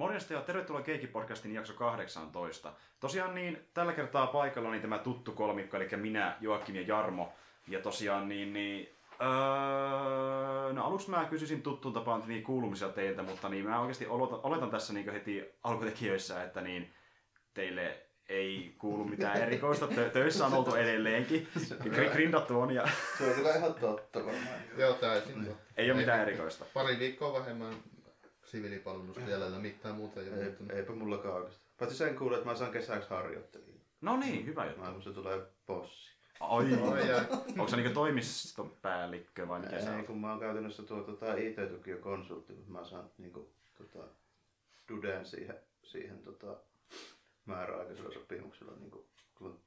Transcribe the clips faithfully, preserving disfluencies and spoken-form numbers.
Morjesta ja tervetuloa Geekki-podcastin jakso kahdeksantoista. Tosiaan niin, tällä kertaa paikalla niin tämä tuttu kolmikko, eli minä, Joakim ja Jarmo. Ja tosiaan niin, niin öö, no aluksi mä kysyisin tuttuun tapaan niin kuulumisia teiltä, mutta niin mä oikeasti oletan, oletan tässä niin heti alkutekijöissä, että niin teille ei kuulu mitään erikoista. Tö- töissä on oltu edelleenkin. Grindattu on ja... Se on kyllä ihan totta varmaan. Joo, täysin. Ei ole mitään erikoista. Pari viikkoa vähemmän. Siviilipalvelusta jäljellä mitään muuta ei ole muuttunut. Eipä mullakaan oikeastaan. Paitsi sen kuulee, että mä saan kesäksi harjoittelijan. No niin, hyvä juttu. Mä se tulee bossi. Ai, onko se niinku toimiston päällikkö vai mikä se on? Ei, kun mä oon käytännössä tuo tota, I T-tukijokonsultti, mutta mä saan niinku tota, duden siihen, siihen tota, määräaikaisella sopimuksella. Niinku, kun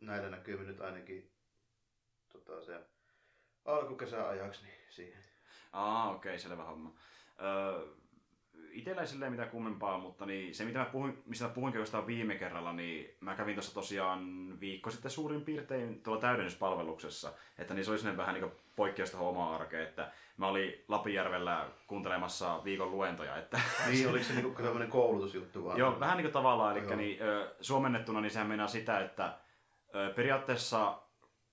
näillä näkyy nyt ainakin tota, se alkukesän ajaksi niin siihen. Aa, okei, okay, selvä homma. Öö, itellä ei silleen mitään kummempaa, mutta niin se mitä mä puhuin, mistä mä puhuinkin oikeastaan viime kerralla, niin mä kävin tuossa tosiaan viikko sitten suurin piirtein tuolla täydennyspalveluksessa, että niin se oli sellainen vähän niin poikkeusta omaa arkea, että mä olin Lapinjärvellä kuuntelemassa viikon luentoja. Että niin, oliko se niinku tämmöinen koulutusjuttu vaan? Joo, vähän niin kuin tavallaan, eli niin, ö, suomennettuna niin sehän meinaa sitä, että ö, periaatteessa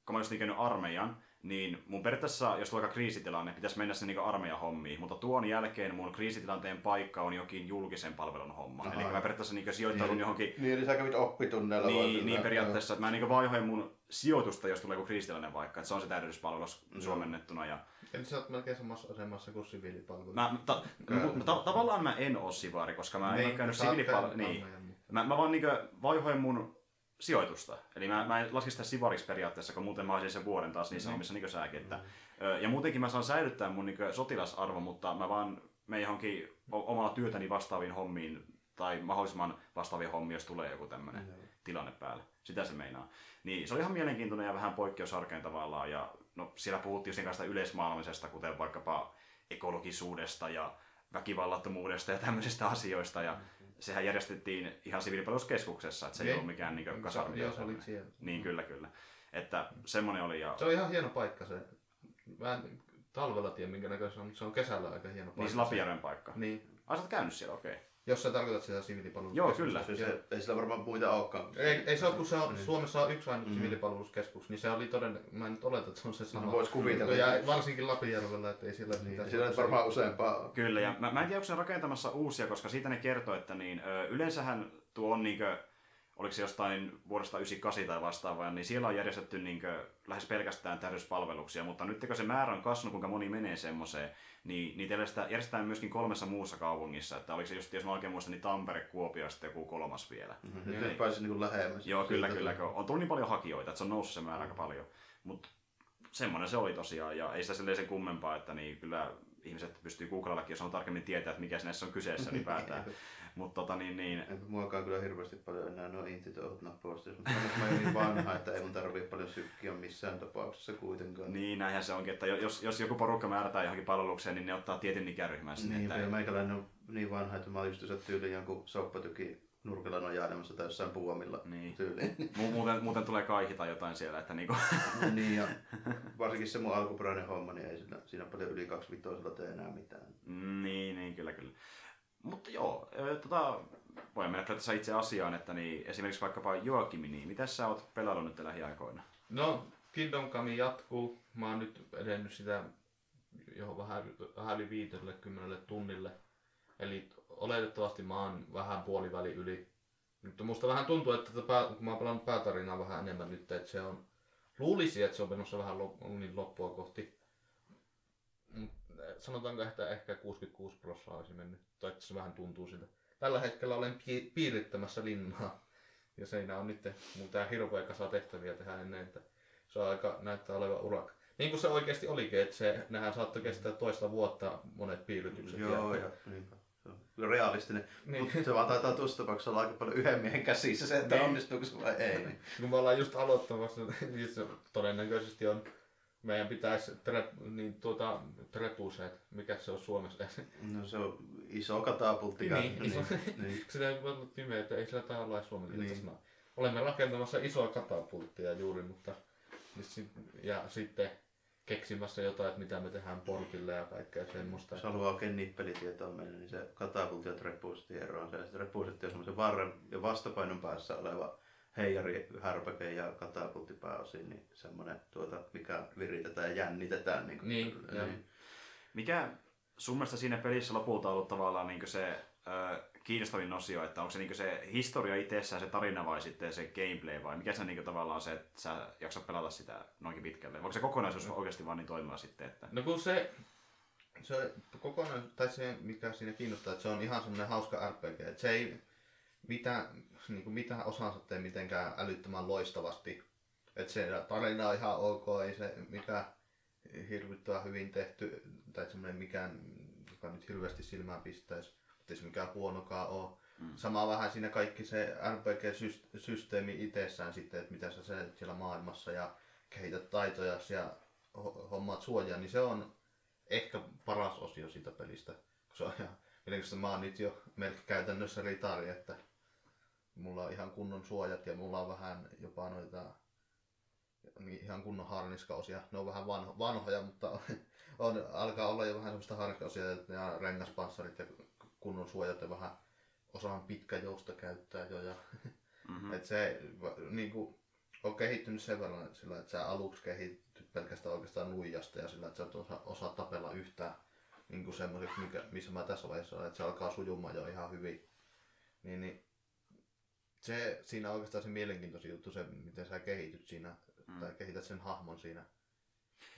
kun mä just niin käynyt armeijan, niin mun periaatteessa, jos tulee kriisitilanne, pitäisi mennä sen niinku armeijan hommiin, mutta tuon jälkeen mun kriisitilanteen paikka on jokin julkisen palvelun homma. Aha. Eli mä periaatteessa niinku sijoittaudun niin, johonkin... Niin, eli sä kävit oppitunneilla. Niin, niin periaatteessa, että mä niinku vaihoin mun sijoitusta, jos tulee joku kriisitilanne vaikka, että se on se täydennyspalvelu mm. suomennettuna. Ja... Eli sä oot melkein samassa asemassa kuin siviilipalvelu. Mä, ta- m- ta- tavallaan mä en oo sivari, koska mä en ole käynyt siviilipalvelu. Niin. Mä, mä vaan niinku vaihoin mun... sijoitusta. Eli mä, mä en laski sitä sivariksi periaatteessa, kun muuten mä olisin sen vuoden taas niissä hommissa niin kuin säkin. Ja muutenkin mä saan säilyttää mun niin kuin sotilasarvo, mutta mä vaan menen johonkin omalla työtäni vastaaviin hommiin tai mahdollisimman vastaaviin hommiin, jos tulee joku tämmönen mm-hmm. tilanne päälle. Sitä se meinaa. Niin se oli ihan mielenkiintoinen ja vähän poikkeusarkeen tavallaan. Ja no, siellä puhuttiin sen kanssa yleismaailmallisesta, kuten vaikkapa ekologisuudesta ja väkivallattomuudesta ja tämmöisistä asioista. Ja sehän järjestettiin ihan siviilipalveluskeskuksessa, että se ei, ei ollut mikään niinku kasarmi. Joo, se oli siellä. Niin, kyllä, kyllä. Että semmoinen oli ja... Se on ihan hieno paikka se. Mä en talvella tiedä minkä näköinen se on, mutta se on kesällä aika hieno paikka. Niin, se Lapinjärven paikka. Niin. Ai, sä oot käynyt siellä, okei. Okay. Jos sä tarkoitat sitä siviilipalveluskeskusta. Joo, kyllä. Ei sillä varmaan muita olekaan. Ei, ei se ole, kun se on, Suomessa on yksi ainut mm-hmm. siviilipalveluskeskus, niin se oli todennäköisesti, mä en nyt oleta, että se on se sama. No, vois kuvitella. Ja varsinkin Lapinjärvellä, että ei siellä niitä. Siellä on varmaan useampaa. Kyllä, ja mä, mä en tiedä, onko se rakentamassa uusia, koska siitä ne kertoo, että niin, yleensähän tuo on niinkö, oliko se jostain vuodesta yhdeksänkymmentäkahdeksan tai vastaavaa, niin siellä on järjestetty niinkö lähes pelkästään täydennyspalveluksia, mutta nyt kun se määrä on kasvanut, kuinka moni menee semmoiseen, niin niitä järjestetään myöskin kolmessa muussa kaupungissa, että oliko se just, jos mä oikein muistan, niin Tampere, Kuopio ja sitten joku kolmas vielä. Mm-hmm. Nyt pääsin niin lähemmäs. Joo, kyllä, kyllä. On tullut niin paljon hakijoita, että se on noussut se määrä aika paljon, mutta semmoinen se oli tosiaan, ja ei sitä silleen sen kummempaa, että niin kyllä ihmiset pystyy Googlellakin, jos on tarkemmin tietää, että mikä näissä on kyseessä, niin päätään. Mutta tota niin niin... Enpä muakaan kyllä hirveästi paljon enää nuo intitohut nappoista, mutta mä oon niin vanha, että ei mun tarvii paljon sykkiä missään tapauksessa kuitenkaan. Niin, näinhän se onkin, että jos, jos joku porukka määrätään johonkin palvelukseen, niin ne ottaa tietyn ikäryhmän sinne. Niin, että... meikäläinen on niin vanha, että mä oon just tyyliin jonkun soppatyki nurkilla nojailemassa tai jossain puomilla niin. Tyyliin. Muuten, muuten tulee kaihita jotain siellä, että niinku... Niin, ja varsinkin se mun alkuperäinen homma, niin ei siinä, siinä paljon yli kaksivitoisella tee enää mitään. Niin, niin, kyllä, kyllä. Mutta joo, tota, voi mennä tässä itse asiaan, että niin, esimerkiksi vaikkapa Joakimi, niin mitä sä oot pelaillut nyt lähiaikoina? No, Kingdom Come jatkuu. Mä oon nyt edennyt sitä johon vähän, vähän yli viisikymmentä tunnille. Eli oletettavasti mä oon vähän puoliväli yli. Mutta musta vähän tuntuu, että kun mä oon pelannut päätarinaa vähän enemmän nyt, että se on luulisi, että se on menossa vähän loppua kohti. Sanotaanko, että ehkä kuusikymmentäkuusi prosenttia olisi mennyt, tai se vähän tuntuu siltä. Tällä hetkellä olen pi- piirittämässä linnaa, ja seinä on nyt muuten hirveä kasa tehtäviä tehdä ennen, että se on aika näyttää olevan urakka. Niin kuin se oikeasti olikin, että se, nehän saattoi kestää toista vuotta monet piiritykset. Joo, ja, ja niinpä. Realistinen, niin. Mutta se vaan taitaa tuossa tapauksessa olla aika paljon yhden miehen käsissä se, että niin. Onnistuuko se vai ei. Niin. Kun me ollaan just aloittamassa, niin se todennäköisesti on. Meidän pitäisi tre- niin tuota, trepuseet, mikä se on suomessa? No se on iso katapultti. Niin, iso. Niin. Sitä ei voi olla pimeä, että ei sillä taholla ole suomalaisella sanaa. Olemme rakentamassa isoa katapulttia juuri, mutta ja sitten keksimässä jotain, että mitä me tehdään portille ja kaikkea semmoista. Jos haluaa oikein nippelitietoa mennä, niin se katapultti ja repuusetti ero on se. Se repuusetti on semmoisen varren ja vastapainon päässä oleva heijari, härpäke ja katapultti pääosin, niin semmoinen, tuota, mikä viritetään ja jännitetään. Niin, niin, niin. Mikä sun mielestä siinä pelissä lopulta on ollut tavallaan niin se ö, kiinnostavin osio, että onko se, niin se historia itsessään, se tarina vai sitten se gameplay vai mikä se niin tavallaan se, että sä jaksat pelata sitä noinkin pitkälle? Onko se kokonaisuus no. oikeasti vaan niin toimiva sitten? Että... No kun se, se kokonaisuus, tai se mikä siinä kiinnostaa, että se on ihan semmoinen hauska R P G, että se ei mitään, niin kuin mitään osansa tee mitenkään älyttömän loistavasti. Että se tarina on ihan ok, ei se mitään hirvittävän hyvin tehty tai semmoinen mikään, joka nyt hirveästi silmään pistäisi. Ei se mikään huonokaan ole. Mm. Sama vähän siinä kaikki se R P G-systeemi itsessään sitten, että mitä sä selität siellä maailmassa ja kehität taitoja ja hommat suojaa, niin se on ehkä paras osio siitä pelistä. Se on ihan, jotenkin mä oon nyt jo melkein käytännössä ritari, että mulla on ihan kunnon suojat ja mulla on vähän jopa noita ihan kunnon harniskaosia. Ne on vähän vanho, vanhoja, mutta on, alkaa olla jo vähän semmoista harniskaosia ja rengaspanssarit ja kunnon suojat ja vähän osaan pitkä jousta käyttää jo. Ja mm-hmm. et se niinku, on kehittynyt sen verran sillä, että sä aluksi kehittyt pelkästään oikeastaan nuijasta ja sillä, että sä et osaa, osaa tapella yhtään niinku semmoiseksi, missä mä tässä vaiheessa olen, että se alkaa sujumaan jo ihan hyvin. Niin, niin, se, siinä on oikeastaan se mielenkiintoisin juttu, se miten sä kehityt siinä mm. tai kehität sen hahmon siinä.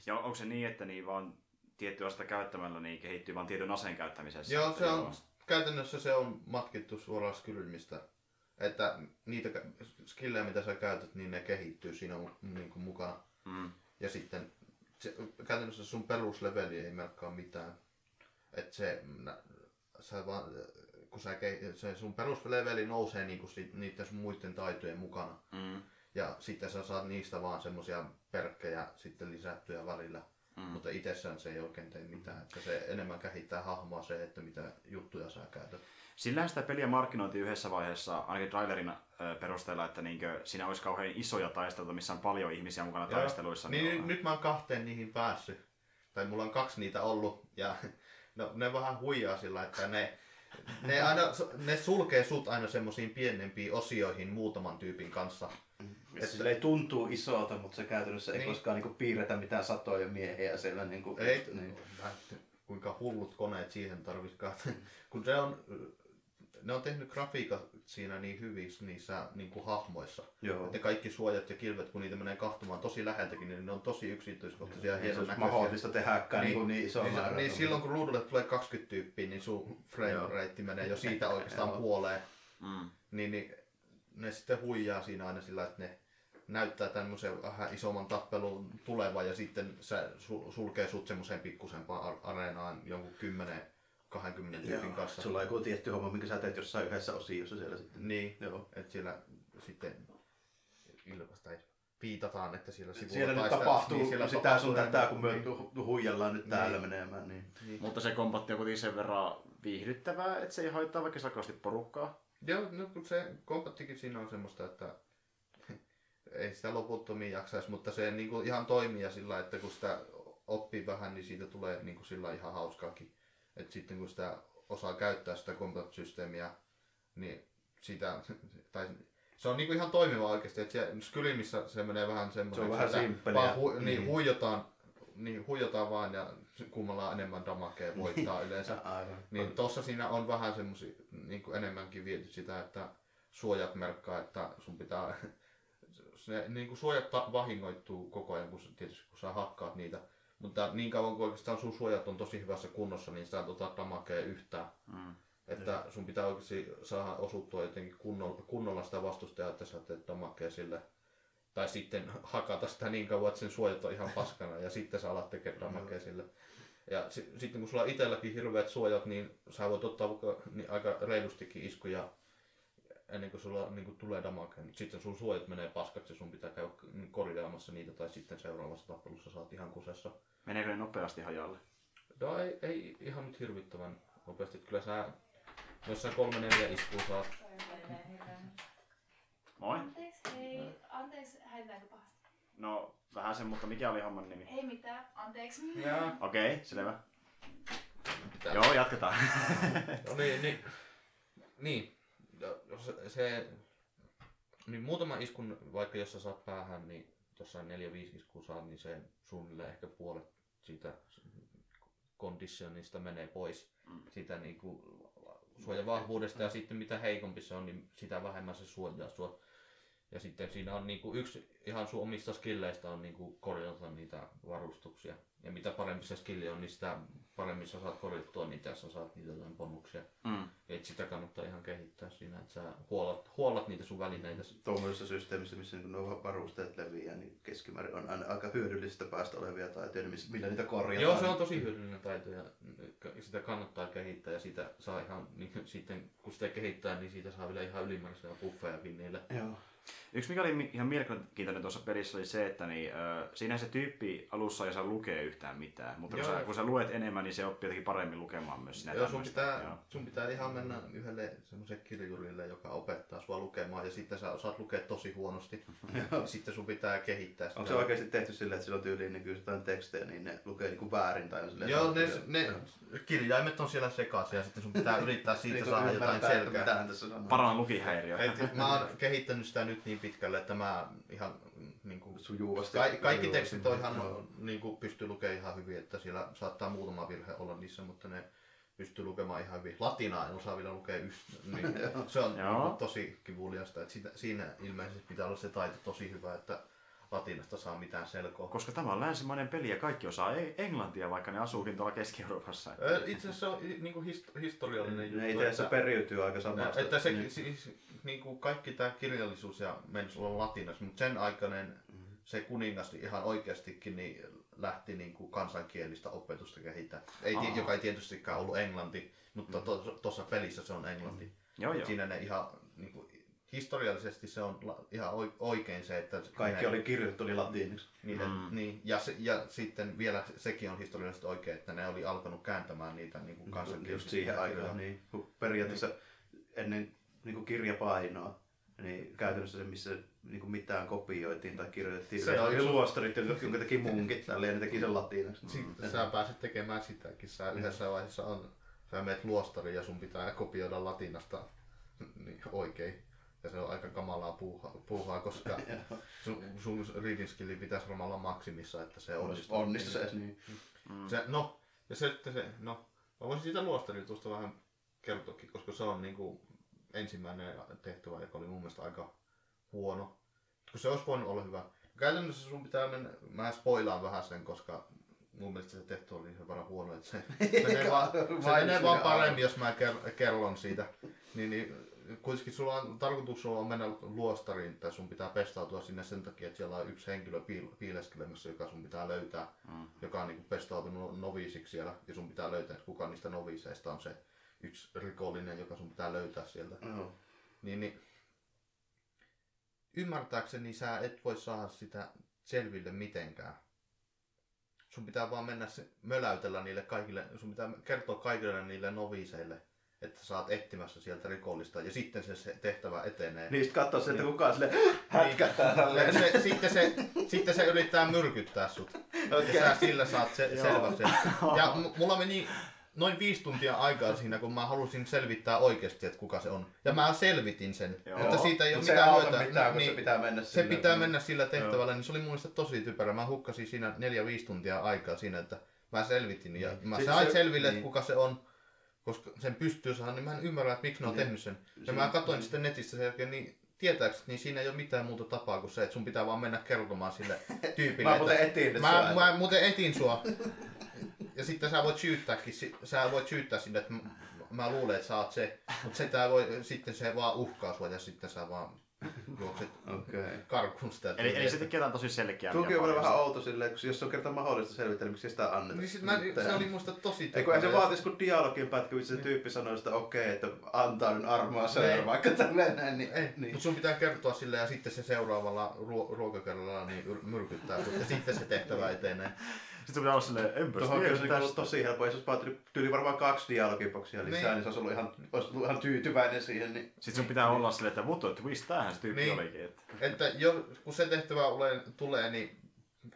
Ja on, onko se niin, että niin vaan tiettyä sitä käyttämällä niin kehittyy vaan tietyn aseen käyttämisessä? Joo, se on, käytännössä se on matkittu suoraan skylmistä. Että niitä skillejä, mitä sä käytät, niin ne kehittyy siinä niin kuin mukaan. Mm. Ja sitten se, käytännössä sun perusleveli ei merkkaa mitään. Että se, sä vaan, kun sä, se sun perusleveli nousee niin kuin niiden sun muiden taitojen mukana. Mm. Ja sitten sä saat niistä vaan semmosia perkkejä sitten lisättyjä välillä. Mm. Mutta itsessään se ei oikein tee mitään, että se enemmän kehittää hahmoa se, että mitä juttuja saa käytät. Sillähän sitä peliä markkinoitiin yhdessä vaiheessa, ainakin trailerin perusteella, että niinkö siinä olisi kauhean isoja taisteluita, missä on paljon ihmisiä mukana ja taisteluissa. Niin, niin nyt mä oon kahteen niihin päässyt, tai mulla on kaksi niitä ollut, ja no, ne vähän huijaa sillä, että ne, ne, aina, ne sulkee sut aina semmoisiin pienempiin osioihin muutaman tyypin kanssa. Sillä ei tuntuu isolta, mutta se käytännössä niin. ei koskaan niinku piirretä mitään satoja miehiä siellä. Niinku, ei, niin. Kuinka hullut koneet siihen tarvitskaan. Kun se on, ne on tehnyt grafiikat siinä niin hyvissä niissä niinku hahmoissa. Joo. Että kaikki suojat ja kilvet, kun niitä menee kahtumaan tosi läheltäkin, niin ne on tosi yksityiskohtaisia. Niin, se olisi mahdollista tehdäkään niin, niin, niin iso niin, määrä. Niin, silloin kun ruudulle tulee kaksikymmentä tyyppiä, niin sun frame rate menee jo siitä oikeastaan puoleen. Mm. Niin, niin, ne sitten huijaa siinä aina sillä, että ne näyttää tämmöisen vähän isomman tappelun tulevan ja sitten se sulkee sut semmoiseen pikkusempaan areenaan jonkun kymmenen kaksikymmentä tyypin kanssa. Sulla on joku tietty homma, minkä sä teet jossain yhdessä osiossa siellä sitten. Niin, joo. Että siellä sitten ilmaistaan, viitataan, että siellä sivulla siellä taistaa, tapahtuu niin siellä sitä sun tätä, kun me niin. huijellaan nyt täällä niin. menemään. Niin. Niin. Mutta se kombatti on kuitenkin sen verran viihdyttävää, että se ei haittaa vaikka sakasti porukkaa. Joo, no kun se kombattikin siinä on semmoista, että ei sitä loputtomiin jaksaisi, mutta se niinku ihan toimii sillä, että kun sitä oppii vähän, niin siitä tulee niinku sillä ihan hauskaakin. Et sitten kun sitä osaa käyttää sitä kombattisysteemiä, niin sitä, tai se on niinku ihan toimiva oikeasti, että siellä Skylimissä se menee vähän semmoiseksi, se että vaan hu, niin mm-hmm. huijotaan, niin huijotaan vaan ja kummalla on enemmän damakea voittaa yleensä. Niin tossa siinä on vähän semmosia niin enemmänkin viety sitä, että suojat merkkaa, että sun pitää se, niin kuin suojat vahingoittuu koko ajan, kun, tietysti, kun sä hakkaat niitä. Mutta niin kauan kuin oikeastaan sun suojat on tosi hyvässä kunnossa, niin sitä ei tota damakea yhtään. Mm. Että sun pitää oikeasti saada osuttua jotenkin kunnolla, kunnolla sitä vastustajaa, että sä teet damakea sille. Tai sitten hakata sitä niin kauan, että sen suojat on ihan paskana ja sitten sä alat tekemään damakea sille. Ja s- sitten kun sulla on itselläkin hirveät suojat, niin sä voit ottaa niin aika reilustikin iskuja ennen kuin sulla niin kuin tulee damakea. Sitten sun suojat menee paskaksi ja sun pitää käydä korjaamassa niitä tai sitten seuraavassa tappelussa saat ihan kusessa. Meneekö ne nopeasti hajalle? No ei, ei ihan nyt hirvittävän nopeasti. Kyllä sä jossain kolme neljä iskua saat. Moi! Anteeksi, hei. Anteeksi, häitäänkö pahasti? No, vähän sen, mutta mikä oli homman nimi? Ei mitään, anteeksi. Okei, okay, selvä. Pitää. Joo, jatketaan. No niin, niin. Niin. Se, se, niin muutama iskun, vaikka jos sä saat päähän, niin jossain neljä viisi iskun saat, niin se suunnilleen ehkä puolet siitä konditionista menee pois. Mm. Sitä niin kuin suojavahvuudesta ja sitten mitä heikompi se on, niin sitä vähemmän se suojaa sua. Ja sitten siinä on niinku yksi ihan sun omista skilleistä on niinku korjata niitä varustuksia. Ja mitä parempi se skilli on, niin sitä paremmin sä saat korjattua niitä ja sä saat niitä jotain bonuksia. Mm. Et sitä kannattaa ihan kehittää siinä, että sä huolat, huolat niitä sun välineitä. Tuommoisessa systeemissä, missä nuo varusteet leviää, niin keskimäärin on aina aika hyödyllisistä päästä olevia taitoja, millä niitä korjataan. Joo, se on tosi hyödyllinen taito ja sitä kannattaa kehittää ja sitä saa ihan, niin sitten kun sitä kehittää, niin siitä saa vielä ihan ylimääräisiä buffejakin niillä. Joo. Yksi mikä oli ihan mielenkiintoinen tuossa pelissä oli se, että niin, äh, siinä se tyyppi alussa ei saa lukea yhtään mitään, mutta kun sä, kun sä luet enemmän, niin se oppii jotenkin paremmin lukemaan myös sinä tämmöistä. Sun pitää, Joo, sun pitää ihan mennä yhdelle semmoiselle kirjurille, joka opettaa sua lukemaan ja sitten sä osaat lukea tosi huonosti. Sitten sun pitää kehittää sitä. Onko se oikeasti tehty sillä, että sillä on tyyliin niin jotain tekstejä, niin ne lukee niin kuin väärin? Tai Joo, ne, ne kirjaimet on siellä sekaisin ja sitten sun pitää yrittää siitä niin saada jotain selkeää. Paran lukihäiriö. Mä oon kehittänyt sitä nyt niin pitkälle, että mä ihan niinku sujuvasti ka- kaikki tekstit on ihan no, niinku pystyy lukemaan ihan hyvin, että siellä saattaa muutama virhe olla niissä, mutta ne pystyy lukemaan ihan hyvin. Latinaa en osaa vielä lukea yhtään. Niin se on tosi kivuliasta, että sitä, siinä ilmeisesti pitää olla se taito tosi hyvä, että latinasta saa mitään selkoa. Koska tämä on länsimainen peli ja kaikki osaa englantia, vaikka ne asuukin tuolla Keski-Euroopassa. Itse asiassa se on niin kuin hist- historiallinen juttu. Ne itse asiassa periytyy aika samasta. Että se, niin. Siis, niin kuin kaikki tämä kirjallisuus ja mennessä on latinassa, mutta sen aikainen mm-hmm. se kuningas ihan oikeastikin niin lähti niin kuin kansankielistä opetusta kehittämään. Ei, joka ei tietystikään ollut englanti, mutta tuossa to, to, pelissä se on englanti. Mm-hmm. Joo, joo. Siinä ne ihan... Niin kuin, historiallisesti se on la- ihan oikein se, että... Kaikki oli kirjoitettu oli latiniksi. Niiden, mm. niin, ja, se, ja sitten vielä sekin on historiallisesti oikein, että ne oli alkanut kääntämään niitä niin kansankielisiä. Just siihen aikaan. Niin, periaatteessa niin. ennen niin kirjapainoa, niin käytännössä se, missä niin mitään kopioitiin tai kirjoitettiin. Se oli luostarit, jotka teki munkit tälle ja ne teki sen latiniksi. Sitten sä pääset tekemään sitäkin. Sä yhdessä vaiheessa on, sä menet luostariin ja sun pitää kopioida latinasta niin, oikein. Ja se on aika kamalaa puuhaa, puuhaa koska sun, sun reading skilli pitäisi olla maksimissa, että se onnistuu. Onnistu se, niin. Mm. Se, no, ja se, se, no, mä voisin siitä luostarijutusta vähän kertoakin, koska se on niin kuin ensimmäinen tehtävä, joka oli mun mielestä aika huono. Kun se olisi voinut olla hyvä. Käytännössä sun pitää mennä, mä spoilaan vähän sen, koska mun mielestä se tehtävä oli sen verran huono, että se menee vaan, se menee vaan paremmin, jos mä kerron siitä. Niin, niin, kuitenkin sulla on tarkoituksella on mennä luostariin tai sun pitää pestautua sinne sen takia, että siellä on yksi henkilö piileskelemässä, joka sun pitää löytää, mm. joka on niinku pestautunut noviisiksi siellä ja sun pitää löytää, että kuka niistä noviiseista on se yksi rikollinen, joka sun pitää löytää sieltä. Mm. Niin, niin, ymmärtääkseni sä et voi saada sitä selville mitenkään. Sun pitää vaan mennä möläytellä niille kaikille, sun pitää kertoa kaikille niille noviiseille, että saat etsimässä sieltä rikollista ja sitten se tehtävä etenee. Niistä katsoo se, että kukaan sille hätkättää tälleen. Se, sitten, se, sitten se yrittää myrkyttää sut. Okay. Ja sä sillä saat se, selväksi. Ja mulla meni noin viisi tuntia aikaa siinä, kun mä halusin selvittää oikeasti, että kuka se on. Ja mä selvitin sen. Joo. Mutta siitä ei ole mitään hoitaa. Mitään, niin, se pitää mennä sillä, se pitää mennä sillä tehtävällä. Joo. Niin se oli mun mielestä tosi typerä. Mä hukkasin siinä neljä viisi tuntia aikaa siinä, että mä selvitin. Ja mä siis sain se, selville, niin. että kuka se on. Koska sen pystyy saada, niin mä en ymmärrä, että miksi ne on tehnyt sen. Ja se, mä katsoin se, sitten netistä sen jälkeen, niin tietääkseni, niin siinä ei ole mitään muuta tapaa kuin se, että sun pitää vaan mennä kertomaan sille tyypille. Mä muuten etin mä, sua. Mä muuten etin sua. Ja sitten sä voit syyttääkin, sä voit syyttää sille, että mä, mä luulen, että sä oot se. Mutta se tää voi, sitten se vaan uhkaa sua ja sitten sä vaan... Juokset okay. karkuun sitä. Eli, eli se tekee jotain tosi selkeää. Tuki on vähän outo silleen, kun jos se on kertaan mahdollista selvitellä, miksi sitä annetaan. Niin sit mä, se oli musta tosi tekevää. Eiköhän se vaatis kun dialogin pätkä, missä se tyyppi sanoi sitä, okei, okay, että antaa nyt armoa seuraan, vaikka tälleen näin. Niin, niin. Mutta sun pitää kertoa silleen ja sitten se seuraavalla ruo- ruokakerralla niin myr- myrkyttää, mutta sitten se tehtävä etenee. Sitten pitää olla silleen, enpä tiedä tästä. Tosi helpoa, jos olisi tyyli varmaan kaksi dialogiboksia lisää, niin, niin se olisi ollut ihan, olisi ollut ihan tyytyväinen siihen. Niin. Sitten sun pitää niin. olla silleen, että vuto, twist, tämähän se tyyppi niin. olikin. Että, että jo, kun se tehtävä ole, tulee, niin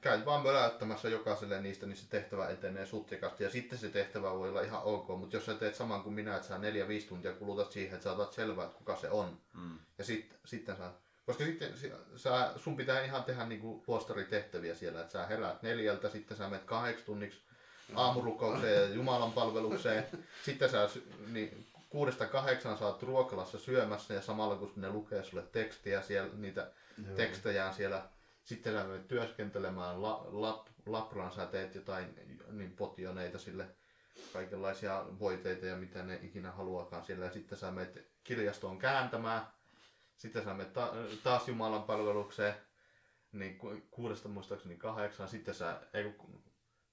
käyt vaan möläyttämässä jokaiselle niistä, niin se tehtävä etenee suttikasti. Ja sitten se tehtävä voi olla ihan ok, mutta jos sä teet saman kuin minä, että sä neljä viisi tuntia kulutat siihen, että sä otat selvää, että kuka se on. Mm. Ja sit, sitten sä... Koska sitten sä, sun pitää ihan tehdä niinku luostaritehtäviä siellä, että sä heräät neljältä, sitten sä menet kahdeksi tunniksi aamurukoukseen ja Jumalan palvelukseen. Sitten sä niin, kuudesta kahdeksaan saat ruokalassa syömässä ja samalla kun ne lukee sulle tekstiä siellä, niitä Joo. tekstejään siellä. Sitten sä menet työskentelemään la, lab, labraan, sä teet jotain niin potioneita sille, kaikenlaisia voiteita ja mitä ne ikinä haluakaan siellä. Ja sitten sä menet kirjastoon kääntämään. Sitten sä menet taas Jumalan palvelukseen, niin kuudesta muistaakseni kahdeksaan, sitten sä, ei kun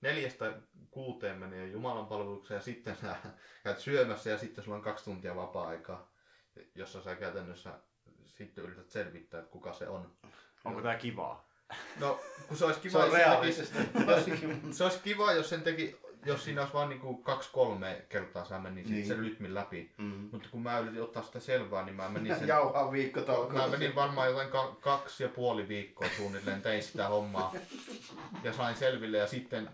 neljästä kuuteen menee Jumalan palvelukseen, ja sitten sä käyt syömässä ja sitten sulla on kaksi tuntia vapaa-aikaa, jossa sä käytännössä sitten yrität selvittää, että kuka se on. Onko tää kivaa? No, kun se olisi kiva, se on realistista. Se olisi kiva, jos sen teki... Jos siinä olisi vaan niinku kaksi kolme kertaa sä menin niin. sen rytmin läpi, mm. mutta kun mä yritin ottaa sitä selvää, niin mä menin sen... Jauhan viikko tolkoon. Mä menin varmaan jotain ka- kaksi ja puoli viikkoa suunnilleen, tein sitä hommaa ja sain selville ja sitten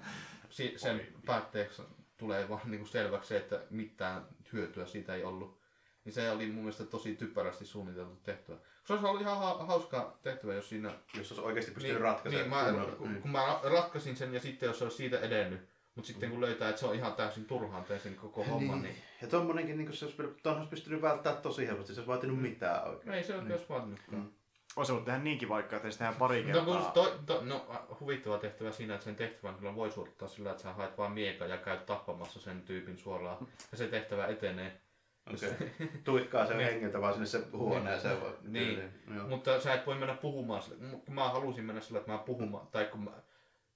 si- sen päätteeksi tulee vaan niinku selväksi se, että mitään hyötyä siitä ei ollut. Niin se oli mun mielestä tosi typerästi suunniteltu tehtävä. Se olisi ollut ihan ha- hauska tehtävä, jos siinä... Jos olisi oikeasti pystynyt niin, ratkaisemaan. Niin, kun, kun mä ratkaisin sen ja sitten jos se olisi siitä edennyt, mutta sitten kun löytää, että se on ihan täysin turhaan tein koko homma, niin... niin... Ja tommonenkin, niin se olisi pystynyt välttämään tosi helposti, se olisi vaatinut mm. mitään oikein. Ei se oikein olisi vaatinutkaan. Mm. Olisi ollut tehdä niinkin vaikka, ettei se tehdä pari kertaa. To, to, no huvittava tehtävä siinä, että sen tehtävän kyllä voi suorittaa sillä, että sä haet vaan miekaa ja käyt tappamassa sen tyypin suoraan. Ja se tehtävä etenee. Okay. Tuikkaa sen hengeltä vaan sinne se huoneeseen. Niin, se, niin. mutta sä et voi mennä puhumaan sille. Mä halusin mennä sillä, että mä puhumaan, tai kun mä...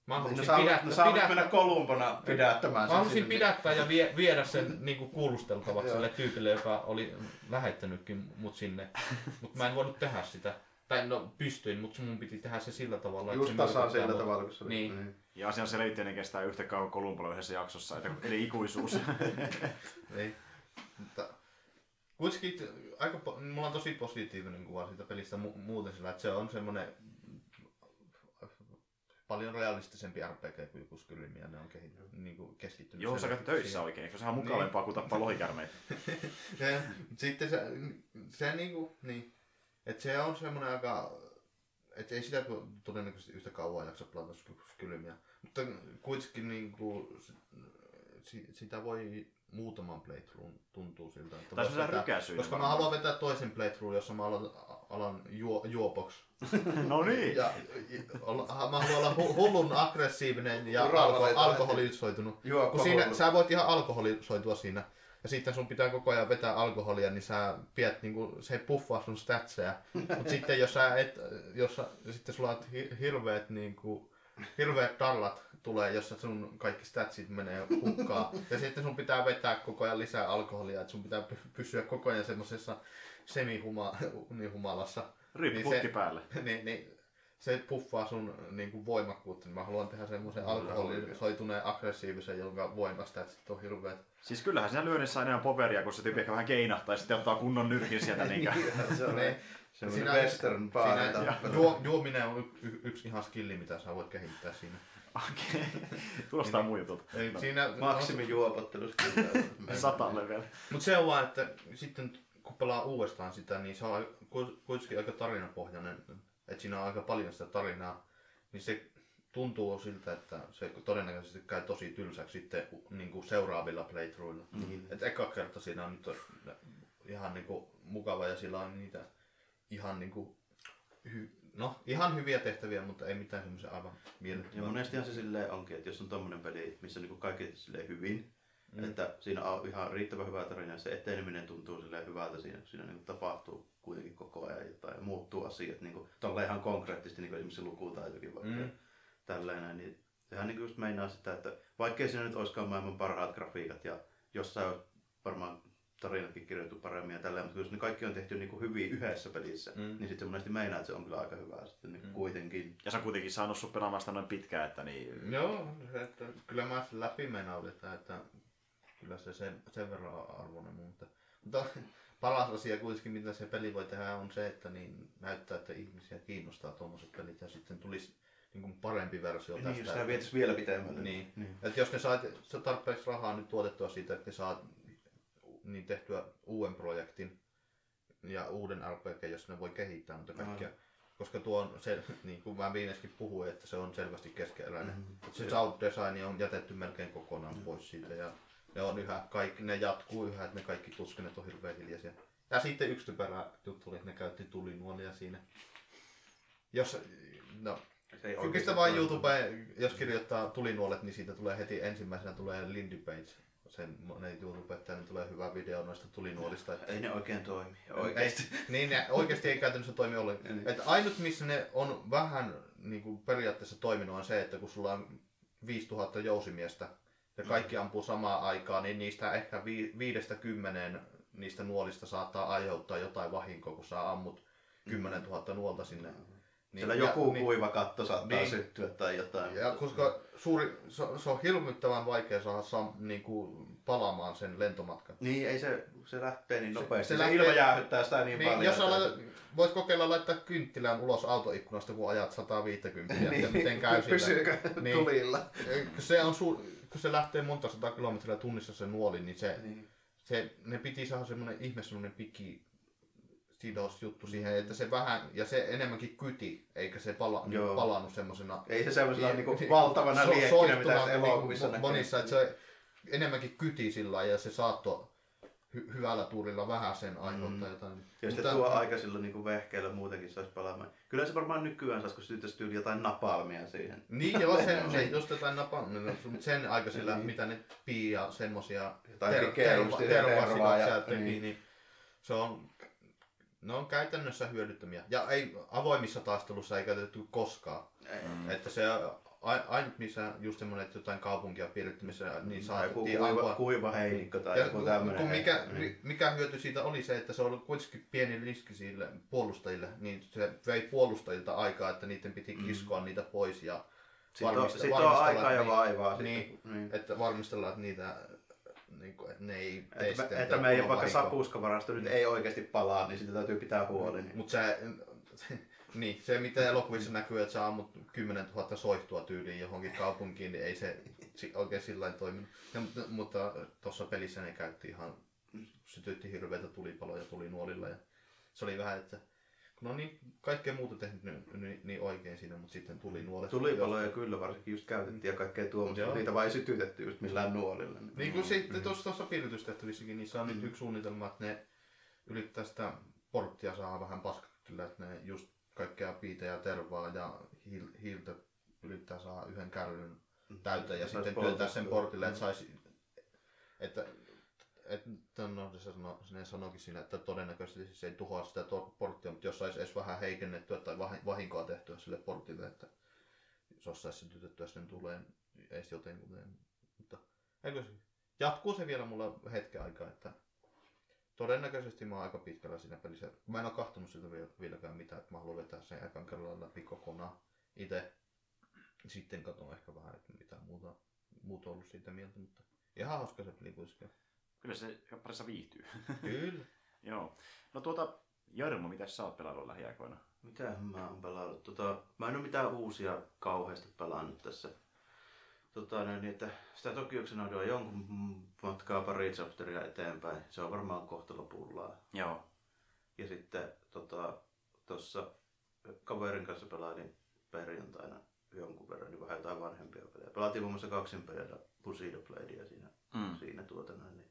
Mä halusin no, pidättää, no, pidättä, mennä kolumpana pidättämään sen. Mä halusin pidättää ja vie, viedä sen niinku kuulusteltavaksi sille tyypille, joka oli lähettänytkin mut sinne. Mut mä en voinut tehdä sitä. Tai no pystyin, mut mun piti tehdä se sillä tavalla. Just tasan sillä mut... tavalla, kun se oli. Niin. Niin. Ja asian selvittäminen kestää yhtä kauan kolumpalla yhdessä jaksossa, eli ikuisuus. Niin. Mutta kuitenkin aika, mulla on tosi positiivinen kuva siitä pelistä mu- muuten sillä, että se on semmonen... Paljon realistisempi R P G kuin joku Skyrim ja ne on kehittänyt, niin keskittynyt. Joo, sä käyt töissä siihen. Oikein, eikö se ole mukavempaa niin. kuin tappaa lohikärmeitä? Sitten se, se niinku, niin, että se on semmoinen aika, että ei sitä todennäköisesti yhtä kauan jaksa pelata Skyrimia. Mutta kuitenkin niinku, sitä voi muutaman playthroughin tuntuu siltä. Että tai semmoinen rykäisyys. Koska mä haluan vetää toisen playthroughin, jossa mä alan, alan juo, juopoksi. No niin. Ja, ja, ja, mä haluan olla hu- hullun aggressiivinen ja alko- alkoholisoitunut. Kun siinä, sä voit ihan alkoholisoitua siinä. Ja sitten sun pitää koko ajan vetää alkoholia, niin sä pidät, niin kuin, se puffaa sun statseja. Mut sitten jos sä et, jos sä, sitten sulla on hirveet niin kuin, hirveät tallat tulee, jossa sun kaikki statsit menee hukkaan. Ja sitten sun pitää vetää koko ajan lisää alkoholia, että sun pitää pysyä koko ajan semmosessa semi-humalassa. Ryppuputki niin päälle. Niin, niin, se puffaa sun niin kuin voimakkuutta. Mä haluan tehdä semmoisen alkoholisoituneen aggressiivisen, jonka voimastatsit on hirveät. Siis kyllähän siinä lyönnissä on enemmän poveria, kun se tyyppi ehkä vähän keinahtaa ja sitten ottaa kunnon nyrkin sieltä. Niinkään. Se on niin. Siinä, western siinä juo, juominen on y- y- yksi ihan skilli, mitä sä voit kehittää siinä. Okei, tulostaa muilta. Maksimijuopotteluskilli. Satalle vielä. Mutta se on vaan, että sitten kun pelaa uudestaan sitä, niin se on kuitenkin aika tarinapohjainen. Että siinä on aika paljon sitä tarinaa. Niin se tuntuu siltä, että se todennäköisesti käy tosi tylsäksi sitten niinku seuraavilla playthroughilla. Mm-hmm. Että eka kerta siinä on nyt ihan niinku mukava ja sillä on niitä... Ihan, niinku, hy, no, ihan hyviä tehtäviä, mutta ei mitään semmoisia aivan mielettömiä. Ja monestihan se silleen onkin, että jos on tommonen peli, missä niinku kaikki silleen hyvin, mm. että siinä on ihan riittävän hyvä tarina ja se eteneminen tuntuu silleen hyvältä siinä, kun siinä niinku tapahtuu kuitenkin koko ajan jotain ja muuttuu asiat niinku tolleen ihan konkreettisesti, niinku esimerkiksi lukutaitokin vaikka mm. tällainen, niin sehän niinku just meinaa sitä, että vaikkei siinä nyt olisikaan maailman parhaat grafiikat ja jossain varmaan tarinakin kirjoitettu paremmin ja tälleen, mutta jos ne kaikki on tehty niin hyvin yhdessä pelissä, mm. niin sitten monesti meinaa, että se on kyllä aika hyvää sitten niin mm. kuitenkin. Ja sä on kuitenkin saanut sun pelaamaan sitä noin pitkään, että niin... Joo, että kyllä mä sen läpi menautetaan, että kyllä se sen, sen verran on arvoinen, mutta... mutta paras asia kuitenkin, mitä se peli voi tehdä, on se, että niin näyttää, että ihmisiä kiinnostaa tuommoiset pelit ja sitten tulisi niin parempi versio tästä. Niin, jos nämä vietäisi vielä pitemmälle. Niin. Niin. Että jos ne saa tarpeeksi rahaa nyt tuotettua siitä, että ne saa niin tehtyä uuden projektin ja uuden R P G, jos ne voi kehittää noita kaikkia. No. Koska tuo on, se, niin kuin mä viimeiskin puhuin, että se on selvästi keskeneräinen. Mm-hmm. Se sound design on jätetty melkein kokonaan mm-hmm. pois siitä. Ja ne on yhä, kaikki, ne jatkuu yhä, että ne kaikki tuskenet on hirveän hiljaisia. Ja sitten yksi typerä juttu oli, että ne käytti tulinuolia siinä. Jos, no, kyllä vain YouTubeen, jos kirjoittaa tulinuolet, niin siitä tulee heti ensimmäisenä tulee Lindy Page. Sen monet YouTubettaja, niin tulee hyvä video noista tulinuolista. Että ei ne oikein toimi. Oikeasti. Et, niin ne oikeasti ei käytännössä toimi ollenkaan. Että ainut missä ne on vähän niin kuin periaatteessa toiminut on se, että kun sulla on viisituhatta jousimiestä, ja kaikki ampuu samaan aikaan, niin niistä ehkä vi- viidestä kymmeneen niistä nuolista saattaa aiheuttaa jotain vahinkoa, kun saa ammut kymmenentuhatta nuolta sinne. Niin, siellä joku ja, kuiva katto saattaa niin, syttyä tai jotain. Ja koska suuri, se, se on hirvittävän vaikea saada sam, niin kuin palaamaan sen lentomatkan. Niin, ei se, se lähtee niin nopeasti. Se, se, se ilma jäähyttää sitä niin, niin paljon. Jos laitat, voit kokeilla laittaa kynttilän ulos autoikkunasta, kun ajat sata viisikymmentä niin, ja miten käy sillä. Pysyykö niin, tulilla? Se on suuri... Kun se lähtee monta sataa kilometriä tunnissa se nuoli, niin, se, niin. Se, ne piti saada semmoinen ihme semmoinen piki sidosjuttu siihen, että se vähän, ja se enemmänkin kyti, eikä se pala, niin palannut semmoisena. Ei se semmoisena niin, niin, valtavana liekkinä, so, mitä se elokuvissa niin, monissa, että se enemmänkin kyti sillä ja se saattoi hy- hyvällä tuurilla vähän sen aiheuttaa mm. jotain. Ja mutta, sitten tuo aika silloin niin vehkeillä muutenkin saisi palaamaan. Kyllä se varmaan nykyään saisi, kun syytäisi tyyli jotain napalmia siihen. Niin, joo, sen, se, just jotain napalmia, mutta sen aikaisilla, mitä ne pii ja semmosia tervaa ja teki, niin se on, ne on käytännössä hyödyttömiä. Ja ei, avoimissa taistelussa ei käytetty koskaan. Mm. Että se ainut missä just semmoinen, että jotain kaupunkia piirittämisessä, niin mm, saatettiin kuiva, ampua. Kuiva heinikko tai ja, joku tämmöinen. Mikä, niin. mikä hyöty siitä oli se, että se oli kuitenkin pieni riski sille puolustajille, niin se vei puolustajilta aikaa, että niiden piti kiskoa mm. niitä pois ja varmistella. Sitten on aikaa ja vaivaa. Niin, niin. Että varmistellaan, että niitä... Niin kuin, että ne ei että, että meidän vaikka sapuskavarasto nyt ei oikeasti palaa, niin sitä täytyy pitää huoli. Niin. Mutta se... Niin, se mitä elokuvissa näkyy, että sä ammut kymmenentuhatta soihtua tyyliin johonkin kaupunkiin, niin ei se oikein sillä lailla toiminut. Ja, mutta tuossa pelissä ne käytti ihan, sytytti hirveitä tulipaloja tulinuolilla ja se oli vähän, että no niin, kaikkea muuta tehnyt niin, niin oikein siinä, mutta sitten tulinuolet. Tulipaloja kyllä varsinkin just käytettiin ja kaikkea tuommoista, niitä vaan ei sytytetty just millään nuolilla. Niin, niin kuin sitten tuossa piiritystehtävissäkin, niin saa nyt mm-hmm. yksi suunnitelma, että ne ylittää sitä porttia saa vähän paskattilla, että ne just kaikkea piitä ja tervaa ja hiiltä yrittää saada yhden kärryn täyteen ja sitten työntää sen portille, että saisi... Että, että, no, se sano, ne sanoikin siinä, että todennäköisesti se ei tuhoa sitä porttia, mutta jos saisi edes vähän heikennettyä tai vahinkoa tehtyä sille portille, että jos saisi sytytettyä sen tuleen edes jotenkin. Mutta eikö, jatkuu se vielä mulla hetken aikaa, että... Todennäköisesti mä oon aika pitkällä siinä pelissä. Mä en oo kahtonut siltä vieläkään mitään, että mä haluan vetää sen ekan kerran läpi kokonaan itse. Sitten katson ehkä vähän, että mitä muuta, muuta on ollut siitä mieltä, mutta ihan hauska se peli kuitenkin. Kyllä se parissa viihtyy. Kyllä. Joo. No tuota, Jarmo, mitä sä oot pelannut lähiaikoina? Mitä mä oon pelannut? Tota, mä en oo mitään uusia kauheasti pelannut tässä. Tota, niin, että sitä toki yksinäni on jonkun matkaa pari chapteria eteenpäin. Se on varmaan kohta lopulla. Joo. Ja sitten tuossa tota, kaverin kanssa pelailin perjantaina jonkun verran, niin vähän jotain vanhempia pelejä. Pelaatiin muun muassa kaksin pelejä, Bushido Bladea siinä, mm. siinä tuotana, niin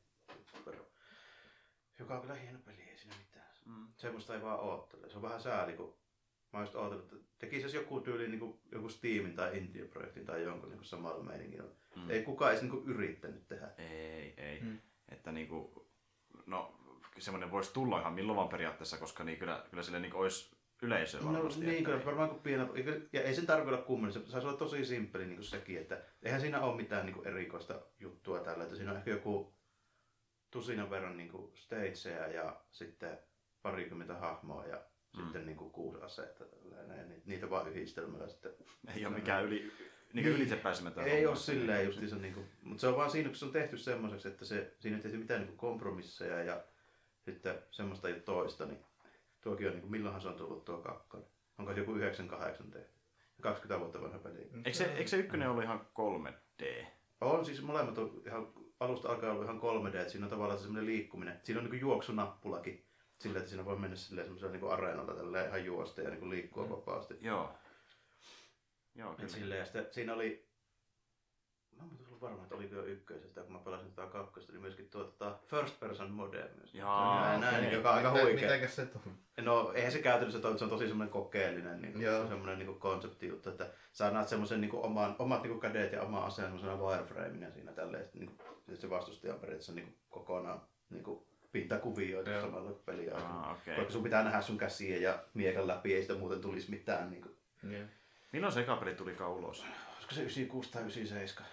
joka on kyllä hieno peli, ei siinä mitään. Mm. Semmoista ei vaan oottele. Se on vähän sääli, kun mä oon just ajatellut, että tekisi joku tyyli niin joku Steamin tai Intia-projektin tai jonkun niin samalla meiningillä. Mm. Ei kukaan edes niin yrittänyt tehdä. Ei, ei. Mm. Että niin kuin, no, semmoinen voisi tulla ihan milloin vaan periaatteessa, koska niin kyllä, kyllä sille niin olisi yleisöä no, varmasti. Niin, kyllä, varmaan kun pienä, ja ei sen tarvitse olla kummin, se saisi olla tosi simppeli niin sekin, että eihän siinä ole mitään niin erikoista juttua tällä, että siinä on ehkä joku tusinan verran niinku stageja ja sitten parikymmentä hahmoa ja mm. sitten niinku kuusi aseita. Niitä vaan yhdistelmällä sitten. Ei ole mikään yli, niinku niin, ylitsepääsemätön. Ei ole silleen justiinsa niinku, mutta se on vaan siinä, kun se on tehty semmoiseksi, että se, siinä ei tehty mitään niinku kompromisseja ja sitten semmoista ei ole toista, niin tuokin on niinku, milloinhan se on tullut tuo kakkonen. Onko se joku yhdeksänkymmentäkahdeksan tehty? kaksikymmentä vuotta vanha peli. Eikö se, eikö se ykkönen ollut ihan kolme D? On, siis molemmat on ihan, alusta alkaa ollut ihan kolme D, että siinä on tavallaan semmoinen liikkuminen. Siinä on niin kuin juoksunappulakin, sillä että siinä voi mennä semmoisella niin kuin areenalla tällä ihan juosta ja niin kuin liikkua vapaasti. Joo. Joo, kyllä. Sillä, ja sitten, siinä oli, mä en ollut varma, että oliko jo ykköisestä, kun mä pelasin tätä kakkosta, niin myöskin tuo tota, first person modea myös. Jaa, näin, okay. Joka on aika huikea. Mitäkäs se toimi? No, eihän se käytännössä toimi, se on tosi semmoinen kokeellinen niin kuin, semmoinen niin kuin konsepti juttu, että sä näet semmoisen niin kuin oman, omat niin kuin kädet ja oma aseen semmoisena wireframinä siinä tälleen, niin kuin, se vastustaja on periaatteessa niin kuin, kokonaan niin kuin, pintakuvioita joo. Samalla peliä. Ah, okay. Koska sun pitää nähdä sun käsiä ja miekan läpi, ei sitä muuten tulisi mitään. Niin kuin. Yeah. Milloin se eka peli tulikaan ulos? Olisiko se yhdeksänkymmentäkuusi tai yhdeksänkymmentäseitsemän?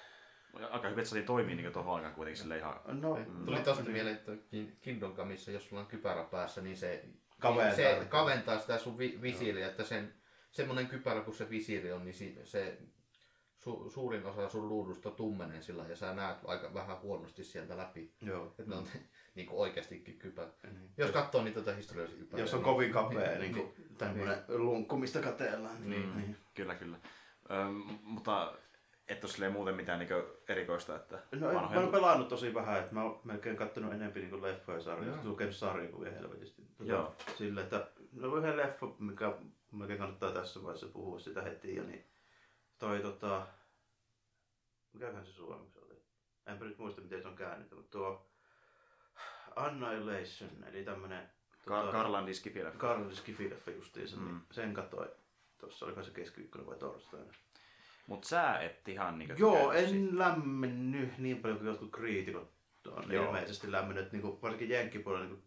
Aika hyvin, että se toimii niin tuohon aikaan kuitenkin sille ihan... No, mm. Tuli tosta mm. mieleen, että Kingdom Comeissa, jos sulla on kypärä päässä, niin se kaventaa, se kaventaa sitä sun vi- visiiriä. Että sen, semmoinen kypärä, kun se visiiri on, niin se, se su- suurin osa sun luudusta tummenee sillä ja sä näet aika vähän huonosti sieltä läpi. Joo. Että ne on niin kuin oikeastikin kypärä. Mm-hmm. Jos katsoo niitä tuota historiallisia kypäriä... Jos on niin, kovin kapea, niin, niin tämmöinen niin. Lunkku, mistä katsellaan. Niin, mm-hmm. niin. Kyllä, kyllä. Öm, mutta et ole silleen muuten mitään niin erikoista, että no, vanhoja... Mä oon pelannut tosi vähän, että mä oon melkein kattonut enemmän niin leffoja sarjoja, ja lukenut sarjakuvia helvetisti. Tota, sillä, että no yhden leffa, mikä melkein kannattaa tässä vaiheessa puhua sitä heti jo, niin toi tota... Mikäköhän se suomeksi oli? Enpä nyt muista, miten se on käännetty, mutta tuo Annihilation, eli tämmönen... Tota, Karlan skifileffa. Karlan skifileffa justiinsa, mm. niin sen katsoi. Tuossa oliko se keskiviikkona vai torstaina. Mut sä et ihan niinku... Joo, en siitä. Lämmennyt niin paljon kuin jotkut kriitikot on joo. Ilmeisesti lämmennyt. Niinku, varsinkin jenkkipuolella niinku,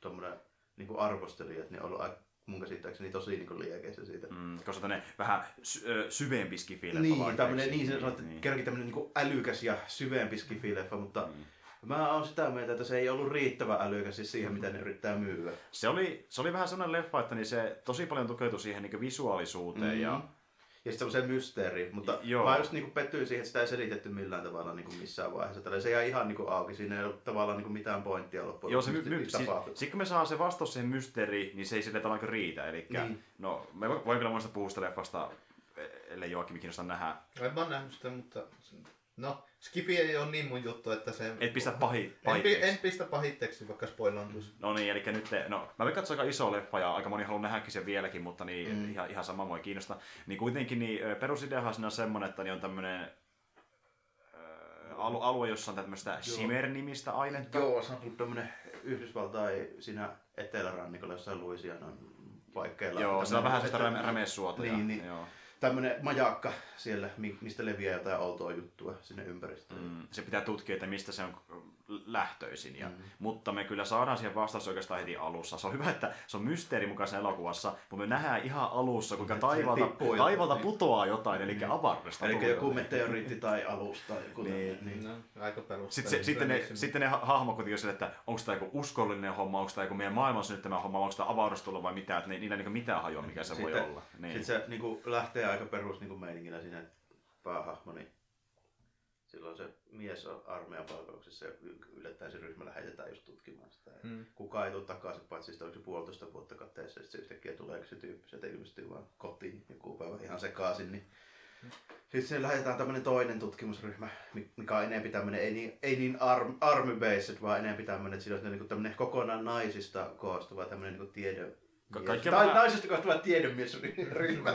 tommonen niinku arvostelijat, niin on ollut mun käsittääkseni tosi niinku liekeissä siitä. Mm, koska tämmönen vähän sy- syvempi skifileffa. Niin, tämmönen, niin sanotaan, että niin. Kerrankin tämmönen niinku älykäs ja syvempi skifileffa, mutta... Niin. Mä oon sitä mieltä, että se ei ollut riittävän älykäs siis siihen, mitä ne yrittää myyä. Se oli, se oli vähän sellainen leffa, että niin se tosi paljon tukeutui siihen niin visuaalisuuteen. Mm-hmm. Ja, ja sitten se mysteeri, mutta joo. Mä just niin pettyin siihen, että sitä ei selitetty millään tavalla niin missään vaiheessa. Tällä se jäi ihan niin auki, siinä ei ole tavallaan niin mitään pointtia loppuun. Joo, se my- my- siis, sit kun me saadaan se vastaus siihen mysteeriin, niin se ei sille tavallaan riitä. Elikkä, niin. No, mä voin kyllä muista puhusta leffasta, ellei Joakim kiinnostaa nähdä. En mä oon nähnyt sitä, mutta... No, Skipi ei ole niin mun juttu, että se... Et pistä pahi, pahitteeksi. En, en pistä pahitteeksi, vaikka spoilantuisi. No niin, eli nyt... No, mä katsoin aika iso leffa ja aika moni haluaa nähdäkin sen vieläkin, mutta niin, mm. ihan, ihan sama mua ei kiinnosta. Niin kuitenkin niin, perusideahan siinä on semmonen, että niin on tämmönen... Alu, alue, jossa on tämmöistä Shimmer-nimistä ainetta. Joo, se on tullut tämmönen Yhdysvaltain siinä etelärannikolla jossain Louisianan paikkeilla. Joo, se on vähän sitä räme, rämesuota. Niin, ja, niin. Joo. Tämmönen majakka siellä, mistä leviää jotain outoa juttua sinne ympäristöön. Mm, se pitää tutkia, että mistä se on lähtöisin. Ja, mm. Mutta me kyllä saadaan siihen vastaus oikeastaan heti alussa. Se on hyvä, että se on mysteeri mukaisessa elokuvassa, mutta me nähdään ihan alussa, kuinka taivalta, taivalta putoaa jotain, eli mm. avaruudesta. Eli joku meteoriitti tai alus tai joku. Niin. Niin. No, aika sitten, se, sitten, ne, sitten ne hahmot kuitenkin sille, että onko tämä joku uskollinen homma, onko tämä joku meidän maailman synnyttämä homma, onko tämä avaruustulo vai mitä, että niillä ei ole mitään hajoa, mikä se sitten, voi olla. Niin. Sitten se niin kuin lähtee aika perus niin kuin meiningillä siinä päähahmo, niin silloin se mies on armeijan palveluksessa ja yllättäen se ryhmä lähetetään just tutkimaan sitä. Mm. Kukaan ei tule takaisin, paitsi sitä onko se puolitoista vuotta katteessa, sitten se yhtäkkiä tulee yksi tyyppi, sieltä ilmestyy vaan kotiin joku päivä ihan sekaisin. Niin. Mm. Sitten se lähetetään tämmöinen toinen tutkimusryhmä, mikä on enemmän tämmöinen, ei niin, ei niin arm, army-based, vaan enemmän tämmöinen, että siinä on niin tämmöinen kokonaan naisista koostuva tämmöinen niin kuin tiede. Ka- tai vähän... naisista koostuva tiedemies-ryhmä.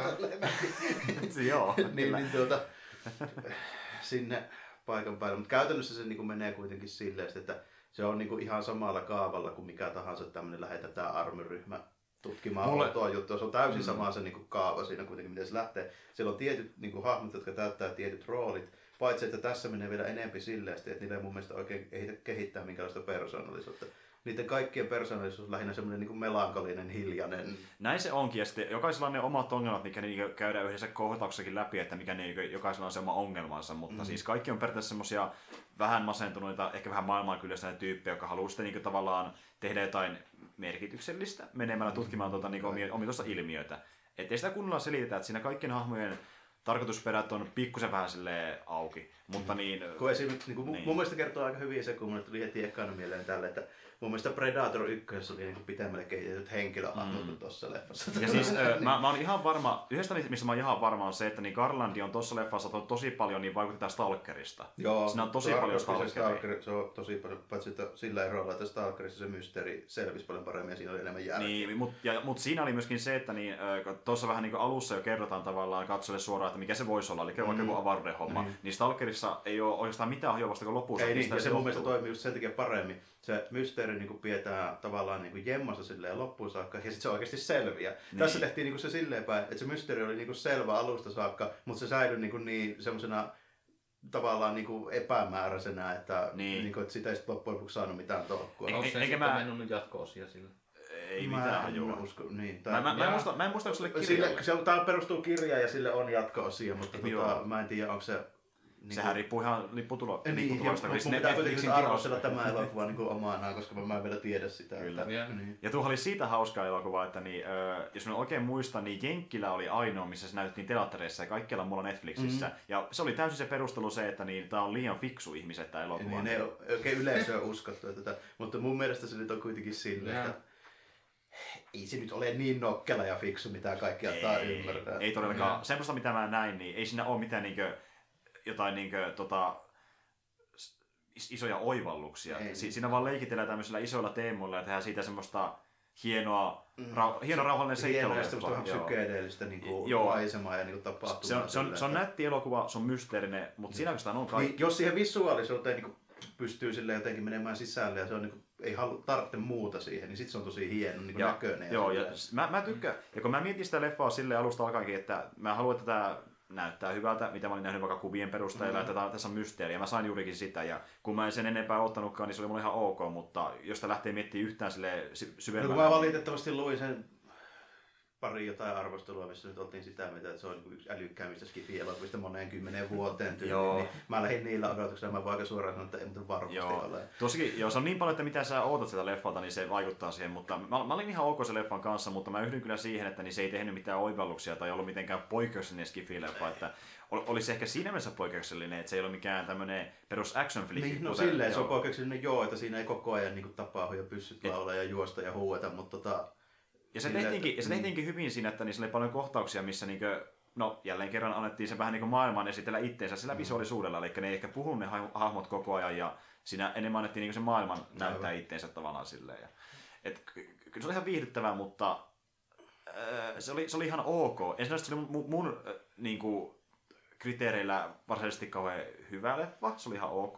Joo, niin, niin tuota... sinne paikan päälle, mutta käytännössä se niinku menee kuitenkin silleen, että se on niinku ihan samalla kaavalla kuin mikä tahansa tämmöinen lähetetään armyryhmä tutkimaan mulle... outoa juttua. Se on täysin mm. sama se niinku kaava siinä kuitenkin, miten se lähtee. Siellä on tietyt niinku hahmot, jotka täyttää tietyt roolit, paitsi että tässä menee vielä enempi silleen, että niillä ei mun mielestä oikein kehittää minkälaista persoonallisuutta. niiden kaikkien persoonallisuus lähinnä semmoinen niin kuin melankolinen, hiljainen. Näin se onkin, ja sitten jokaisella on ne omat ongelmat, mikä niin käydään yhdessä kohtauksessakin läpi, että mikä niin jokaisella on se oma ongelmansa, mutta mm. siis kaikki on periaatteessa semmoisia vähän masentuneita, ehkä vähän maailmankyläisiä tyyppejä, jotka haluaa sitten niin kuin tavallaan tehdä jotain merkityksellistä menemällä tutkimaan tuota niin kuin omituista ilmiötä. Ettei sitä kunnolla selitetä, että siinä kaikkien hahmojen tarkoitusperät on pikkusen vähän silleen auki, mutta niin... Kun esimerkiksi, niin kuin, niin. Mun mielestä kertoo aika hyvin se, kun mulle tuli heti ekana mieleen tälle, että mun mielestä Predator yksi oli niin pitemmälle kehitetyt henkilöhahmot mm. tuossa leffassa. Ja siis niin. mä, mä oon ihan varma, yhdestä mistä mä oon ihan varma on se, että niin Garlandi on tuossa leffassa to, tosi paljon, niin vaikutetaan Stalkerista. Joo, siinä on tosi paljon Stalkeria. Stalker, se on tosi paljon, paitsi että sillä erolla, että Stalkerissa se mysteeri selvisi paljon paremmin ja siinä oli enemmän jälkeen. Niin, mutta mut siinä oli myöskin se, että niin, tuossa vähän niin kuin alussa jo kerrotaan tavallaan katsolle suoraan, että mikä se voisi olla, eli mm. vaikka joku avaruuden homma, mm. niin Stalkerissa ei ole oikeastaan mitään hajovasta kuin lopussa. Ei niin, ja se mun mielestä toimii just sen takia paremmin. Se mysteeri niinku pidetään tavallaan niinku jemmassa silleen loppuun saakka, ja sitten se oikeasti selviää. Niin. Tässä tehtiin niinku se silleen päin, että se mysteeri oli niinku selvä alusta saakka, mutta se säilyi niinku niin semmosena tavallaan niinku epämääräisenä, että, niin. niinku, että sitä ei sitten loppujen lopuksi saanut mitään tolkkua. Onko se sitten mä... mennyt jatko-osia sillä? Ei mä mitään hajoa. Niin, tai... mä, mä, mä, mä en muista, onko sille kirjaa. Tämä perustuu kirjaan ja sille on jatko-osia, mutta tota, mä en tiedä, onko se... Niin sehän riippuu ihan lipputulosta. Niin, mutta pitää kuitenkin arvostella tämä elokuva niin omanaan, koska mä en vielä tiedä sitä. Kyllä. Että, niin. Ja tuohon oli siitä hauskaa elokuva, että niin, ö, jos mä oikein muistan, niin Jenkkilä oli ainoa, missä se näytettiin teattereissa ja kaikkialla muulla Netflixissä. Mm-hmm. Ja se oli täysin se perustelu se, että niin, tää on liian fiksu ihmiset tää elokuva. Niin, ne oikein yleisö on uskottu. Että, mutta mun mielestä se nyt on kuitenkin silleen, yeah. että... Ei se nyt ole niin nokkela ja fiksu, mitä kaikki antaa ymmärtää. Ei todellakaan. Mm-hmm. Semmoista, mitä mä näin, niin ei siinä ole mitään niinkö... jotain niinkö tota isoja oivalluksia. Ei. Siinä vaan leikitellään tämmöisillä isoilla teemoilla ja tehdään siitä semmoista hienoa, mm. ra, hieno rauhallinen seikkailu. Hienoa, semmoista vähän psykeedeellistä niinku maisemaa ja niinku tapahtumaa. Se on, se, on, se on nätti elokuva, se on mysteerinen, mutta siinä oikeastaan on kaikki. Niin, jos siihen visuaalisuuteen niinku pystyy sille jotenkin menemään sisälle ja se on niinku ei halu tarvitse muuta siihen, niin sit se on tosi hieno niin ja, näköinen. Joo, ja, ja mä, mä tykkään. Ja kun mä mietin sitä leffaa silleen alusta alkaenkin, että mä haluan tätä näyttää hyvältä, mitä mä olin nähnyt vaikka kuvien perusteella, mm-hmm. että tässä on mysteeri, ja mä sain juurikin sitä, ja kun mä en sen enempää ottanutkaan, niin se oli mulle ihan ok, mutta jos sitä lähtee miettimään yhtään silleen syvemmälle... No mä valitettavasti luin sen pari jotain arvostelua, missä nyt oltiin sitä, että se on yksi älykkäimmistä skifi-elokuvista moneen kymmeneen vuoteen tyyliin, niin mä lähdin niillä odotuksilla, mä vaikka suoraan sanon, että ei muuten varmasti ole. Tuossakin, jos on niin paljon, että mitä sä ootat sitä leffalta, niin se vaikuttaa siihen, mutta mä, mä olin ihan ok sen leffan kanssa, mutta mä yhdyn kyllä siihen, että niin se ei tehnyt mitään oivalluksia tai ollut mitenkään poikkeuksellinen skifi-leffa, että olisi ehkä siinä mielessä poikkeuksellinen, että se ei ole mikään tämmöinen perus action flick. Niin, no kuten, silleen joo. Se on poikkeuksellinen joo, että siinä ei koko ajan niin tapahdu ja pyssyt laulaa ja juosta ja huueta, mutta tota... Ja se tehtiinkin, ja se tehtiinkin hyvin siinä, että niissä oli paljon kohtauksia, missä niinkö, no, jälleen kerran annettiin se vähän niin kuin maailmaan esitellä itteensä sillä visuaalisuudella. Eli ne ei ehkä puhunut ne hahmot koko ajan ja siinä enemmän annettiin niin kuin se maailman näyttää itteensä tavallaan silleen. Ja, et, kyllä se oli ihan viihdyttävää, mutta äh, se, oli, se oli ihan ok. Ensinnäkin se oli mun, mun äh, niin kuin kriteereillä varsinaisesti kauhean hyvä leffa, se oli ihan ok,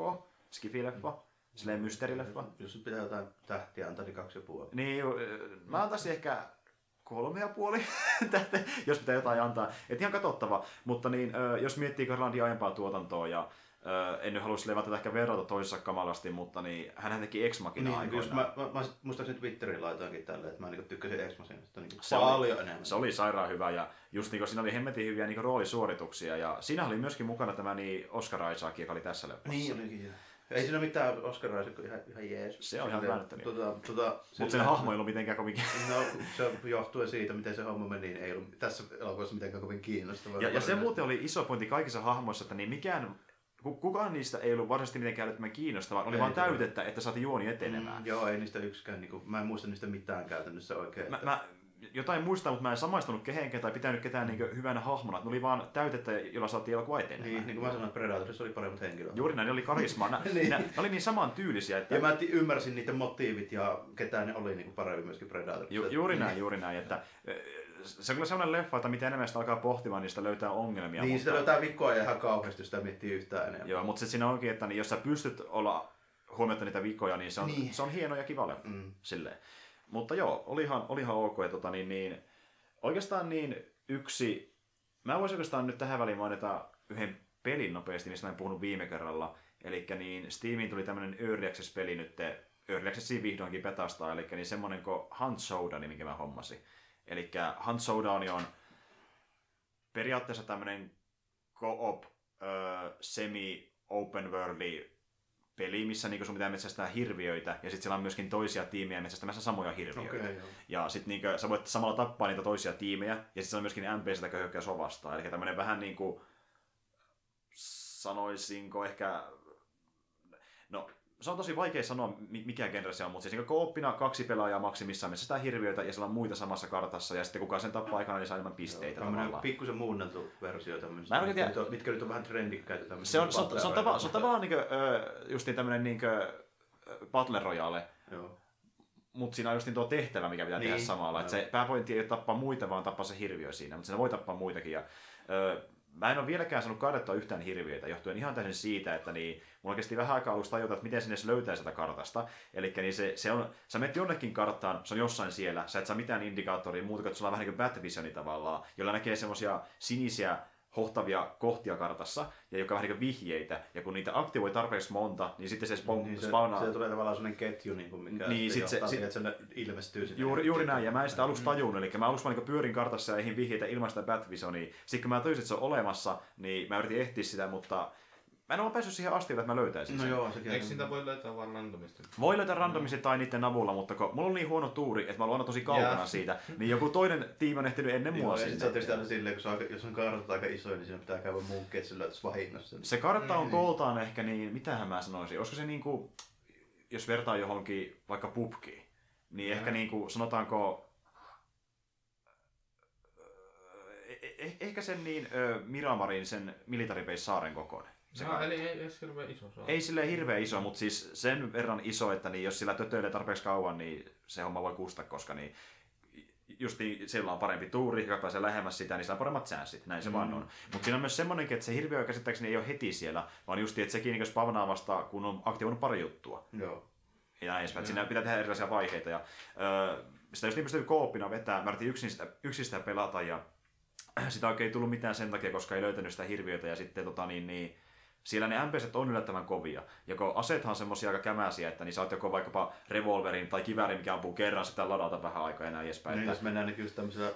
skifi-leffa. Mm. Silleen mysteerileffa. Jos pitää jotain tähtiä antaa, niin kaksi ja puoli. Niin, mä antaisin ehkä kolme ja puoli tähteä, jos pitää jotain antaa. Et ihan katsottava. Mutta niin, jos miettii Garlandin aiempaa tuotantoa, ja en nyt halua silleen tätä ehkä verrata toisessa kamalasti, mutta niin, hänhän teki Ex-Machinaa niin, aikoinaan. Mä, mä, mä muistaakseni Twitterin laitoinkin tälle, että mä niin tykkäsin Ex-Machinasta niin paljon enemmän. Se oli sairaan hyvä, ja just niin, siinä oli hemmetin hyviä niin roolisuorituksia, ja siinä oli myöskin mukana tämä niin Oscar Isaac, joka oli tässä leffassa. Niin olikin, ei siinä mitään Oscar-raisikko, ihan, ihan jees. Se on ihan välttämättä. Tuota, tuota, Mutta sen, sen hahmo ei ollut mitenkään kovin kiinnostavaa. No, se johtui siitä, miten se hahmo meni, niin ei ollut tässä elokuvassa mitenkään kovin kiinnostavaa. Ja, ja se muuten oli iso pointti kaikissa hahmoissa, että niin mikään, kukaan niistä ei ollut varsinaisesti mitenkään älyttömän kiinnostavaa. Oli ei, vaan täytettä, että saatiin juoni etenemään. Mm, joo, ei niistä yksikään, niin kuin, mä en muista niistä mitään käytännössä oikein. Mä, että... mä, jotain muistaa, mutta mä en samaistunut kehenkään tai pitänyt ketään niin hyvänä hahmona. Ne oli vaan täytettä, jolla saatiin elokuva etenemään. Niin, niin kuin mä sanoin, että Predatorissa oli paremmat henkilöt. Juuri näin, ne oli karismaa. Nä, niin. nä, ne oli niin samantyylisiä. Että... Ja mä ymmärsin niiden motiivit ja ketään ne oli niin paremmin myöskin Predatorissa. Ju, juuri näin, juuri näin. Että, se on kyllä sellainen leffa, että mitä enemmän sitä alkaa pohtimaan, niin sitä löytää ongelmia. Niin, mutta... sitä löytää vikkoa ja ihan kauheasti, jos sitä miettii yhtään enemmän. Joo, mutta sitten siinä onkin, että niin, jos sä pystyt olla huomioimaan niitä vikkoja, niin se on, niin. Se on hieno ja kiva leffa. Mm. Silleen. Mutta joo, olihan, olihan ok. Tota, niin, niin, oikeastaan niin yksi... Mä voisin oikeastaan nyt tähän väliin mainita yhden pelin nopeasti, mistä mä en puhunut viime kerralla. Elikkä niin Steamiin tuli tämmönen Early Access-peli nyt Early Accessiin vihdoinkin petastaa, eli niin semmoinen kuin Hunt Showdown, minkä mä hommasin. Eli Hunt Showdown on periaatteessa tämmöinen co-op, öö, semi-open worldi peli, missä niinku sun pitää metsästää hirviöitä, ja sitten siellä on myöskin toisia tiimejä metsästämässä samoja hirviöitä. Okay, ja sitten niinku, sä voit samalla tappaa niitä toisia tiimejä, ja sitten siellä on myöskin N P C:tä, joka hyökkää sua vastaan. Eli tämmöinen vähän niin kuin, sanoisinko ehkä, no se on tosi vaikea sanoa, mikä genre se on, mutta siis co-opina kaksi pelaajaa maksimissaan metsästää hirviöitä, ja siellä on muita samassa kartassa, ja sitten kukaan sen tappaa aikana, niin saa enemmän pisteitä. Tämä on pikkusen muunneltu versio tämmöistä, mitkä nyt on vähän trendikkäitä tämmöistä. Se on, se on, se on, tava, se on tavallaan niin kuin, just niin tämmöinen niin kuin Battle Royale, mutta siinä on just niin tuo tehtävä, mikä pitää niin tehdä samalla. Että se pääpointti ei ole tappaa muita, vaan tappaa se hirviö siinä, mutta siinä voi tappaa muitakin. Ja, mä en ole vieläkään saanut kaadettua yhtään hirviöitä, johtuen ihan täysin siitä, että niin, mulla kesti vähän aikaa alusta tajuta, että miten sinne löytää sitä kartasta. Eli niin se, se on, sä menet jonnekin karttaan, se on jossain siellä, sä et saa mitään indikaattoria, muuta kuin sulla on vähän niin kuin Bat Visioni tavallaan, jolla näkee semmoisia sinisiä hohtavia kohtia kartassa, ja joka on vähän niin kuin vihjeitä, ja kun niitä aktivoi tarpeeksi monta, niin sitten se spawnaa. Niin se, se tulee tavallaan sellainen ketju, niin kuin mikä niin, sitten sit johtaa se, siihen, että se ilmestyy. Juuri, juuri näin, ja mä en sitä aluksi tajunnut, eli mä aluksi vaan niin pyörin kartassa ja eihin vihjeitä ilman sitä Bat Visionia. Sitten kun mä tajusin, että se on olemassa, niin mä yritin ehtiä sitä, mutta mä en ole päässyt siihen asti, että mä löytäisin sen. No joo, sekin. Eikö sitä voi löytää vaan randomisti? Voi löytää randomisti tai niiden avulla, mutta kun mulla on niin huono tuuri, että mä oon aina tosi kaukana yeah. siitä, niin joku toinen tiimi on ehtinyt ennen mua sinne. Sitten sä oot silleen, kun jos on kartta aika isoja, niin siinä pitää käydä munkkeja, että sä löytäisi vahingossa. Se kartta on kooltaan ehkä, niin mitähän mä sanoisin, olisiko se niinku, jos vertaa johonkin vaikka P U B G:iin, niin ehkä niinku, sanotaanko, eh, ehkä sen niin Miramarin, sen Military Base saaren kokoinen. No, eli ei, ei hirveän iso. Saa. Ei silleen hirveän iso, mutta siis sen verran iso, että niin jos sillä tötöilee tarpeeksi kauan, niin se homma voi kustaa, koska niin just niin, sillä on parempi tuuri, joka pääsee lähemmäs sitä, niin sillä on paremmat säänsit, näin se mm-hmm. vaan on. Mutta siinä on myös semmoinenkin, että se hirviö käsittääkseni ei ole heti siellä, vaan just että sekin niin spavnaa vasta, kun on aktivoinut pari juttua. Joo. Ja näin edespäin. Siinä pitää tehdä erilaisia vaiheita. Ja, öö, sitä just niin pystyy koopina vetämään, mä yritin yksin sitä, yksin sitä pelata ja sitä oikein ei tullut mitään sen takia, koska ei löytänyt sitä hirviötä ja sitten tota niin, niin siellä ne N P C:t on yllättävän kovia. Ja kun asethan on semmosia aika kämäsiä, että niin sä oot joko vaikkapa revolverin tai kivärin, mikä ampuu kerran, sitä ladata vähän aikaa ja näin edespäin. Niin, jos mennään niin just tämmöisellä,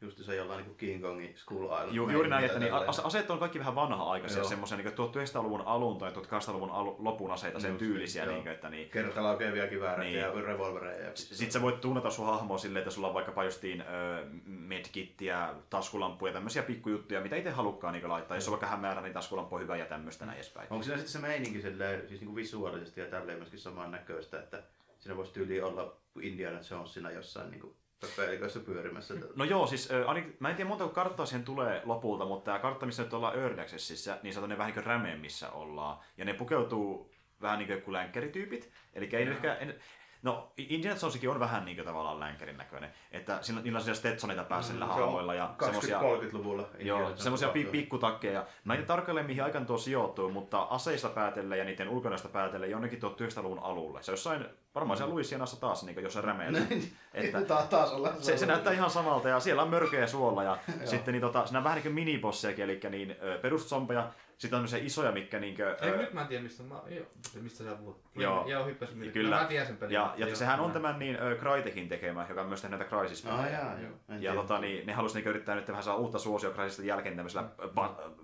just jos jollain niin King Kongin School Island. Ju, juuri näin, että niin, aseet on kaikki vähän vanha-aikaisia, semmosia niin tuhatyhdeksänsataaluvun alun tai tuhatkahdeksansataaluvun alun, lopun aseita, sen just tyylisiä. Niin, että niin, kertalaukeavia kivääriä niin, ja revolvereja. Ja sitten sä voit tuunata sun hahmoa silleen, että sulla on vaikkapa justiin öö, medkittiä, taskulampuja, tämmöisiä pikkujuttuja, mitä itse halukkaan niin laittaa. Jos on vaikka hämärä, niin taskulampu on hyvä ja tämmöistä näin edespäin. Onko siinä sitten se meininki silleen, siis niin kuin visuaalisesti ja tälleen myöskin samaan näköistä, että siinä voisi tyyliin olla Indiana Jonesina jossain niin kuin pelkässä pyörimässä. No joo, siis ainakin, mä en tiedä montako karttaa siihen tulee lopulta, mutta tämä kartta, missä nyt ollaan Early Accessissa, niin se on ne vähän niin kuin rämeemmissä ollaan. Ja ne pukeutuu vähän niin kuin länkkärityypit. Eli ei ehkä, en, no Indiana Jonesikin on vähän niin kuin tavallaan länkärin näköinen. Että sillä, niillä on siellä Stetsoneita päässä sillä hahmoilla. Ja kaksikymmentä-kolmekymmentäluvulla. Joo, semmoisia pikkutakkeja. Mä en tarkalleen mihin aikaan tuo sijoittuu, mutta aseista päätellen ja niiden ulkonäöstä päätellen jonnekin tuo yhdeksäntoistasataaluvun alulle. Se jossain varmaan siellä Louisianassa taas, niin jos se rämeillä. Että taas olla, se, se näyttää ihan samalta ja siellä on mörköjä suolla ja sitten niin, tota, siinä on vähän niin kuin minibossiakin, eli niin, peruszompeja, sitten on tämmöisiä isoja, mitkä niin kuin, Ei, ö... nyt mä en tiedä mistä, mä, joo, mistä sä puhut. Joo, joo hyppäsin mitkä. Kyllä. Mä tiedän sen pelin. Ja, ja joo, sehän on tämän niin Crytekin tekemä, joka on myös tehnyt näitä Crysis-pelejä. Ah, jaa, joo. Ja tota, niin, ne halusivat niin yrittää nyt vähän saa uutta suosioa Crysista jälkeen tämmöisellä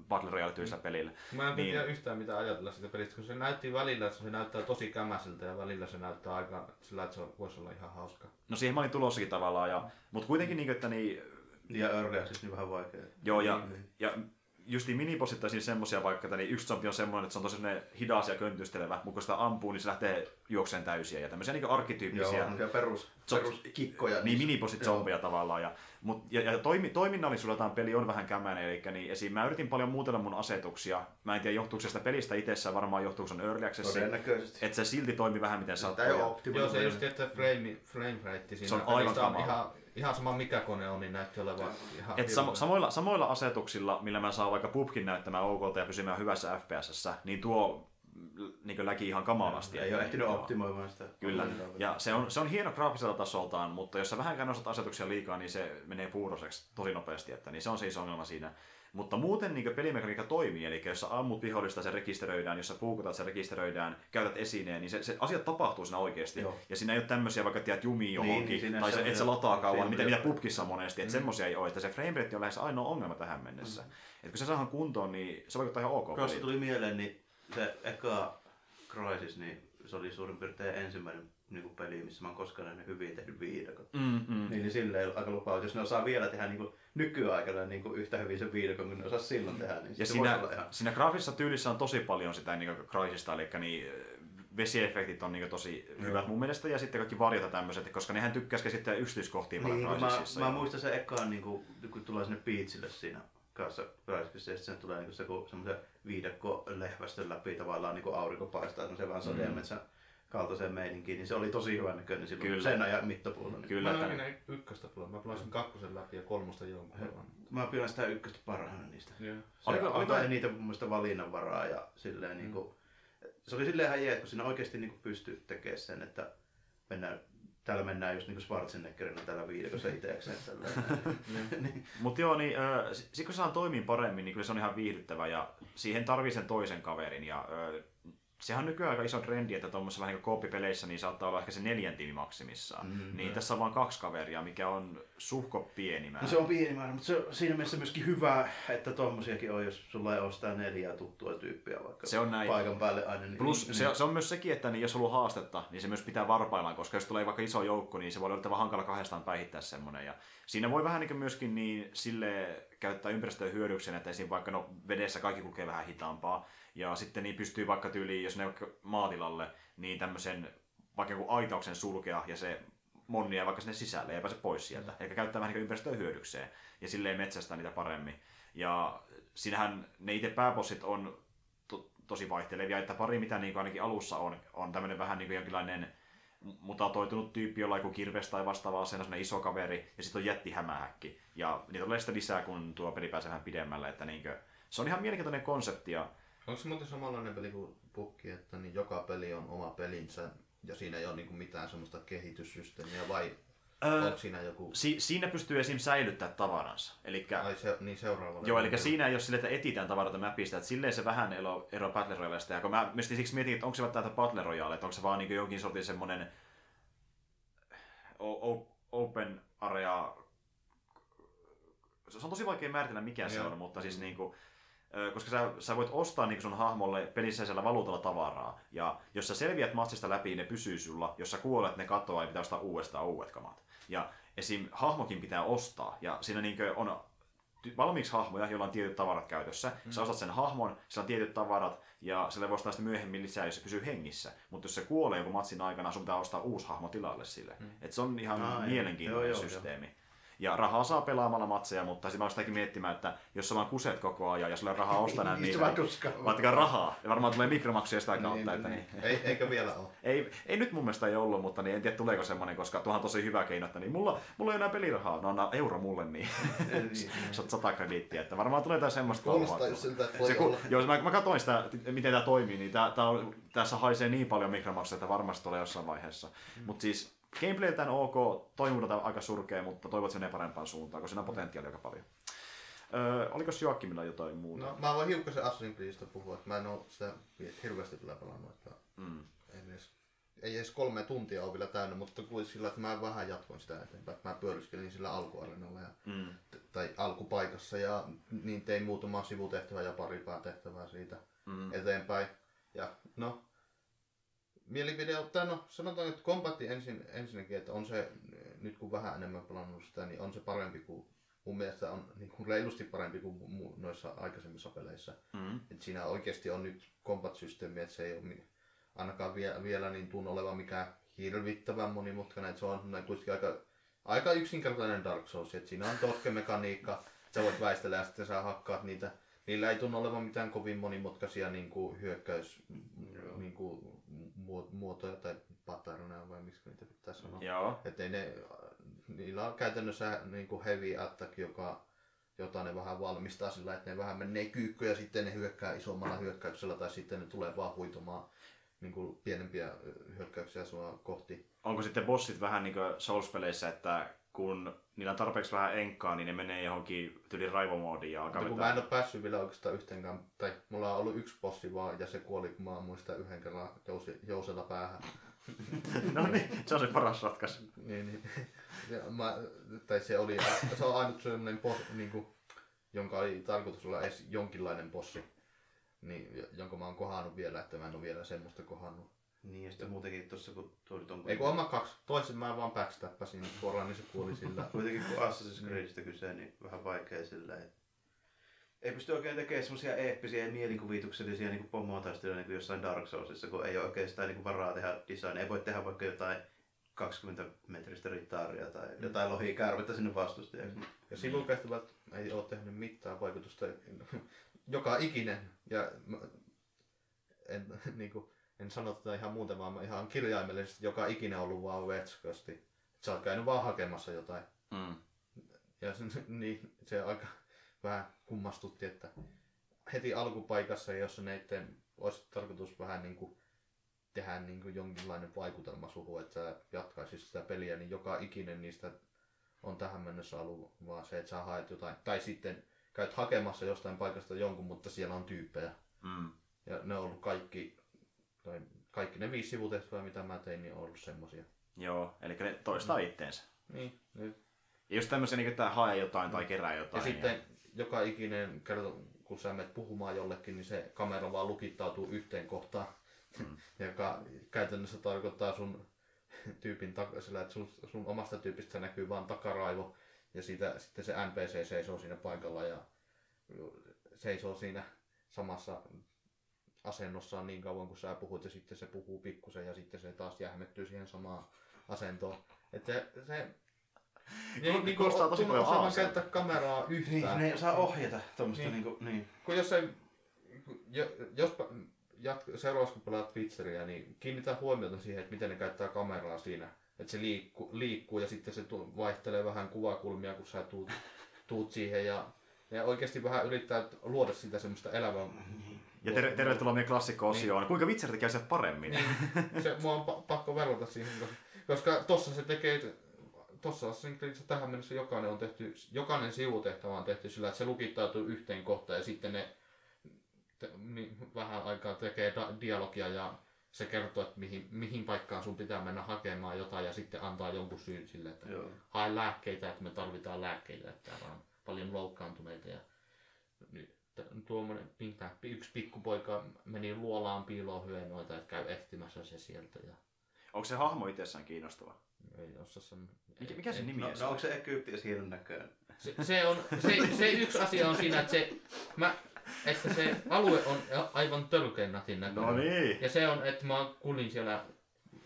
Battle Royale-tyylisellä pelillä. Mä en niin tiedä yhtään mitä ajatella sitä pelistä, kun se näytti välillä, että se näyttää tosi kämäseltä ja välillä se näyttää aika sillä, että se voisi olla ihan hauska. No siihen mä olin tulossakin tavallaan, ja, mutta kuitenkin niin, että niin... Ja ördeä siis niin vähän vaikea. Joo, ja, ja justiin minibossittain semmoisia vaikka, että niin yksi zombi on semmoinen, että se on tosi hidas ja köntystelevä, mutta kun sitä ampuu, niin se lähtee juokseen täysiä ja tämmöisiä niin arkkityyppisiä. Joo, perus, peruskikkoja. Niin, minibossit zombeja tavallaan. Ja, mut, ja, ja toimi, toiminnallisuudeltaan peli on vähän kämäinen, eli niin, esim. Mä yritin paljon muutella mun asetuksia. Mä en tiedä, johtuuko se sitä pelistä itsessään, varmaan johtuuko se on Early Accessin. Todennäköisesti. Että se silti toimi vähän miten sattuu. Joo, se just, että frame, frame rate siinä. Se on aivan kamala. Ihan sama mikä kone on, niin näytti olevan ihan sam- samoilla, samoilla asetuksilla, millä mä saan vaikka P U B G:n näyttämään oukolta ja pysymään hyvässä F P S:ssä, niin tuo niin läki ihan kamalasti. Ei ole ehtinyt optimoimaan sitä. Kyllä. Ja se on, se on hieno graafiselta tasoltaan, mutta jos sä vähänkään nostat asetuksia liikaa, niin se menee puuroseksi tosi nopeasti. Että, niin se on se iso ongelma siinä. Mutta muuten niin pelimekaniikka toimii, eli jos sä ammut vihollista, se rekisteröidään, jos sä puukutat, se rekisteröidään, käytät esineen, niin se, se asiat tapahtuu siinä oikeasti. Joo. Ja siinä ei ole tämmöisiä, vaikka tiedät jumiin johonkin, niin, tai se, et sä lataa kauan, mitä, mitä pubkissa monesti, että mm. semmoisia ei ole. Että se framerate on lähes ainoa ongelma tähän mennessä. Mm. Että kun se saadaan kuntoon, niin se vaikuttaa ihan ok. Kun se tuli mieleen, niin se eka Crysis, niin se oli suurin piirtein ensimmäinen niinku peli, missä mä oon koskaan nähnyt hyvin tehnyt viidakot. Mm, mm. Niin, niin sillä ei ole aika lupaa, jos ne osaa vielä tehdä niinku nykyaikana niinku yhtä hyvin sen viidakon, kun ne osaa silloin tehdä. Niin ja siinä, ihan... siinä graafisessa tyylissä on tosi paljon sitä niinku Crysista, eli niin vesieffektit on niinku tosi mm. hyvät mun mielestä, ja sitten kaikki varjota tämmöiset, koska nehän tykkäs käsittää yksityiskohtiin niin, paljon Crysisissa. Mä, mä muistan sen ekaan, niinku, kun tulee sinne beachille siinä kanssa Crysisissa, ja sitten tulee niinku se, semmoisen viidakko-lehvästön läpi tavallaan niinku aurinko paistaa, semmoisen vähän sademetsän mm. kaltaiseen meininkiin, niin se oli tosi hyvä näköinen silloin kyllä. sen ajan mittapuolella. Niin. Kyllä. Mä en ole ykköstä puolella, mä pelasin kakkosen läpi ja kolmosta jonkun. Mä pelasin sitä ykköstä parhaana niistä. Yeah. Se oli, antaa oli... niitä mun mielestä valinnanvaraa ja silleen mm. niinku... Se oli silleen ihan jees, kun siinä oikeesti niinku pystyi tekemään sen, että mennään... Täällä mennään just niinku Schwarzeneggerina täällä viidekossa itsekseen. niin. Mutta joo, niin, äh, sit kun se toimii paremmin, niin kyllä se on ihan viihdyttävä ja siihen tarvii sen toisen kaverin. Ja, äh, sehän on nykyään aika iso trendi, että tuommoisessa vähän niin kuin kooppipeleissä niin saattaa olla ehkä se neljän tiimi maksimissaan. Mm-hmm. Niin tässä on vain kaksi kaveria, mikä on suhko pieni määrä. No se on pieni määrä, mutta se on siinä mielessä myöskin hyvä, että tuommoisiakin on, jos sulla ei ole sitä neljää tuttua tyyppiä vaikka se on näin. Paikan päälle aina. Niin, plus niin, se, niin. se on myös sekin, että niin jos haluaa haastetta, niin se myös pitää varpaillaan, koska jos tulee vaikka iso joukko, niin se voi olla hankala kahdestaan päihittää semmoinen. Ja siinä voi vähän niin myöskin niin sille käyttää ympäristöä hyödyksen, että esim. Vaikka no, vedessä kaikki kulkee vähän hitaampaa. Ja sitten niin pystyy vaikka tyyliin, jos ne on maatilalle, niin tämmöisen vaikka joku aitauksen sulkea ja se monni jää vaikka sinne sisälle ja ei pääse pois sieltä. Mm. Eli käyttää vähän ympäristöä hyödykseen ja silleen metsästää niitä paremmin. Ja siinähän ne itse pääbossit on to- tosi vaihtelevia, että pari mitä niin ainakin alussa on, on tämmöinen vähän niin kuin jonkinlainen mutatoitunut tyyppi, jolla joku kirves tai vastaava asena, sellainen iso kaveri ja sitten on jättihämähäkki. Ja niitä tulee sitä lisää, kun tuo peli pääsee vähän pidemmälle, että niin kuin, se on ihan mielenkiintoinen konsepti. Ja onko se muuten samanlainen peli kuin Pukki, että niin joka peli on oma pelinsä ja siinä ei ole niin kuin mitään semmoista kehityssysteemiä vai öö, onko siinä joku... Si- siinä pystyy esim. Säilyttämään tavaransa. Elikkä... Ai se, niin seuraava. Joo, eli siinä ei ole sille, että etitään tavaroita mapista, että silleen se vähän ero, ero Battle Royalesta. Ja kun mä myös siksi mietin, että onko se vaan täältä Battle Royale, että onko se vaan niin jonkin sortin semmoinen open area... Se on tosi vaikea määritellä mikä joo. se on, mutta siis niinku... Koska sä, sä voit ostaa niin sun hahmolle pelissä valuutalla tavaraa. Ja jos sä selviät matsista läpi, ne pysyy sulla. Jos sä kuolet, ne katoaa ja pitää ostaa uudestaan uudet kamat. Ja esim. Hahmokin pitää ostaa. Ja siinä niin on valmiiksi hahmoja, joilla on tietyt tavarat käytössä. Mm. Sä ostat sen hahmon, sillä on tietyt tavarat. Ja sillä voi ostaa sitten myöhemmin lisää, jos se pysyy hengissä. Mutta jos se kuolee joku matsin aikana, sun pitää ostaa uusi hahmo tilalle sille. Mm. Et se on ihan ah, mielenkiintoinen joo, joo, systeemi. Joo. Ja rahaa saa pelaamalla matseja, mutta sitten mä oon sitäkin miettimään, että jos sä vaan kuset koko ajan ja sulla on rahaa ostanut, niin vaatikaa rahaa. Ja varmaan tulee mikromaksuja sitä kautta. Niin, niin. Niin. Ei, eikä vielä ole. Ei, ei nyt mun mielestä ei ollut, mutta niin en tiedä tuleeko semmoinen, koska tuohan on tosi hyvä keino, että niin mulla, mulla ei ole enää pelirahaa, no anna euro mulle niin. Sata krediittiä, että varmaan tulee jotain semmoista. Kuulostaa just siltä, että voi olla. Jos mä, mä katsoin sitä, miten tää toimii, niin tää, tää on, tässä haisee niin paljon mikromaksuja, että varmasti tulee jossain vaiheessa. Mm. Mut siis, gameplayltään ok, toiminta aika surkea, mutta toivot se menee parempaan suuntaan, koska siinä on potentiaalia aika paljon. Öö, olikos Joakkimilla jotain muuta? No, mä voin hiukkasen Assassin's Creedistä puhua, että mä en oo sitä hirveästi kyllä pelannut. Mm. Ei edes kolme tuntia ole vielä täynnä, mutta kuitenkin sillä, että mä vähän jatkoin sitä eteenpäin. Mä pyöriskelin sillä alkuarenalla ja, mm. tai alkupaikassa ja niin tein muutamaa sivutehtävää ja pari päätehtävää siitä mm. eteenpäin. Ja, no, mielipide ottaa, no sanotaan, että kombatti ensin, ensinnäkin, että on se, nyt kun vähän enemmän pelannut sitä, niin on se parempi kuin, mun mielestä on niin kuin reilusti parempi kuin noissa aikaisemmissa peleissä. Mm. Et siinä oikeasti on nyt kombat-systeemi, että se ei ole ainakaan vie, vielä niin tunnu olevan mikään hirvittävän monimutkainen, että se on kuitenkin aika, aika yksinkertainen Dark Souls, että siinä on totkemekaniikka, sä voit väistellä ja sitten sä hakkaat niitä. Niillä ei tunnu olevan mitään kovin monimutkaisia niin kuin hyökkäys niin kuin, muotoja tai patterneja vai miksi niitä pitää sanoa. Joo. Et ei ne, niillä on käytännössä niin kuin heavy attack, joka jota ne vähän valmistaa sillä, että ne vähän menee kyykkyyn ja sitten ne hyökkää isommalla hyökkäyksellä tai sitten ne tulee vaan huitomaan niin kuin pienempiä hyökkäyksiä sua kohti. Onko sitten bossit vähän niin kuin Souls-peleissä, että kun niillä on tarpeeksi vähän enkkaa, niin ne menee johonkin tyli raivomoodiin ja alkaa... Mutta kun mä en ole päässyt vielä oikeastaan yhteenkään, tai mulla on ollut yksi bossi vaan ja se kuoli, kun mä muistan yhden kerran jousi, jousella päähän. No niin, se on se paras ratkaisu. Niin, niin. Mä, tai se oli, se on ainut sellainen boss, niin kuin, jonka oli tarkoitus olla edes jonkinlainen bossi, niin, jonka mä oon kohannut vielä, että mä en ole vielä semmoista kohannut. Niin, ja sitten muutenkin tuossa, kun tuo nyt on... Ei kun oma kaksi, toisen mä vaan backstappasin suoraan, niin se kuoli sillä. Kuitenkin kun Assassin's Creedistä kyse, niin vähän vaikea sillä, että... Ei pysty oikein tekemään semmoisia eeppisiä ja mielikuvituksellisia niin pomotaisteluja niin jossain Dark Soulsissa, kun ei ole oikeastaan niin varaa tehdä design. Ei voi tehdä vaikka jotain kaksikymmentä metristä ritaaria tai jotain lohikäärmettä sinne vastustajaksi. Ja sivukäyttävät ei ole tehnyt mitään vaikutusta joka ikinen. Ja en, niin kuin, en sano tätä ihan muuten, vaan ihan kirjaimellisesti joka ikinen on ollut vaan vetskösti. Sä oot käynyt vaan hakemassa jotain. Mm. Ja se, niin, se aika... Vähän kummastutti, että heti alkupaikassa, jossa näiden olisi tarkoitus vähän niin kuin tehdä niin kuin jonkinlainen vaikutelma suhu, että sä jatkaisit sitä peliä, niin joka ikinen niistä on tähän mennessä ollut vaan se, että sä haet jotain. Tai sitten käyt hakemassa jostain paikasta jonkun, mutta siellä on tyyppejä. Mm. Ja ne on ollut kaikki, tai kaikki ne viisi sivutehtävää, mitä mä tein, niin on ollut semmosia. Joo, eli ne toistaa mm. itteensä. Niin. Nyt. Ja just tämmöisiä, niin kuin tää hae jotain mm. tai kerää jotain. Ja sitten, ja... Joka ikinen kerta, kun sä menet puhumaan jollekin, niin se kamera vaan lukittautuu yhteen kohtaan, mm. joka käytännössä tarkoittaa sun tyypin tak- sillä, että sun, sun omasta tyypistä näkyy vaan takaraivo ja siitä, sitten se N P C seisoo siinä paikalla ja seisoo siinä samassa asennossaan niin kauan kuin sä puhut ja sitten se puhuu pikkusen ja sitten se taas jähmettyy siihen samaan asentoon. Että se... Niin, niin kostaa tosi paljon aasia. Kun osaa käyttää kameraa yhtään. Niin, ne ei osaa ohjata tuommoista niin. Niin kuin, niin. Kun jos ei, jos jatko, seuraavaksi kun pelaat Twitteriä, niin kiinnitä huomiota siihen, että miten ne käyttää kameraa siinä. Että se liikku, liikkuu ja sitten se vaihtelee vähän kuvakulmia, kun sä tuut, tuut siihen. Ja, ja oikeasti vähän yrittää luoda sitä semmoista elävää. Ja ter- tervetuloa meidän klassikko-osioon. Niin. Kuinka Witcher tekee sen paremmin? Niin. Se, mua on pa- pakko verrata siihen, koska tossa se tekee... Tuossa Assassin's Creedissä tähän mennessä jokainen, on tehty, jokainen sivutehtävä on tehty sillä, että se lukittautuu yhteen kohtaan ja sitten ne te, niin, vähän aikaa tekee da, dialogia ja se kertoo, että mihin, mihin paikkaan sun pitää mennä hakemaan jotain ja sitten antaa jonkun syyn sille, että Joo. hae lääkkeitä, että me tarvitaan lääkkeitä, että täällä on paljon loukkaantuneita. Ja, niin, tuommoinen, yksi pikkupoika meni luolaan piiloon hyönoita, että käy ehtimässä se sieltä. Ja... Onko se hahmo itsessään kiinnostava? Ei osaa sanoa. Mikä, mikä se nimi no, on? No onko se Egyptias hienon näköinen? Se, se, on, se, se yksi asia on siinä, että se, mä, että se alue on aivan törkeän natin näköinen. No niin. Ja se on, että mä kulin siellä